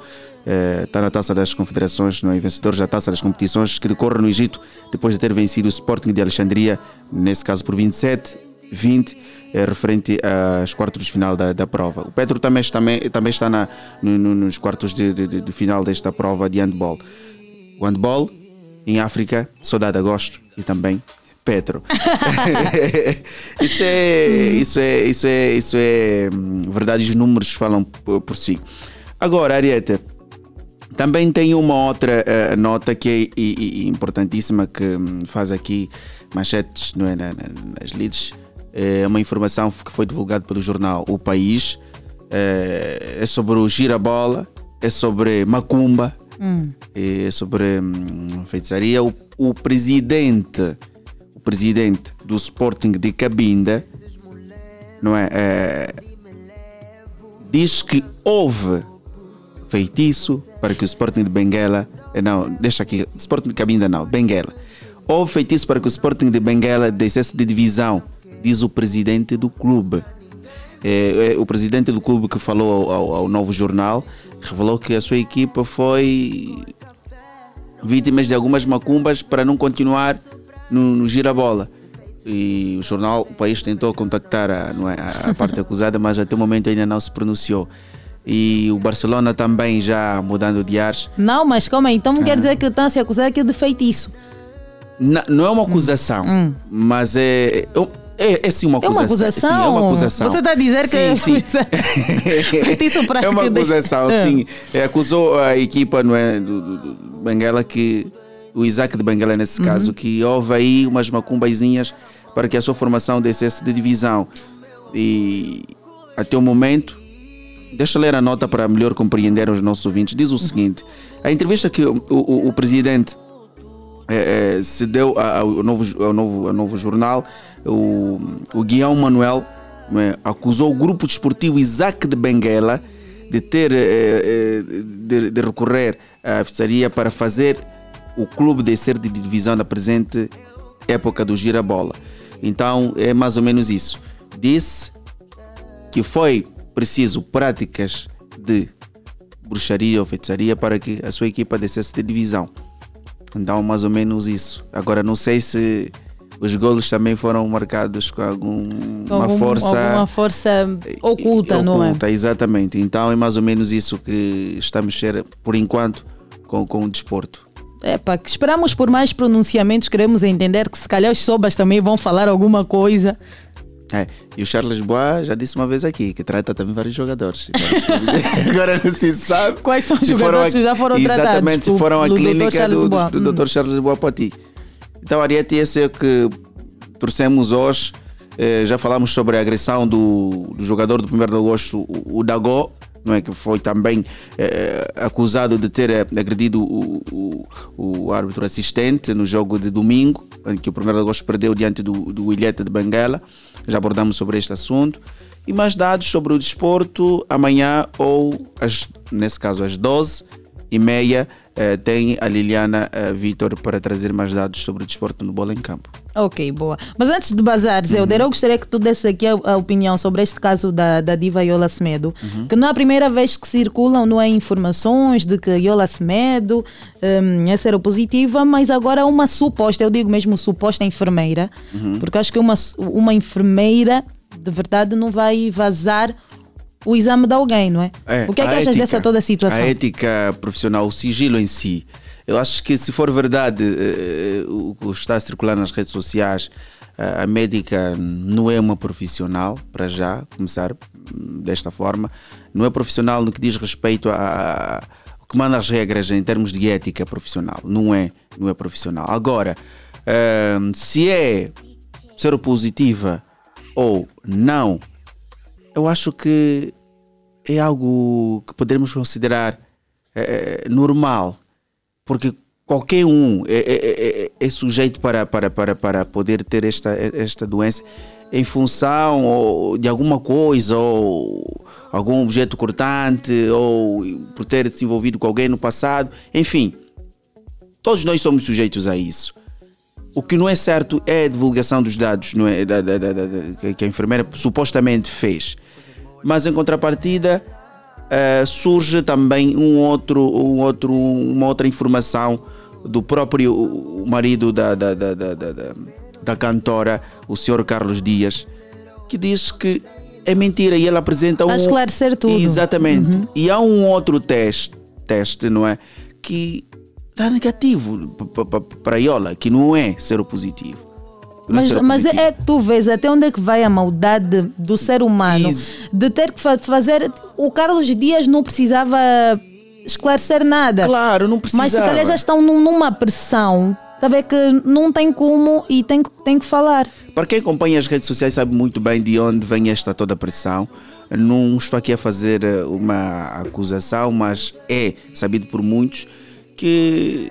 está na Taça das Confederações, não é? Vencedores da Taça das Competições, que decorre no Egito, depois de ter vencido o Sporting de Alexandria, nesse caso por 27-20, referente às quartas de final da prova. O Petro também está nos quartos de final desta prova de handball. O handball em África, saudade Agosto e também Petro. Isso é verdade, os números falam por si. Agora, Ariete, também tem uma outra nota que é importantíssima, que faz aqui manchetes, não é, nas leads. É uma informação que foi divulgada pelo jornal O País. É sobre o girabola, é sobre macumba, é sobre feitiçaria. O presidente do Sporting de Cabinda, não é, diz que houve feitiço para que o Sporting de Benguela... Não, deixa aqui. Sporting de Cabinda não, Benguela. Houve feitiço para que o Sporting de Benguela descesse de divisão, diz o presidente do clube. O presidente do clube, que falou ao novo jornal, revelou que a sua equipa foi vítima de algumas macumbas para não continuar no girabola. E o jornal O País tentou contactar a parte acusada, mas até o momento ainda não se pronunciou. E o Barcelona também já mudando de ares. Não, mas calma aí, então não quer dizer que estão a se acusar aqui de feitiço. Não é uma acusação, mas é sim uma acusação. É uma acusação? Sim, é uma acusação. Você está a dizer que sim. feitiço prático. É uma acusação, sim. Acusou a equipa do Benguela, que o Isaac de Benguela nesse caso, que houve aí umas macumbazinhas para que a sua formação descesse de divisão. E até o momento... Deixa eu ler a nota para melhor compreender os nossos ouvintes. Diz o seguinte: a entrevista que o presidente se deu ao novo jornal, o Guião Manuel acusou o grupo desportivo Isaac de Benguela de ter de recorrer à feitiçaria para fazer o clube descer de divisão na presente época do girabola. Então é mais ou menos isso. Disse que foi preciso práticas de bruxaria ou feitiçaria para que a sua equipa descesse de divisão. Então, mais ou menos isso. Agora, não sei se os golos também foram marcados com alguma força oculta, não é? Oculta, exatamente. Então, é mais ou menos isso que está a mexer, por enquanto, com o desporto. Que esperamos por mais pronunciamentos, queremos entender que se calhar os sobas também vão falar alguma coisa. E o Charles Bois já disse uma vez aqui que trata também vários jogadores. Agora não se sabe quais são os jogadores que já foram tratados. Exatamente, foram à clínica do Dr. Charles Bois para ti. Então, Ariete, esse é o que trouxemos hoje. Já falámos sobre a agressão do jogador do 1 de Agosto, o Dagó, não é, que foi também acusado de ter agredido o árbitro assistente no jogo de domingo, em que o 1 de Agosto perdeu diante do Ilhete de Benguela. Já abordamos sobre este assunto. E mais dados sobre o desporto amanhã, ou nesse caso às 12, e meia tem a Liliana Vitor para trazer mais dados sobre o desporto no Bola em Campo. Ok, boa. Mas antes de bazares, Helder, eu gostaria que tu desse aqui a opinião sobre este caso da diva Iola Semedo, que não é a primeira vez que circulam, não é, informações de que Iola Semedo é seropositiva, mas agora uma suposta, eu digo mesmo suposta enfermeira, porque acho que uma enfermeira de verdade não vai vazar o exame de alguém, não é? O que é que achas dessa toda a situação? A ética profissional, o sigilo em si. Eu acho que se for verdade o que está circulando nas redes sociais, a médica não é uma profissional, para já começar desta forma. Não é profissional no que diz respeito a que manda as regras em termos de ética profissional. Não é profissional. Agora, se é seropositiva ou não, eu acho que é algo que poderemos considerar normal, porque qualquer um é sujeito para poder ter esta doença em função ou de alguma coisa ou algum objeto cortante ou por ter se envolvido com alguém no passado. Enfim, todos nós somos sujeitos a isso. O que não é certo é a divulgação dos dados, não é, que a enfermeira supostamente fez. Mas em contrapartida surge também uma outra informação do próprio marido da cantora, o senhor Carlos Dias, que diz que é mentira e ela apresenta um... A esclarecer tudo. Exatamente. E há um outro teste, não é, que está negativo para a Iola, que não é seropositivo. Mas é que tu vês até onde é que vai a maldade do ser humano. Isso. De ter que fazer... O Carlos Dias não precisava esclarecer nada. Claro, não precisava. Mas se calhar já estão numa pressão, sabe, que não tem como e tem que falar. Para quem acompanha as redes sociais sabe muito bem de onde vem esta toda pressão. Não estou aqui a fazer uma acusação, mas é sabido por muitos que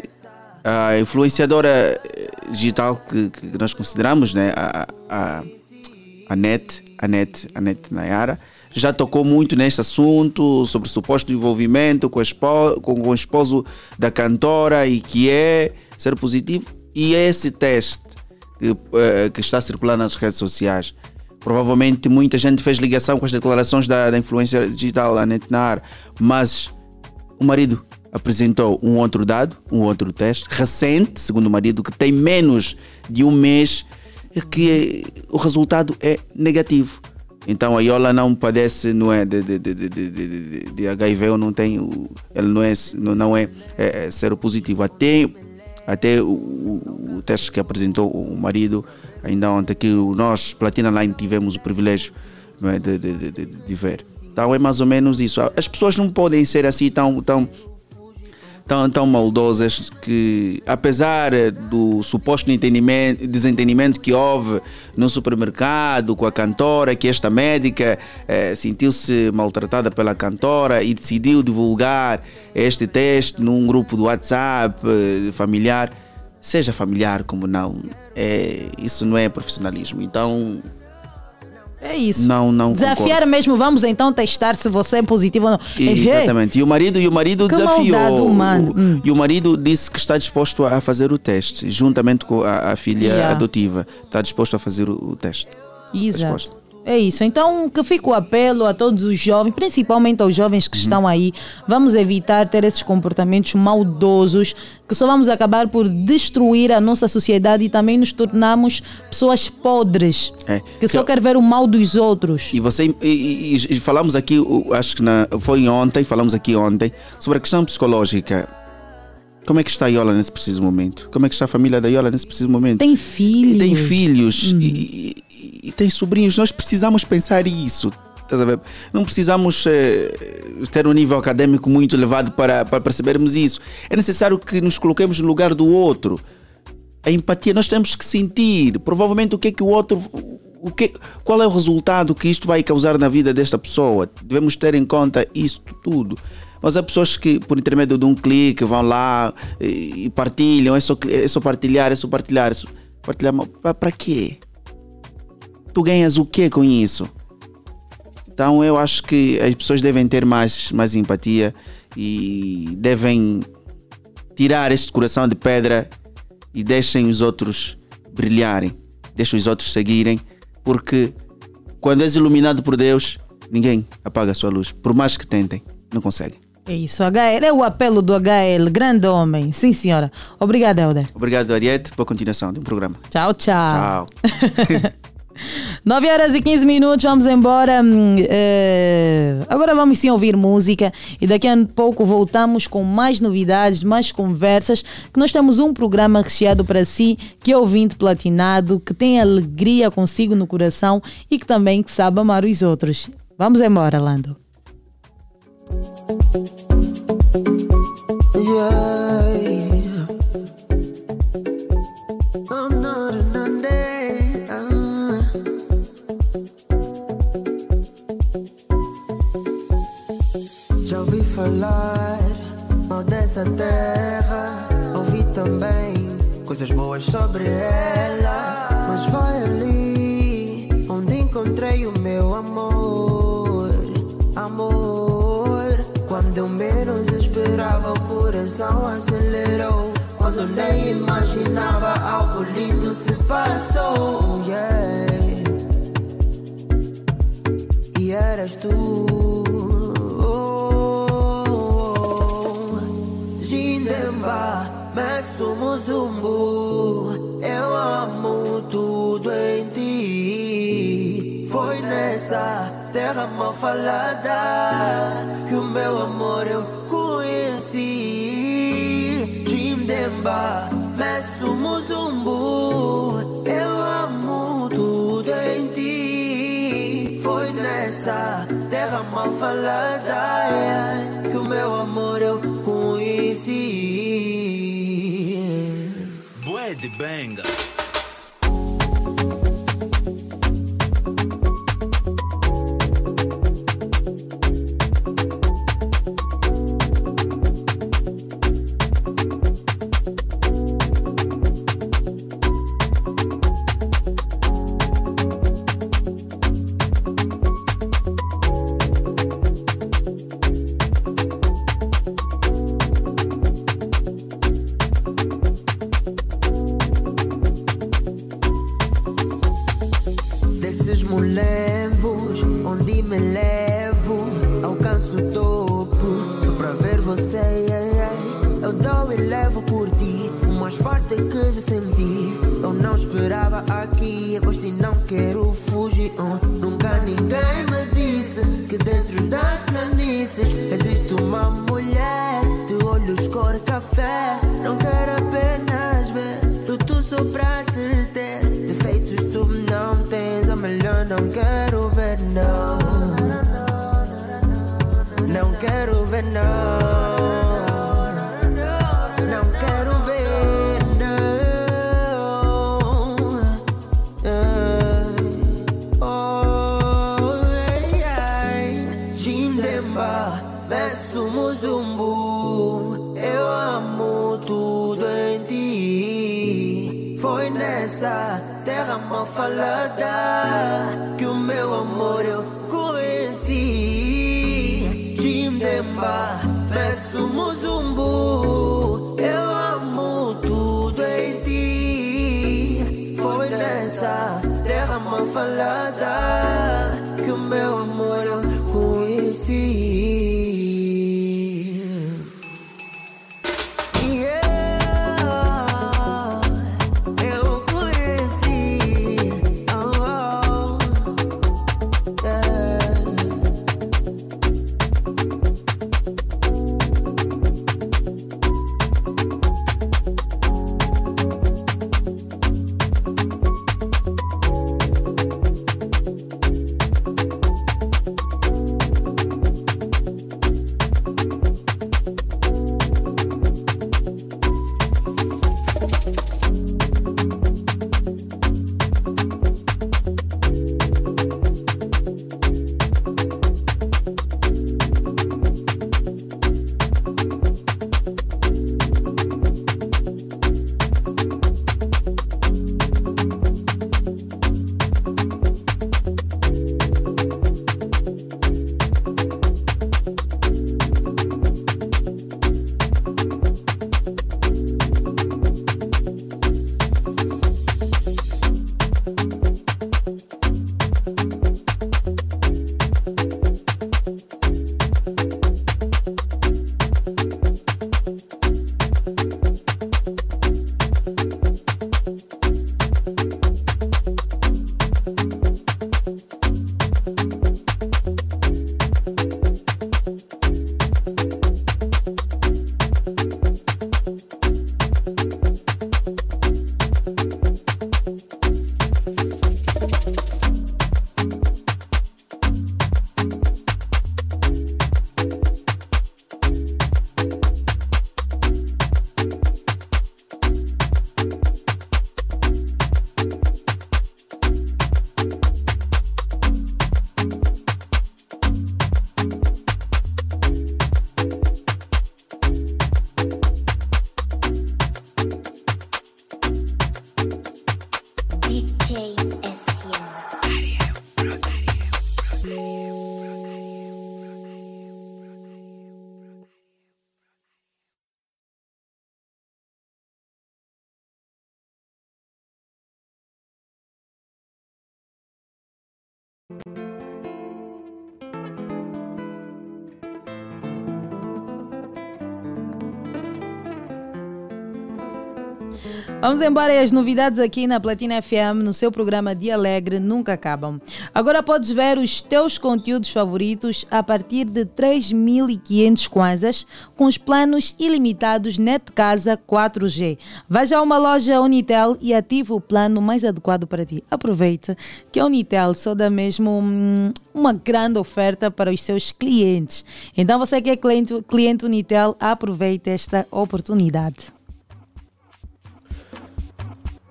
a influenciadora digital que nós consideramos, né, a Net Nayara, já tocou muito neste assunto sobre o suposto envolvimento com o esposo da cantora e que é seropositivo. E esse teste que está circulando nas redes sociais, provavelmente muita gente fez ligação com as declarações da influencer digital, a Net Nayara, mas o marido apresentou um outro dado, um outro teste recente, segundo o marido, que tem menos de um mês, que o resultado é negativo. Então a Iola não padece, não é, de HIV, ou não tem, ela não é seropositivo. Até o teste que apresentou o marido, ainda ontem, que nós, Platina Line, tivemos o privilégio, não é, de ver. Então é mais ou menos isso. As pessoas não podem ser assim tão maldosas, que apesar do suposto desentendimento que houve no supermercado com a cantora, que esta médica sentiu-se maltratada pela cantora e decidiu divulgar este teste num grupo do WhatsApp familiar, seja familiar como não, isso não é profissionalismo. Então... é isso. Não desafiar concordo. Mesmo, vamos então testar se você é positivo ou não. Exatamente. E o marido desafiou. E o marido disse que está disposto a fazer o teste, juntamente com a filha adotiva. Está disposto a fazer o teste. Exato. É isso. Então, que fica o apelo a todos os jovens, principalmente aos jovens que estão aí. Vamos evitar ter esses comportamentos maldosos, que só vamos acabar por destruir a nossa sociedade e também nos tornamos pessoas podres, que só quer ver o mal dos outros. E falamos aqui, acho que falamos aqui ontem, sobre a questão psicológica. Como é que está a Iola nesse preciso momento? Como é que está a família da Iola nesse preciso momento? Tem filhos. E tem sobrinhos. Nós precisamos pensar isso. Não precisamos ter um nível académico muito elevado para percebermos isso. É necessário que nos coloquemos no lugar do outro. A empatia, nós temos que sentir. Provavelmente o que é que o outro... qual é o resultado que isto vai causar na vida desta pessoa? Devemos ter em conta isso tudo. Mas há pessoas que, por intermédio de um clique, vão lá e partilham. É só partilhar. Para quê? Tu ganhas o quê com isso? Então eu acho que as pessoas devem ter mais empatia e devem tirar este coração de pedra e deixem os outros brilharem, deixem os outros seguirem, porque quando és iluminado por Deus, ninguém apaga a sua luz, por mais que tentem, não conseguem. É isso, HL, é o apelo do HL, grande homem. Sim, senhora. Obrigada, Helder. Obrigado, Arieth. Boa continuação de um programa. Tchau, tchau. Tchau. 9 horas e 15 minutos, vamos embora. Agora vamos sim ouvir música e daqui a pouco voltamos com mais novidades, mais conversas, que nós temos um programa recheado para si, que é ouvinte platinado, que tem alegria consigo no coração e que também que sabe amar os outros. Vamos embora, Lando. Já ouvi falar mal dessa terra, ouvi também coisas boas sobre ela, mas vai ali onde encontrei o meu amor, amor. Quando eu menos esperava, o coração acelerou. Quando eu nem imaginava, algo lindo se passou. Yeah. E eras tu. Jindemba, Messumo Zumbu. Eu amo tudo em ti. Foi nessa terra mal falada que o meu amor eu conheci. Jindemba, Messumo Zumbu. Eu amo tudo em ti. Foi nessa terra mal falada que o meu amor eu conheci. Bué de benga. Vamos embora, e as novidades aqui na Platina FM, no seu programa Dia Alegre, nunca acabam. Agora podes ver os teus conteúdos favoritos a partir de 3.500 kwanzas, com os planos ilimitados NetCasa 4G. Vá já a uma loja Unitel e ativa o plano mais adequado para ti. Aproveita que a Unitel só dá mesmo uma grande oferta para os seus clientes. Então você que é cliente Unitel, aproveita esta oportunidade.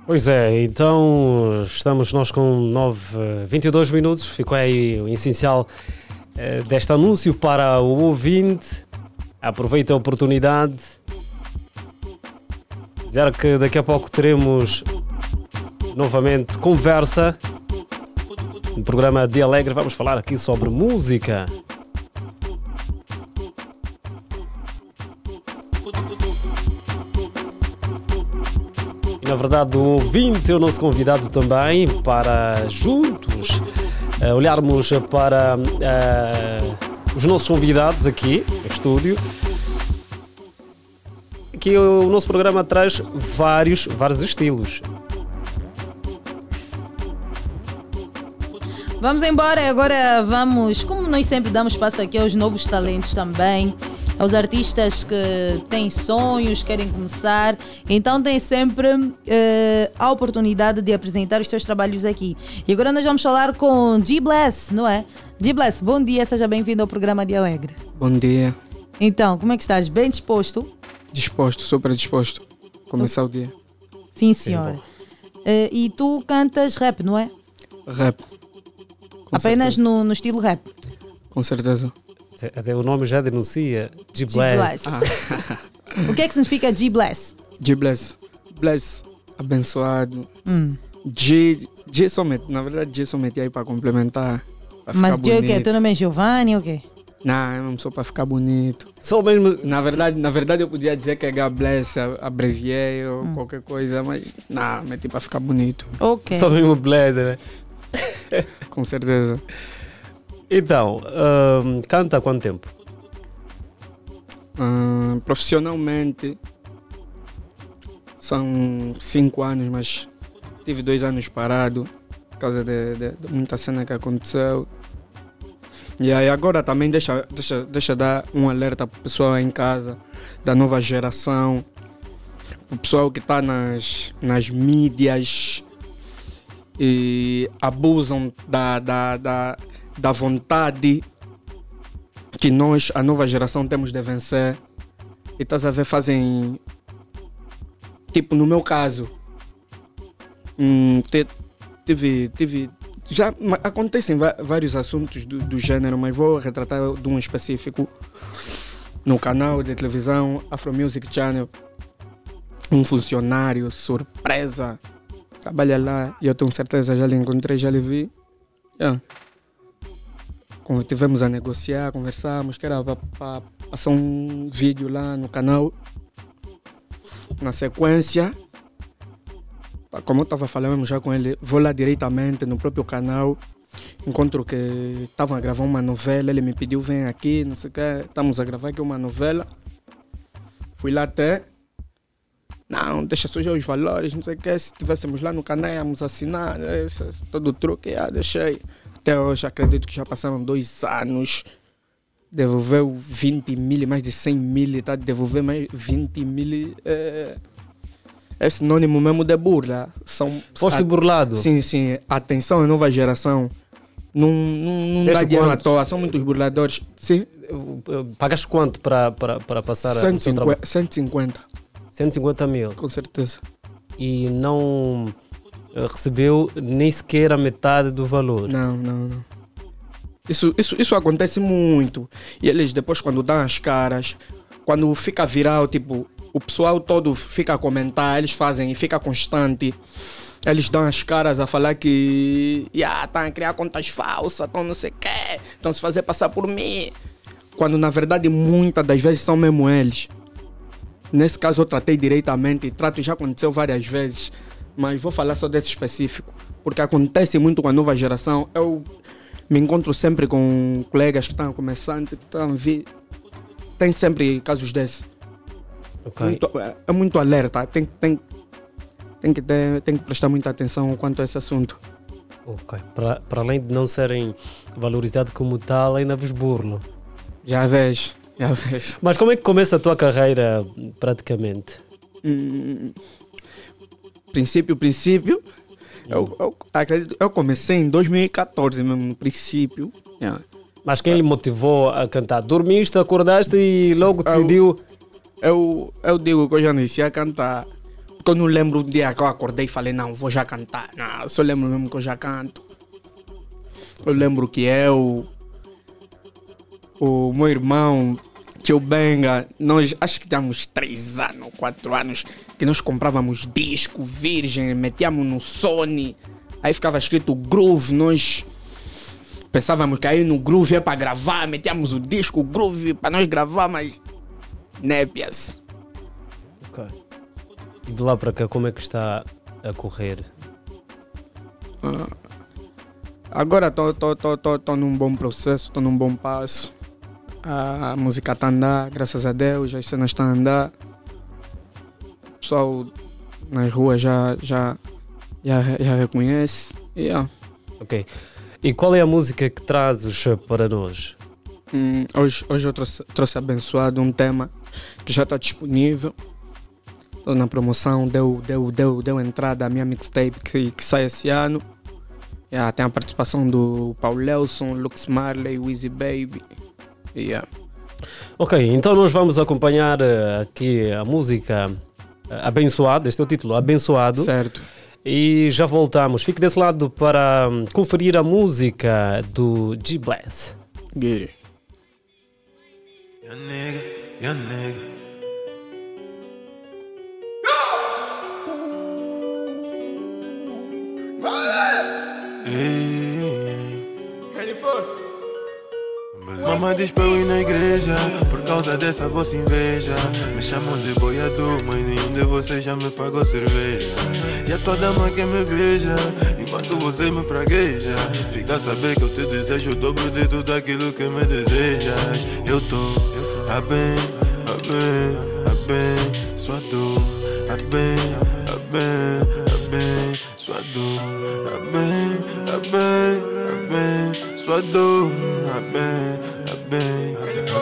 Pois é, então estamos nós com 22 minutos, ficou aí o essencial deste anúncio para o ouvinte. Aproveita a oportunidade. Dizer que daqui a pouco teremos novamente conversa no programa Dia Alegre, vamos falar aqui sobre música. Na verdade, o ouvinte é o nosso convidado também para juntos olharmos para os nossos convidados aqui no estúdio. Aqui o nosso programa traz vários estilos. Vamos embora, agora vamos, como nós sempre damos espaço aqui aos novos talentos também, aos artistas que têm sonhos, querem começar, então têm sempre a oportunidade de apresentar os seus trabalhos aqui. E agora nós vamos falar com G-Bless, não é? G-Bless, bom dia, seja bem-vindo ao programa Dia Alegre. Bom dia. Então, como é que estás? Bem disposto? Disposto, super disposto. Começar o dia. Sim, senhora. Sim, e tu cantas rap, não é? Rap. Com apenas no estilo rap? Com certeza. Até o nome já denuncia, G-Bless. O que é que significa G-Bless? G-Bless, Bless, abençoado. G somente, na verdade G somente aí para complementar, pra ficar. Mas G bonito. O quê? Teu nome é Giovanni ou o quê? Não, eu não sou para ficar bonito. Sou mesmo. Na verdade eu podia dizer que é G-Bless, abreviei ou qualquer coisa, mas não, meti para ficar bonito. Ok. Sou mesmo Bless, né? Com certeza. Então, canta há quanto tempo? Profissionalmente são 5 anos, mas tive 2 anos parado por causa de muita cena que aconteceu. E aí agora também deixa dar um alerta para o pessoal em casa, da nova geração, o pessoal que está nas mídias e abusam da vontade que nós, a nova geração, temos de vencer. E estás a ver, fazem, tipo, no meu caso, tive já acontecem vários assuntos do género, mas vou retratar de um específico. No canal de televisão Afro Music Channel, um funcionário surpresa trabalha lá, e eu tenho certeza, já lhe encontrei, já lhe vi. Tivemos a negociar, conversamos, que era para passar um vídeo lá no canal. Na sequência, como eu estava falando já com ele, vou lá diretamente no próprio canal encontro que estavam a gravar uma novela, ele me pediu, vem aqui, não sei o quê, estamos a gravar aqui uma novela. Fui lá até, não, deixa sujar os valores, não sei o quê, se estivéssemos lá no canal íamos assinar, esse, todo o truque, ah, deixei. Até hoje acredito que já passaram 2 anos, devolveu 20 mil, mais de 100 mil, tá? Devolver mais 20 mil é sinônimo mesmo de burla. Foste burlado? Sim, sim. Atenção à nova geração. Não dá dinheiro à toa, são muitos burladores. Sim. Pagaste quanto para passar 150, a 150. 150 mil? Com certeza. E não recebeu nem sequer a metade do valor? Não. Isso acontece muito. E eles depois, quando dão as caras, quando fica viral, tipo, o pessoal todo fica a comentar, eles fazem e fica constante. Eles dão as caras a falar que estão a criar contas falsas, estão não sei o quê, estão se fazer passar por mim. Quando na verdade muitas das vezes são mesmo eles. Nesse caso eu tratei diretamente, trato já aconteceu várias vezes, mas vou falar só desse específico, porque acontece muito com a nova geração. Eu me encontro sempre com colegas que estão começando, que estão a vir. Tem sempre casos desses. Okay. É muito alerta, tem que prestar muita atenção quanto a esse assunto. Ok, para além de não serem valorizados como tal, ainda vos burlam. Já vês. Mas como é que começa a tua carreira praticamente? Princípio. Eu acredito, eu comecei em 2014 mesmo, no princípio. Yeah. Mas quem lhe motivou a cantar? Dormiste, acordaste e logo decidiu? Eu digo que eu já não ia cantar. Porque eu não lembro o dia que eu acordei e falei, não, vou já cantar. Não, eu só lembro mesmo que eu já canto. Eu lembro que o meu irmão, tio Benga, nós acho que tínhamos 3 anos, 4 anos, que nós comprávamos disco virgem, metíamos no Sony, aí ficava escrito Groove, nós pensávamos que aí no Groove é para gravar, metíamos o disco Groove para nós gravar, mas népias. Ok. E de lá para cá, como é que está a correr? Agora estou num bom processo, estou num bom passo. A música está a andar, graças a Deus, as cenas estão a andar. O pessoal nas ruas já reconhece. Yeah. Ok. E qual é a música que trazes para nós? Hoje eu trouxe abençoado um tema que já está disponível. Estou na promoção, deu entrada à minha mixtape que sai esse ano. Yeah, tem a participação do Paulo Nelson, Lux Marley, Easy Baby. Yeah. Ok, então nós vamos acompanhar aqui a música Abençoado, este é o título, Abençoado. Certo. E já voltamos. Fique desse lado para conferir a música do G-Bless. Get it. Young nigga. Go! Ready for? Mamãe diz pra eu ir na igreja, por causa dessa vossa inveja. Me chamam de boiador, mas nenhum de vocês já me pagou cerveja. E a tua dama que me beija, enquanto você me pragueja. Fica a saber que eu te desejo o dobro de tudo aquilo que me desejas. Eu tô a bem, sua dor. A bem, sua dor. A bem, sua dor. A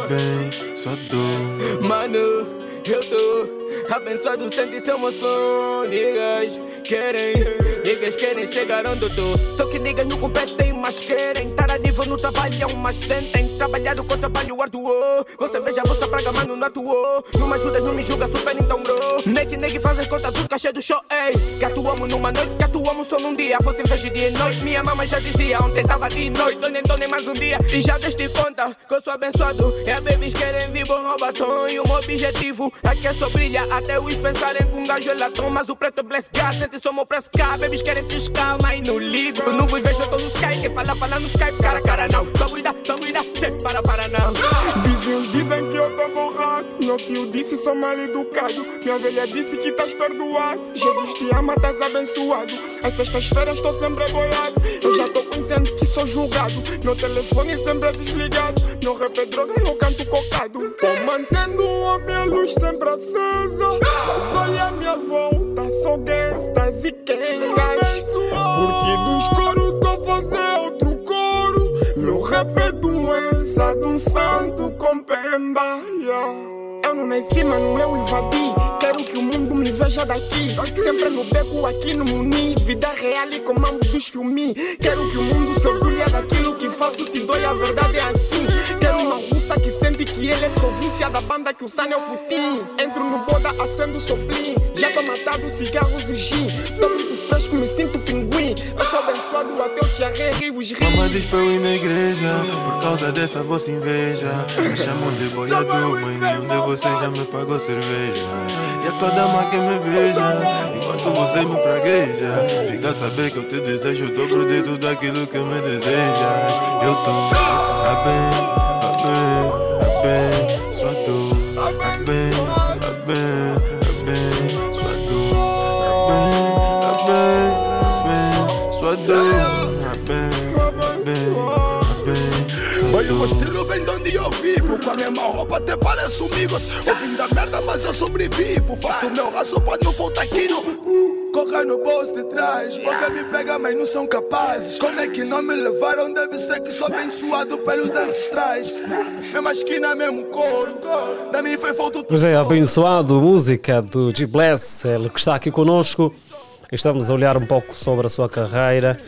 bem, sua dor. Mano, eu tô abençoado, sente essa emoção. Niggas querem chegar onde eu tô. Só que niggas não competem, mas querem. Estar a nível não trabalham, mas tentem. Trabalhar com trabalho arduo. Você veja a vossa praga, mano, não atuou. Não me ajudas, não me julga, super então bro. Negue fazem conta do cachê do show, ei. Que atuamos numa noite, que atuamos só num dia. Fosse em vez de dia e noite, minha mamãe já dizia. Ontem tava de noite, hoje então nem mais um dia. E já deste conta que eu sou abençoado. E as babies querem vir bom ao batom. E o meu objetivo aqui é só brilhar. Até os pensarem que um gajo é latão. Mas o preto é bless gas, sente só meu press car. Babies querem se escalmar e não ligo. Eu não vos vejo, eu tô no Skype. Quem fala no Skype, cara, não. Só cuida. também nascer para Paraná. Vizinhos dizem que eu tô borrado, meu tio disse sou mal educado, minha velha disse que estás perdoado, Jesus te ama, estás abençoado. Às sextas-feiras estou sempre bolado, eu já tô pensando que sou julgado, meu telefone é sempre desligado, meu rap é droga e eu canto cocado. Tô mantendo a minha luz sempre acesa, eu só olho a minha volta, sou gestas e quengas, porque dos coros tô fazer outro coro. Meu rap é doença de um santo com pemba. Eu não nasci, mas não eu invadi. Quero que o mundo me veja daqui. Sempre no beco, aqui no Muni. Vida real e com ambos dos filmes. Quero que o mundo se orgulhe daquilo que faço, que dói, a verdade é assim. Quero uma russa que sente que ele é província da banda que o Stan é o Putin. Entro no boda, acendo o soplim. Já tô matado, cigarros e gin. Tô muito fresco, me sinto pinguim. Eu sou abençoado, até o tiaré e os rios. Mama diz pra eu ir na igreja, por causa dessa vossa inveja. Me chamam de boia tua mãe, nenhum de vocês já me pagou cerveja. E a tua dama que me beija, enquanto você me pragueja. Fica a saber que eu te desejo o dobro de tudo aquilo que me desejas. Eu tô a bem, a bem, a bem, sua dor, a bem, a bem. Construo bem onde eu vivo, com a mesma roupa até pareço amigos. Eu vim da merda, mas eu sobrevivo. Faço meu raço pra não faltar quino. Corre no bolso de trás, boca me pega, mas não são capazes. Quando é que não me levaram, deve ser que sou abençoado pelos ancestrais. Mesma esquina, mesmo couro, da mim foi falta tudo. Pois é, abençoado, música do G-Bless, ele que está aqui conosco. Estamos a olhar um pouco sobre a sua carreira.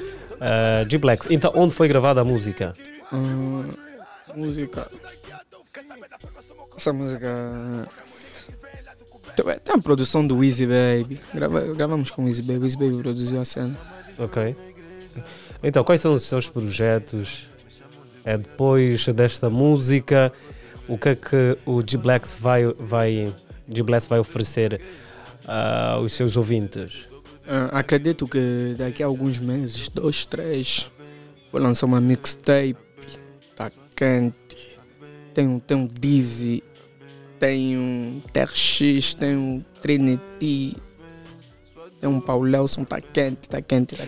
G-Bless, então onde foi gravada a música? Essa música tem a produção do Easy Baby. Gravamos com o Easy Baby. O Easy Baby produziu a cena. Ok. Então, quais são os seus projetos? Depois desta música, o que é que o G-Bless vai oferecer aos seus ouvintes? Acredito que daqui a alguns meses, 2, 3, vou lançar uma mixtape. Cante, tem um Dizzy, tem um TRX, tem um Trinity, tem um Paulo Nelson, tá quente.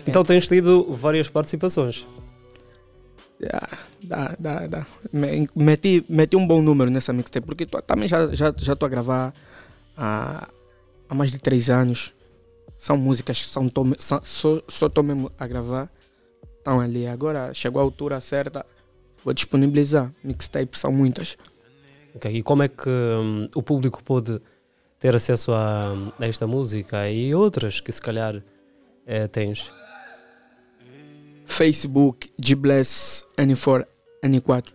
Então tens tido várias participações? Dá. Meti um bom número nessa mixtape, porque também já estou a gravar há mais de 3 anos. São músicas que só estou mesmo a gravar, estão ali. Agora chegou a altura certa. Vou disponibilizar, mixtapes são muitas. Ok, e como é que o público pode ter acesso a esta música e outras que se calhar tens? Facebook, G-Bless N4,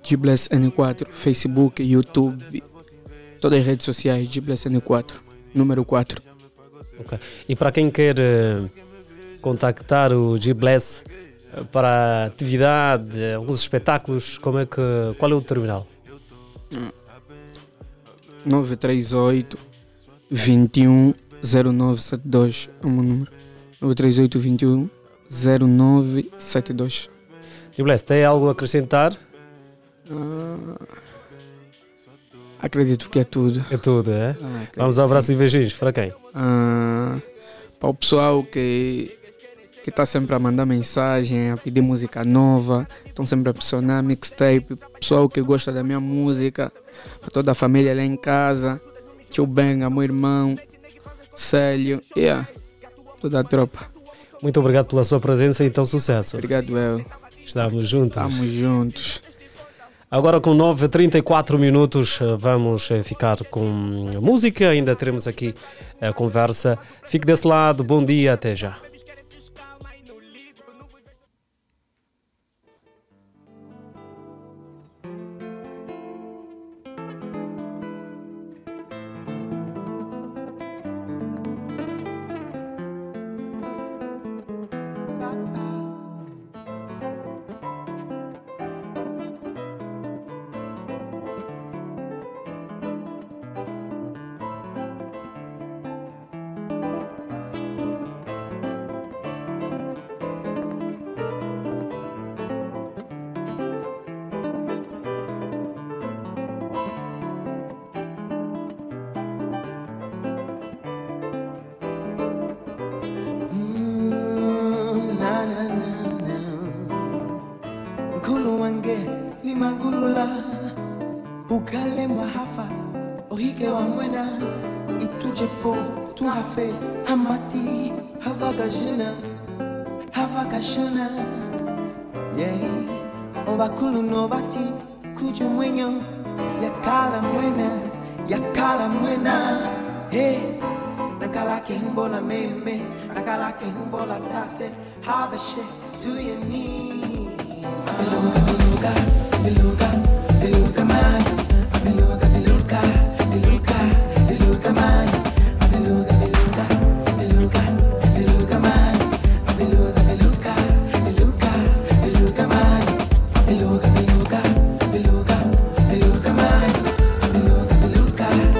G-Bless N4, Facebook, YouTube, todas as redes sociais, G-Bless N4, número 4. Ok, e para quem quer contactar o G-Bless para atividade, alguns espetáculos, qual é o terminal? 938-21-0972 é o meu número. 938-21-0972. G-Bless, tem algo a acrescentar? Acredito que é tudo. É tudo, é? Vamos ao abraço e beijinhos, para quem? Para o pessoal que está sempre a mandar mensagem, a pedir música nova, estão sempre a pressionar mixtape, pessoal que gosta da minha música, para toda a família lá em casa, tio Benga, meu irmão, Célio, toda a tropa. Muito obrigado pela sua presença e tão sucesso. Obrigado, eu. Estamos juntos. Agora com 9:34 minutos vamos ficar com música, ainda teremos aqui a conversa. Fique desse lado, bom dia, até já. Limangulu wange, limangulu la Bukale mwahafa, ohige wa mwena Itujepo, tuhafe, hamati Havagajina, havagashana Yeah, ovakulu novati Kujo mwenyo, yakala mwena Yakala mwena Hey, nakala ke humbola meme Nakala ke humbola tate Have a shit to your knees. Biluga, biluga, biluga, biluga man. Biluga, biluga, biluga, biluga man. Biluga, biluga, biluga, biluga man. Biluga, biluga, biluga, biluga man. Biluga, biluga, biluga, biluga man. Biluga, biluga, biluga, biluga man. Biluga, biluga, biluga, biluga man.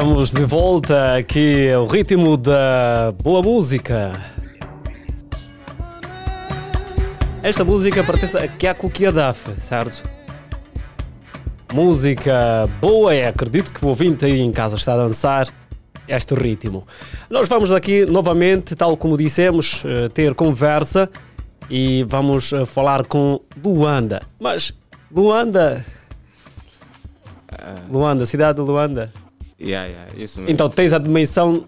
Estamos de volta aqui ao ritmo da boa música. Esta música pertence a Kiaku Kiadaf, certo? Música boa, e acredito que o ouvinte aí em casa está a dançar este ritmo. Nós vamos aqui novamente, tal como dissemos, ter conversa e vamos falar com Luanda. Mas Luanda, cidade de Luanda. Isso mesmo. Então tens a dimensão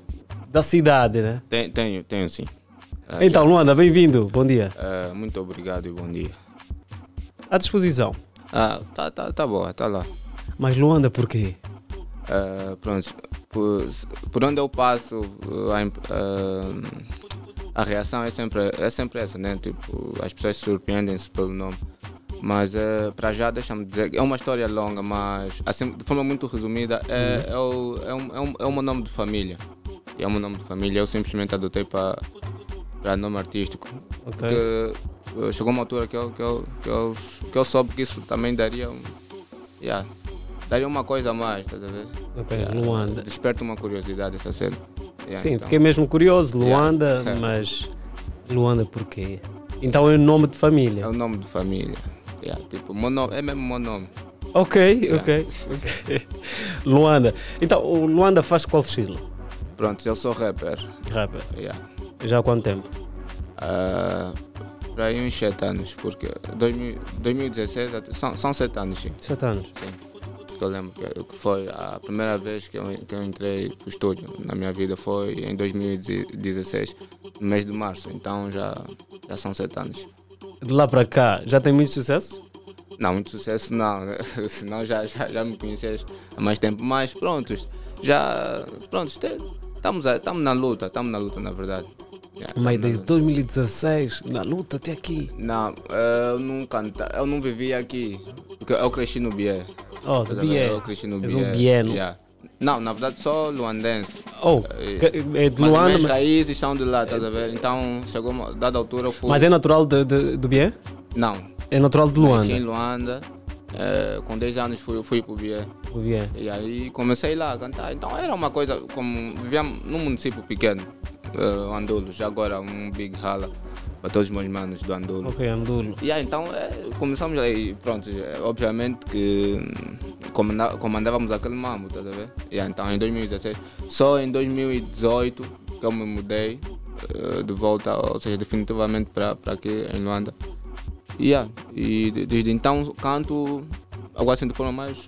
da cidade, né? Tenho sim. Então Luanda, bem-vindo, bom dia. Muito obrigado e bom dia. À disposição. Tá boa, tá lá. Mas Luanda porquê? Pronto, por onde eu passo, a reação é sempre essa, né? Tipo, as pessoas se surpreendem-se pelo nome. Mas para já, deixa-me dizer, é uma história longa, mas assim, de forma muito resumida, é um nome de família. É um nome de família, eu simplesmente adotei para nome artístico. Okay. Porque chegou uma altura que eu soube que isso também daria, daria uma coisa a mais, estás a ver? Ok, Luanda. Desperta uma curiosidade essa cena. Sim, então, fiquei mesmo curioso, Luanda, mas Luanda porquê? Então é um nome de família? É um nome de família. Tipo, é mesmo meu nome. Ok. Luanda. Então, o Luanda faz qual estilo? Pronto, eu sou rapper. Rapper? Já há quanto tempo? Para aí uns 7 anos, porque 2016, são 7 anos, sim. 7 anos? Sim. Eu lembro que foi a primeira vez que eu entrei para o estúdio na minha vida, foi em 2016, no mês de março, então já são 7 anos. De lá para cá, já tem muito sucesso? Não, muito sucesso não, né? Senão já me conheces há mais tempo. Mas estamos na luta, na verdade. Mas desde 2016, na luta até aqui? Não, eu não vivia aqui, porque eu cresci no Bié. Oh, Bié. Eu cresci no Bié. És um bieno. Não, na verdade só luandense. Oh, é de Luanda. Mas as minhas raízes são de lá, estás a ver? Então, chegou uma dada altura, eu fui... Mas é natural do Bié? Não. É natural de Luanda? Sim, Luanda. Com 10 anos fui para o Bié. E aí comecei lá a cantar. Então era uma coisa como... Vivíamos num município pequeno, Andulos. Agora um big hala para todos os meus manos do Andulo. Ok, Andulo. E aí então começamos aí, pronto, obviamente que... comandávamos aquele mambo, estás a ver? Então em 2016, só em 2018 que eu me mudei de volta, ou seja, definitivamente para aqui em Luanda. E desde então canto algo assim de forma mais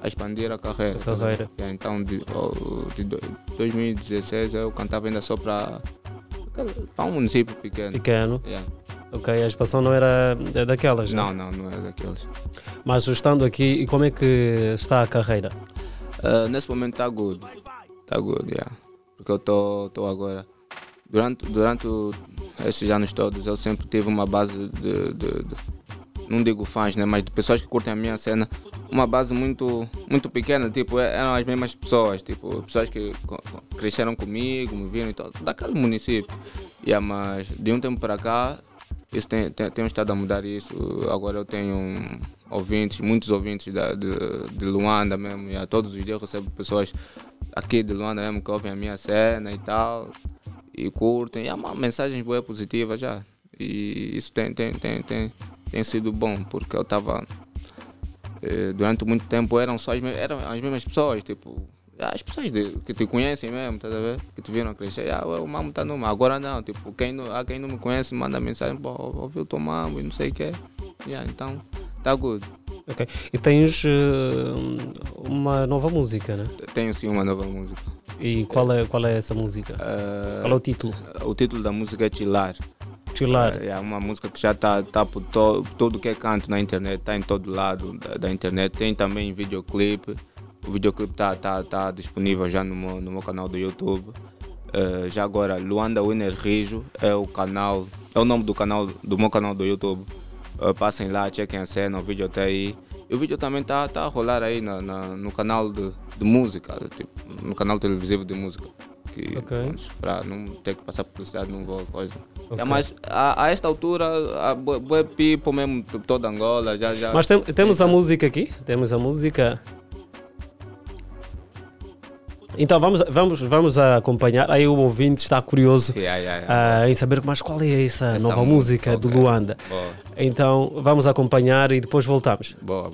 a expandir a carreira. Então de 2016 eu cantava ainda só para um município pequeno. Ok, a expansão não era daquelas, né? Não era daquelas. Mas estando aqui, e como é que está a carreira? Nesse momento está good. Está good, Porque eu estou agora... Durante esses anos todos, eu sempre tive uma base de não digo fãs, né? Mas de pessoas que curtem a minha cena. Uma base muito, muito pequena, tipo, eram as mesmas pessoas. Tipo, pessoas que cresceram comigo, me viram e tal. Daquele município. Mas de um tempo para cá... Isso tem estado a mudar isso. Agora eu tenho ouvintes, muitos ouvintes de Luanda mesmo. Todos os dias eu recebo pessoas aqui de Luanda mesmo que ouvem a minha cena e tal. E curtem. É uma mensagem boa, positiva já. E isso tem sido bom, porque eu estava... Durante muito tempo eram as mesmas pessoas, tipo... As pessoas que te conhecem mesmo, estás a ver? Que te viram crescer, o mambo está no mambo. Agora não, tipo, quem não me conhece manda mensagem, pô, ouviu o teu mambo e não sei o que é. Então, está good. Ok, e tens uma nova música, né? Tenho sim uma nova música. E qual é essa música? Qual é o título? O título da música é Chilar. É uma música que já está por tudo que é canto na internet, está em todo lado da internet. Tem também videoclipe. O videoclipe está disponível já no meu canal do YouTube. Já agora, Luanda Winner Rijo é o nome do canal, do meu canal do YouTube. Passem lá, chequem a cena, o vídeo está aí. E o vídeo também está a rolar aí no canal de música, tipo, no canal televisivo de música. Que, para não ter que passar publicidade, não vou coisa. Okay. Mas a esta altura, a boa people mesmo, toda Angola, já. Mas temos a música aqui? Temos a música. Então vamos acompanhar, aí o ouvinte está curioso em saber mais qual é essa nova música do Luanda. Boa. Então vamos acompanhar e depois voltamos. Boa.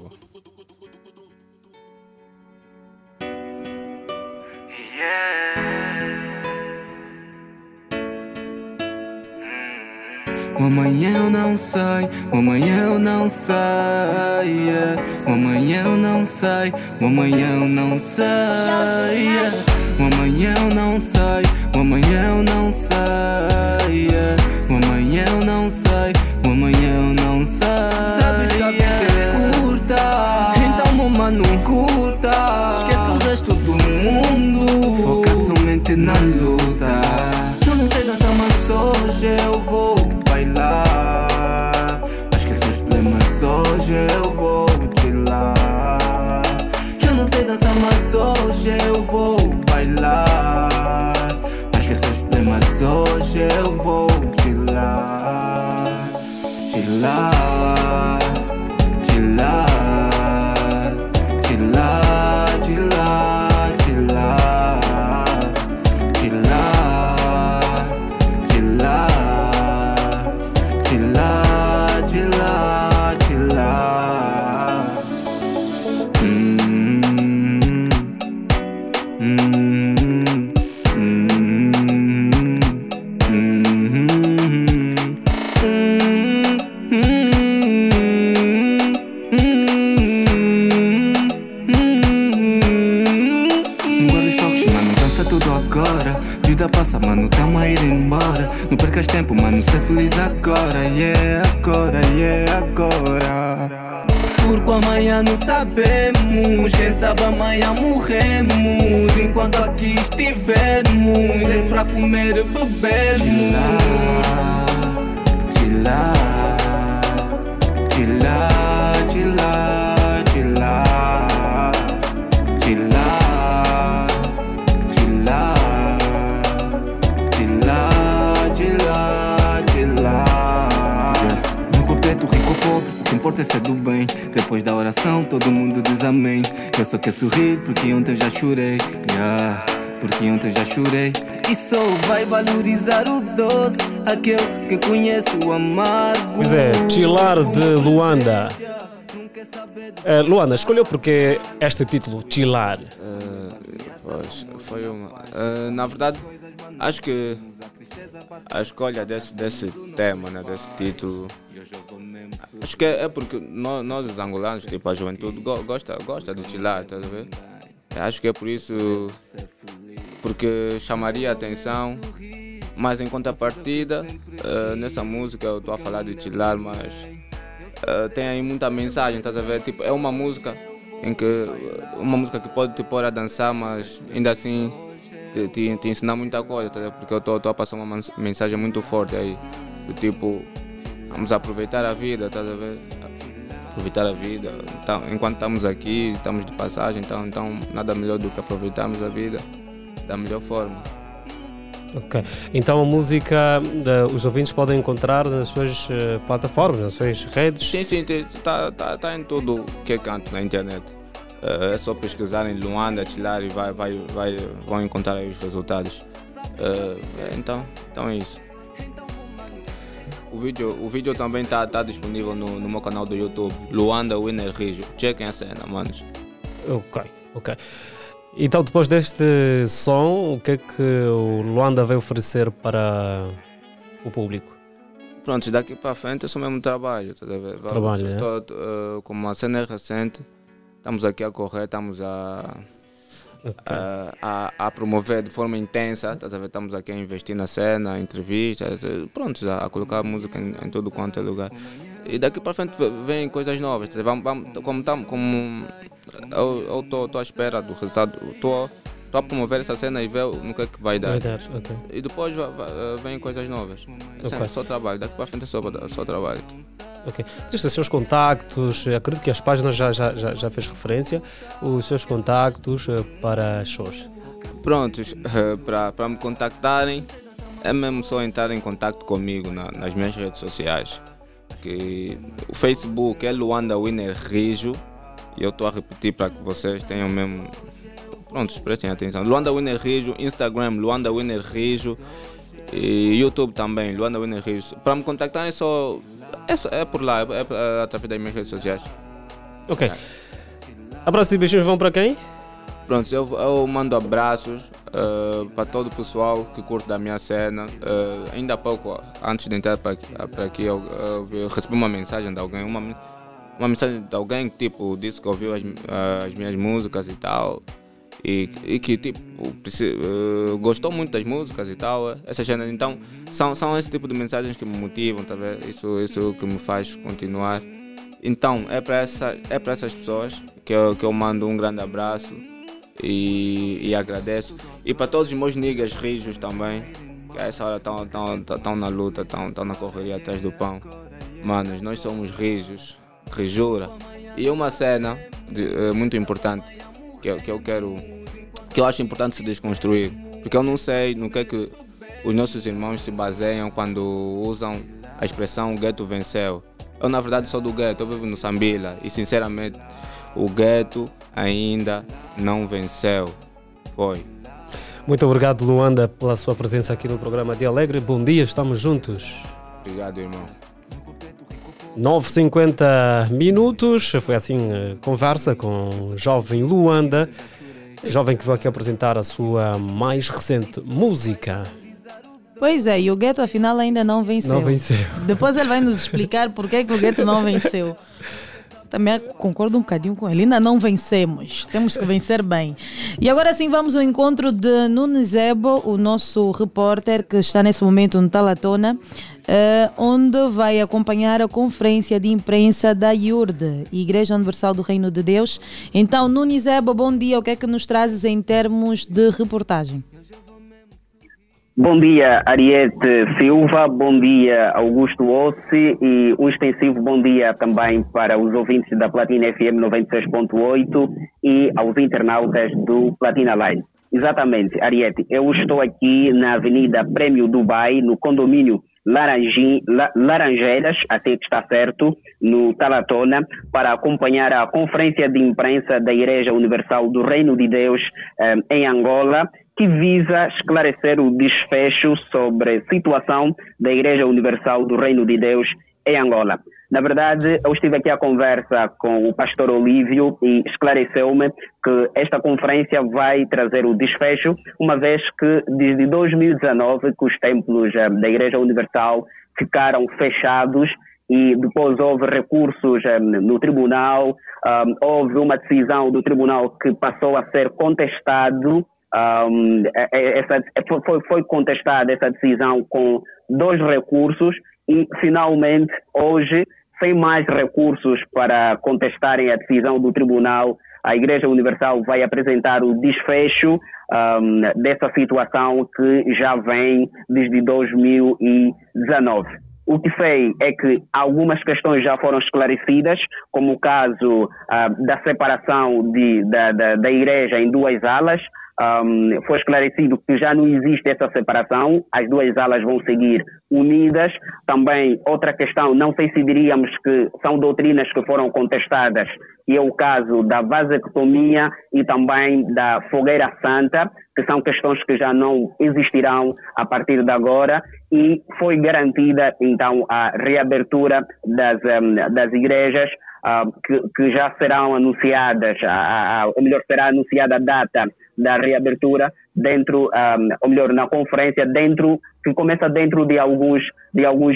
Mamãe, eu não sei. Sabe que curta, então meu mano curta. Esquece o sempre na luta. Eu não sei dançar, mas hoje eu vou bailar. Mas que seus problemas, hoje eu vou chilar. Eu não sei dançar, mas hoje eu vou bailar. Mas que seus problemas, hoje eu vou chilar. Chilar, chilar. Passa, mano, tamo a ir embora. Não percas tempo, mano, ser feliz agora. Yeah, agora, yeah, agora. Porque amanhã não sabemos. Quem sabe amanhã morremos. Enquanto aqui estivermos, é pra comer e bebermos. Chilá, chilá, chilá, chilá, chilá, chilá. Importa ser do bem. Depois da oração todo mundo diz amém. Eu só quero sorrir porque ontem já chorei, yeah. Porque ontem já chorei. E só vai valorizar o doce aquele que conhece o amargo. Pois é, Chilar de Luanda. Luanda, escolheu porque este título, Chilar? Pois, foi uma... na verdade, acho que a escolha desse tema, né, desse título, acho que é porque nós os angolanos, tipo a juventude, gosta de chilar, tá vendo? Acho que é por isso, porque chamaria a atenção, mas em contrapartida, nessa música eu estou a falar de chilar, mas tem aí muita mensagem, tá vendo? Tipo, é uma música em que pode te pôr a dançar, mas ainda assim te ensinar muita coisa, tá? Porque eu estou a passar uma mensagem muito forte aí, do tipo, vamos aproveitar a vida, tá a ver? Aproveitar a vida, então, enquanto estamos aqui, estamos de passagem, então nada melhor do que aproveitarmos a vida da melhor forma. Ok, então a música os ouvintes podem encontrar nas suas plataformas, nas suas redes? Sim, está em tudo que é canto na internet. É só pesquisar em Luanda, Chilar e vão encontrar aí os resultados. Então é isso. O vídeo também está disponível no meu canal do YouTube, Luanda Winner Rijo. Chequem a cena, manos. Ok. Então, depois deste som, o que é que o Luanda vai oferecer para o público? Pronto, daqui para frente é só mesmo trabalho. Trabalho, como a cena é recente, estamos aqui a correr, estamos a promover de forma intensa, estamos aqui a investir na cena, entrevistas, pronto, a colocar música em todo quanto é lugar. E daqui para frente vêm coisas novas, como eu estou à espera do resultado, estou a promover essa cena e ver no que é que vai dar. Okay. E depois vêm coisas novas, é sempre só trabalho, daqui para frente é só trabalho. Ok. Existem os seus contactos, acredito que as páginas já fez referência, os seus contactos para shows. Prontos, para me contactarem, é mesmo só entrar em contacto comigo nas minhas redes sociais. Que o Facebook é Luanda Winner Rijo, e eu estou a repetir para que vocês tenham mesmo... Prontos, prestem atenção. Luanda Winner Rijo, Instagram Luanda Winner Rijo, e YouTube também, Luanda Winner Rijo. Para me contactarem só... É por lá, é através das minhas redes sociais. Ok. Abraços e beijinhos vão para quem? Pronto, eu mando abraços para todo o pessoal que curte da minha cena. Ainda há pouco, antes de entrar para aqui, eu recebi uma mensagem de alguém. Uma mensagem de alguém que tipo, disse que ouviu as minhas músicas e tal. E que tipo, gostou muito das músicas e tal, essas cenas. Então são esse tipo de mensagens que me motivam, tá vendo? Isso que me faz continuar. Então é para essas pessoas que eu mando um grande abraço e agradeço. E para todos os meus niggas rijos também, que a essa hora estão na luta, estão na correria atrás do pão. Manos, nós somos rijos, rijura. E uma cena muito importante que eu acho importante se desconstruir, porque eu não sei no que os nossos irmãos se baseiam quando usam a expressão o gueto venceu. Eu na verdade sou do gueto, eu vivo no Sambila e sinceramente o gueto ainda não venceu. Foi. Muito obrigado, Luanda, pela sua presença aqui no programa Dia Alegre. Bom dia, estamos juntos. Obrigado, irmão. 9h50 minutos, foi assim conversa com o jovem Luanda, jovem que vai aqui apresentar a sua mais recente música. Pois é, e o gueto afinal ainda não venceu. Não venceu. Depois ele vai nos explicar porque é que o gueto não venceu. Também concordo um bocadinho com ele, ainda não vencemos, temos que vencer bem. E agora sim vamos ao encontro de Nunes Ebo, o nosso repórter que está nesse momento no Talatona, onde vai acompanhar a conferência de imprensa da IURD, Igreja Universal do Reino de Deus. Então, Nunes Ebo, bom dia, o que é que nos trazes em termos de reportagem? Bom dia, Arieth Silva, bom dia, Augusto Hossi, e um extensivo bom dia também para os ouvintes da Platina FM 96.8 e aos internautas do Platina Line. Exatamente, Ariete, eu estou aqui na Avenida Prémio Dubai, no condomínio Laranjeiras, assim que está certo, no Talatona, para acompanhar a conferência de imprensa da Igreja Universal do Reino de Deus em Angola, que visa esclarecer o desfecho sobre a situação da Igreja Universal do Reino de Deus em Angola. Na verdade, eu estive aqui à conversa com o pastor Olívio e esclareceu-me que esta conferência vai trazer o desfecho, uma vez que desde 2019 que os templos da Igreja Universal ficaram fechados e depois houve recursos no tribunal, houve uma decisão do tribunal que passou a ser contestado. Foi contestada essa decisão com 2 recursos e, finalmente, hoje, sem mais recursos para contestarem a decisão do tribunal, a Igreja Universal vai apresentar o desfecho dessa situação que já vem desde 2019. O que sei é que algumas questões já foram esclarecidas, como o caso da separação da Igreja em 2 alas. Foi esclarecido que já não existe essa separação, as 2 alas vão seguir unidas. Também outra questão, não sei se diríamos que são doutrinas que foram contestadas, e é o caso da vasectomia e também da fogueira santa, que são questões que já não existirão a partir de agora, e foi garantida então a reabertura das igrejas, que já serão anunciadas, ou melhor, será anunciada a data da reabertura dentro, ou melhor, na conferência dentro, que começa dentro de alguns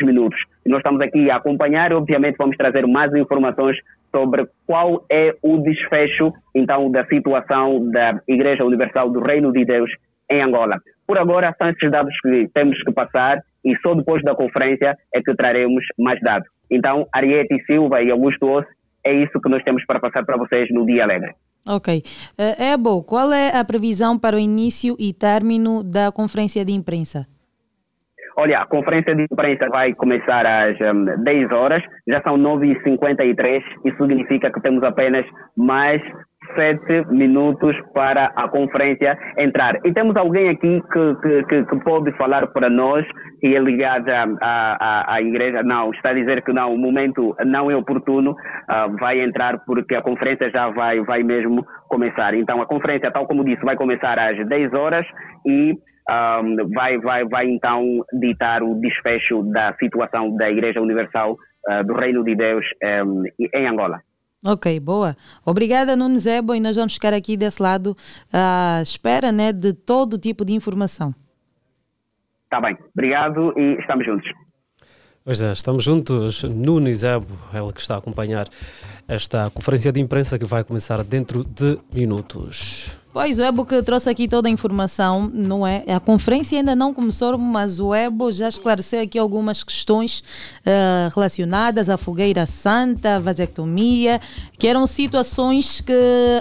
minutos. Nós estamos aqui a acompanhar e obviamente vamos trazer mais informações sobre qual é o desfecho então da situação da Igreja Universal do Reino de Deus em Angola. Por agora são esses dados que temos que passar e só depois da conferência é que traremos mais dados. Então, Ariete Silva e Augusto Hossi, é isso que nós temos para passar para vocês no Dia Alegre. Ok. Ebo, qual é a previsão para o início e término da conferência de imprensa? Olha, a conferência de imprensa vai começar às 10 horas, já são 9h53, isso significa que temos apenas mais 7 minutos para a conferência entrar. E temos alguém aqui que pode falar para nós, e é ligado à igreja, não, está a dizer que não, o momento não é oportuno, vai entrar porque a conferência já vai mesmo começar. Então a conferência, tal como disse, vai começar às 10 horas e vai então ditar o desfecho da situação da Igreja Universal do Reino de Deus em Angola. Ok, boa. Obrigada, Nunes Ebo, e nós vamos ficar aqui desse lado à espera, né, de todo tipo de informação. Está bem, obrigado e estamos juntos. Pois é, estamos juntos. Nunes Ebo, ele que está a acompanhar esta conferência de imprensa que vai começar dentro de minutos. Pois, o Ebo que trouxe aqui toda a informação, não é? A conferência ainda não começou, mas o Ebo já esclareceu aqui algumas questões relacionadas à fogueira santa, vasectomia, que eram situações que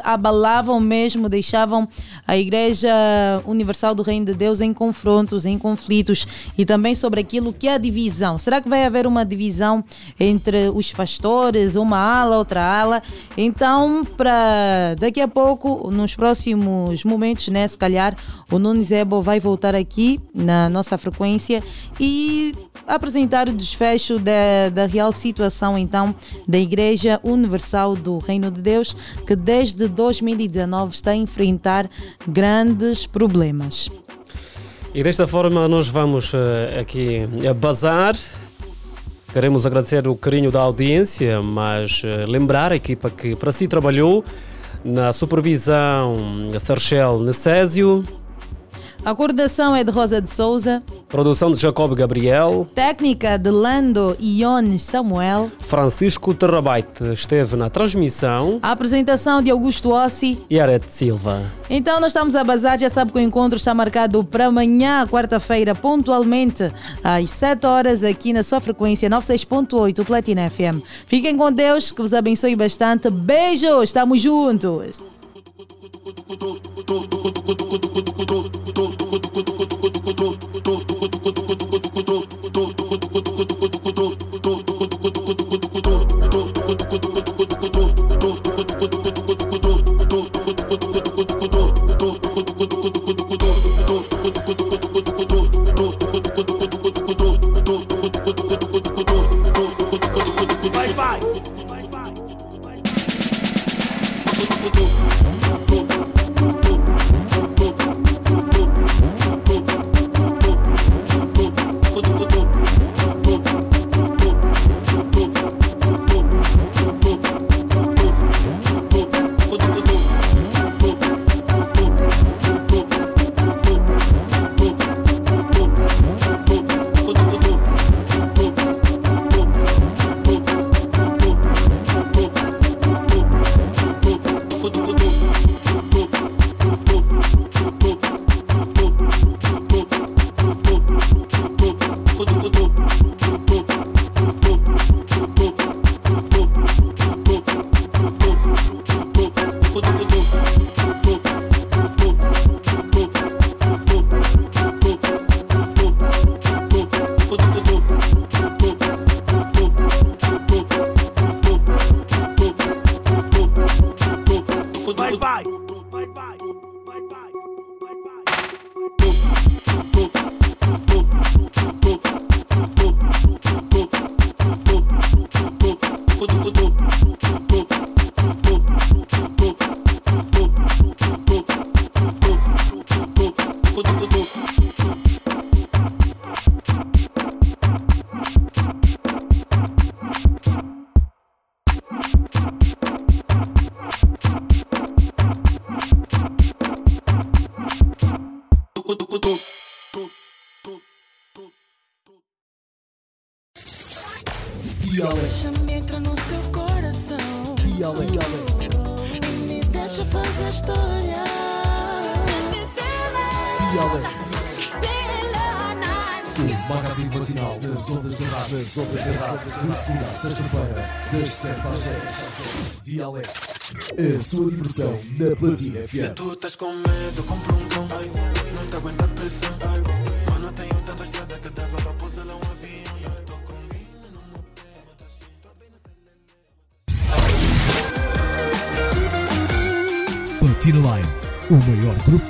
abalavam mesmo, deixavam a Igreja Universal do Reino de Deus em confrontos, em conflitos, e também sobre aquilo que é a divisão. Será que vai haver uma divisão entre os pastores, uma ala, outra ala? Então, para daqui a pouco, nos próximos momentos, né, se calhar o Nunes Ebo vai voltar aqui na nossa frequência e apresentar o desfecho da real situação então da Igreja Universal do Reino de Deus, que desde 2019 está a enfrentar grandes problemas. E desta forma nós vamos aqui bazar. Queremos agradecer o carinho da audiência, mas lembrar a equipa que para si trabalhou na supervisão Sarchel Necésio. A coordenação é de Rosa de Souza. Produção de Jacob Gabriel. Técnica de Lando Ione Samuel. Francisco Terabyte esteve na transmissão. A apresentação de Augusto Hossi e Arieth Silva. Então nós estamos a bazar, já sabe que o encontro está marcado para amanhã, quarta-feira, pontualmente às 7 horas aqui na sua frequência 96.8 Platina FM. Fiquem com Deus, que vos abençoe bastante. Beijos, estamos juntos. A sua diversão na Platina FM. Se tu estás com medo, compra um cão. Não te aguenta a pressão. Mano, tenho tanta estrada que dava para pousar lá um avião. E eu tô com mina no meu pé. Platina Line, o maior grupo.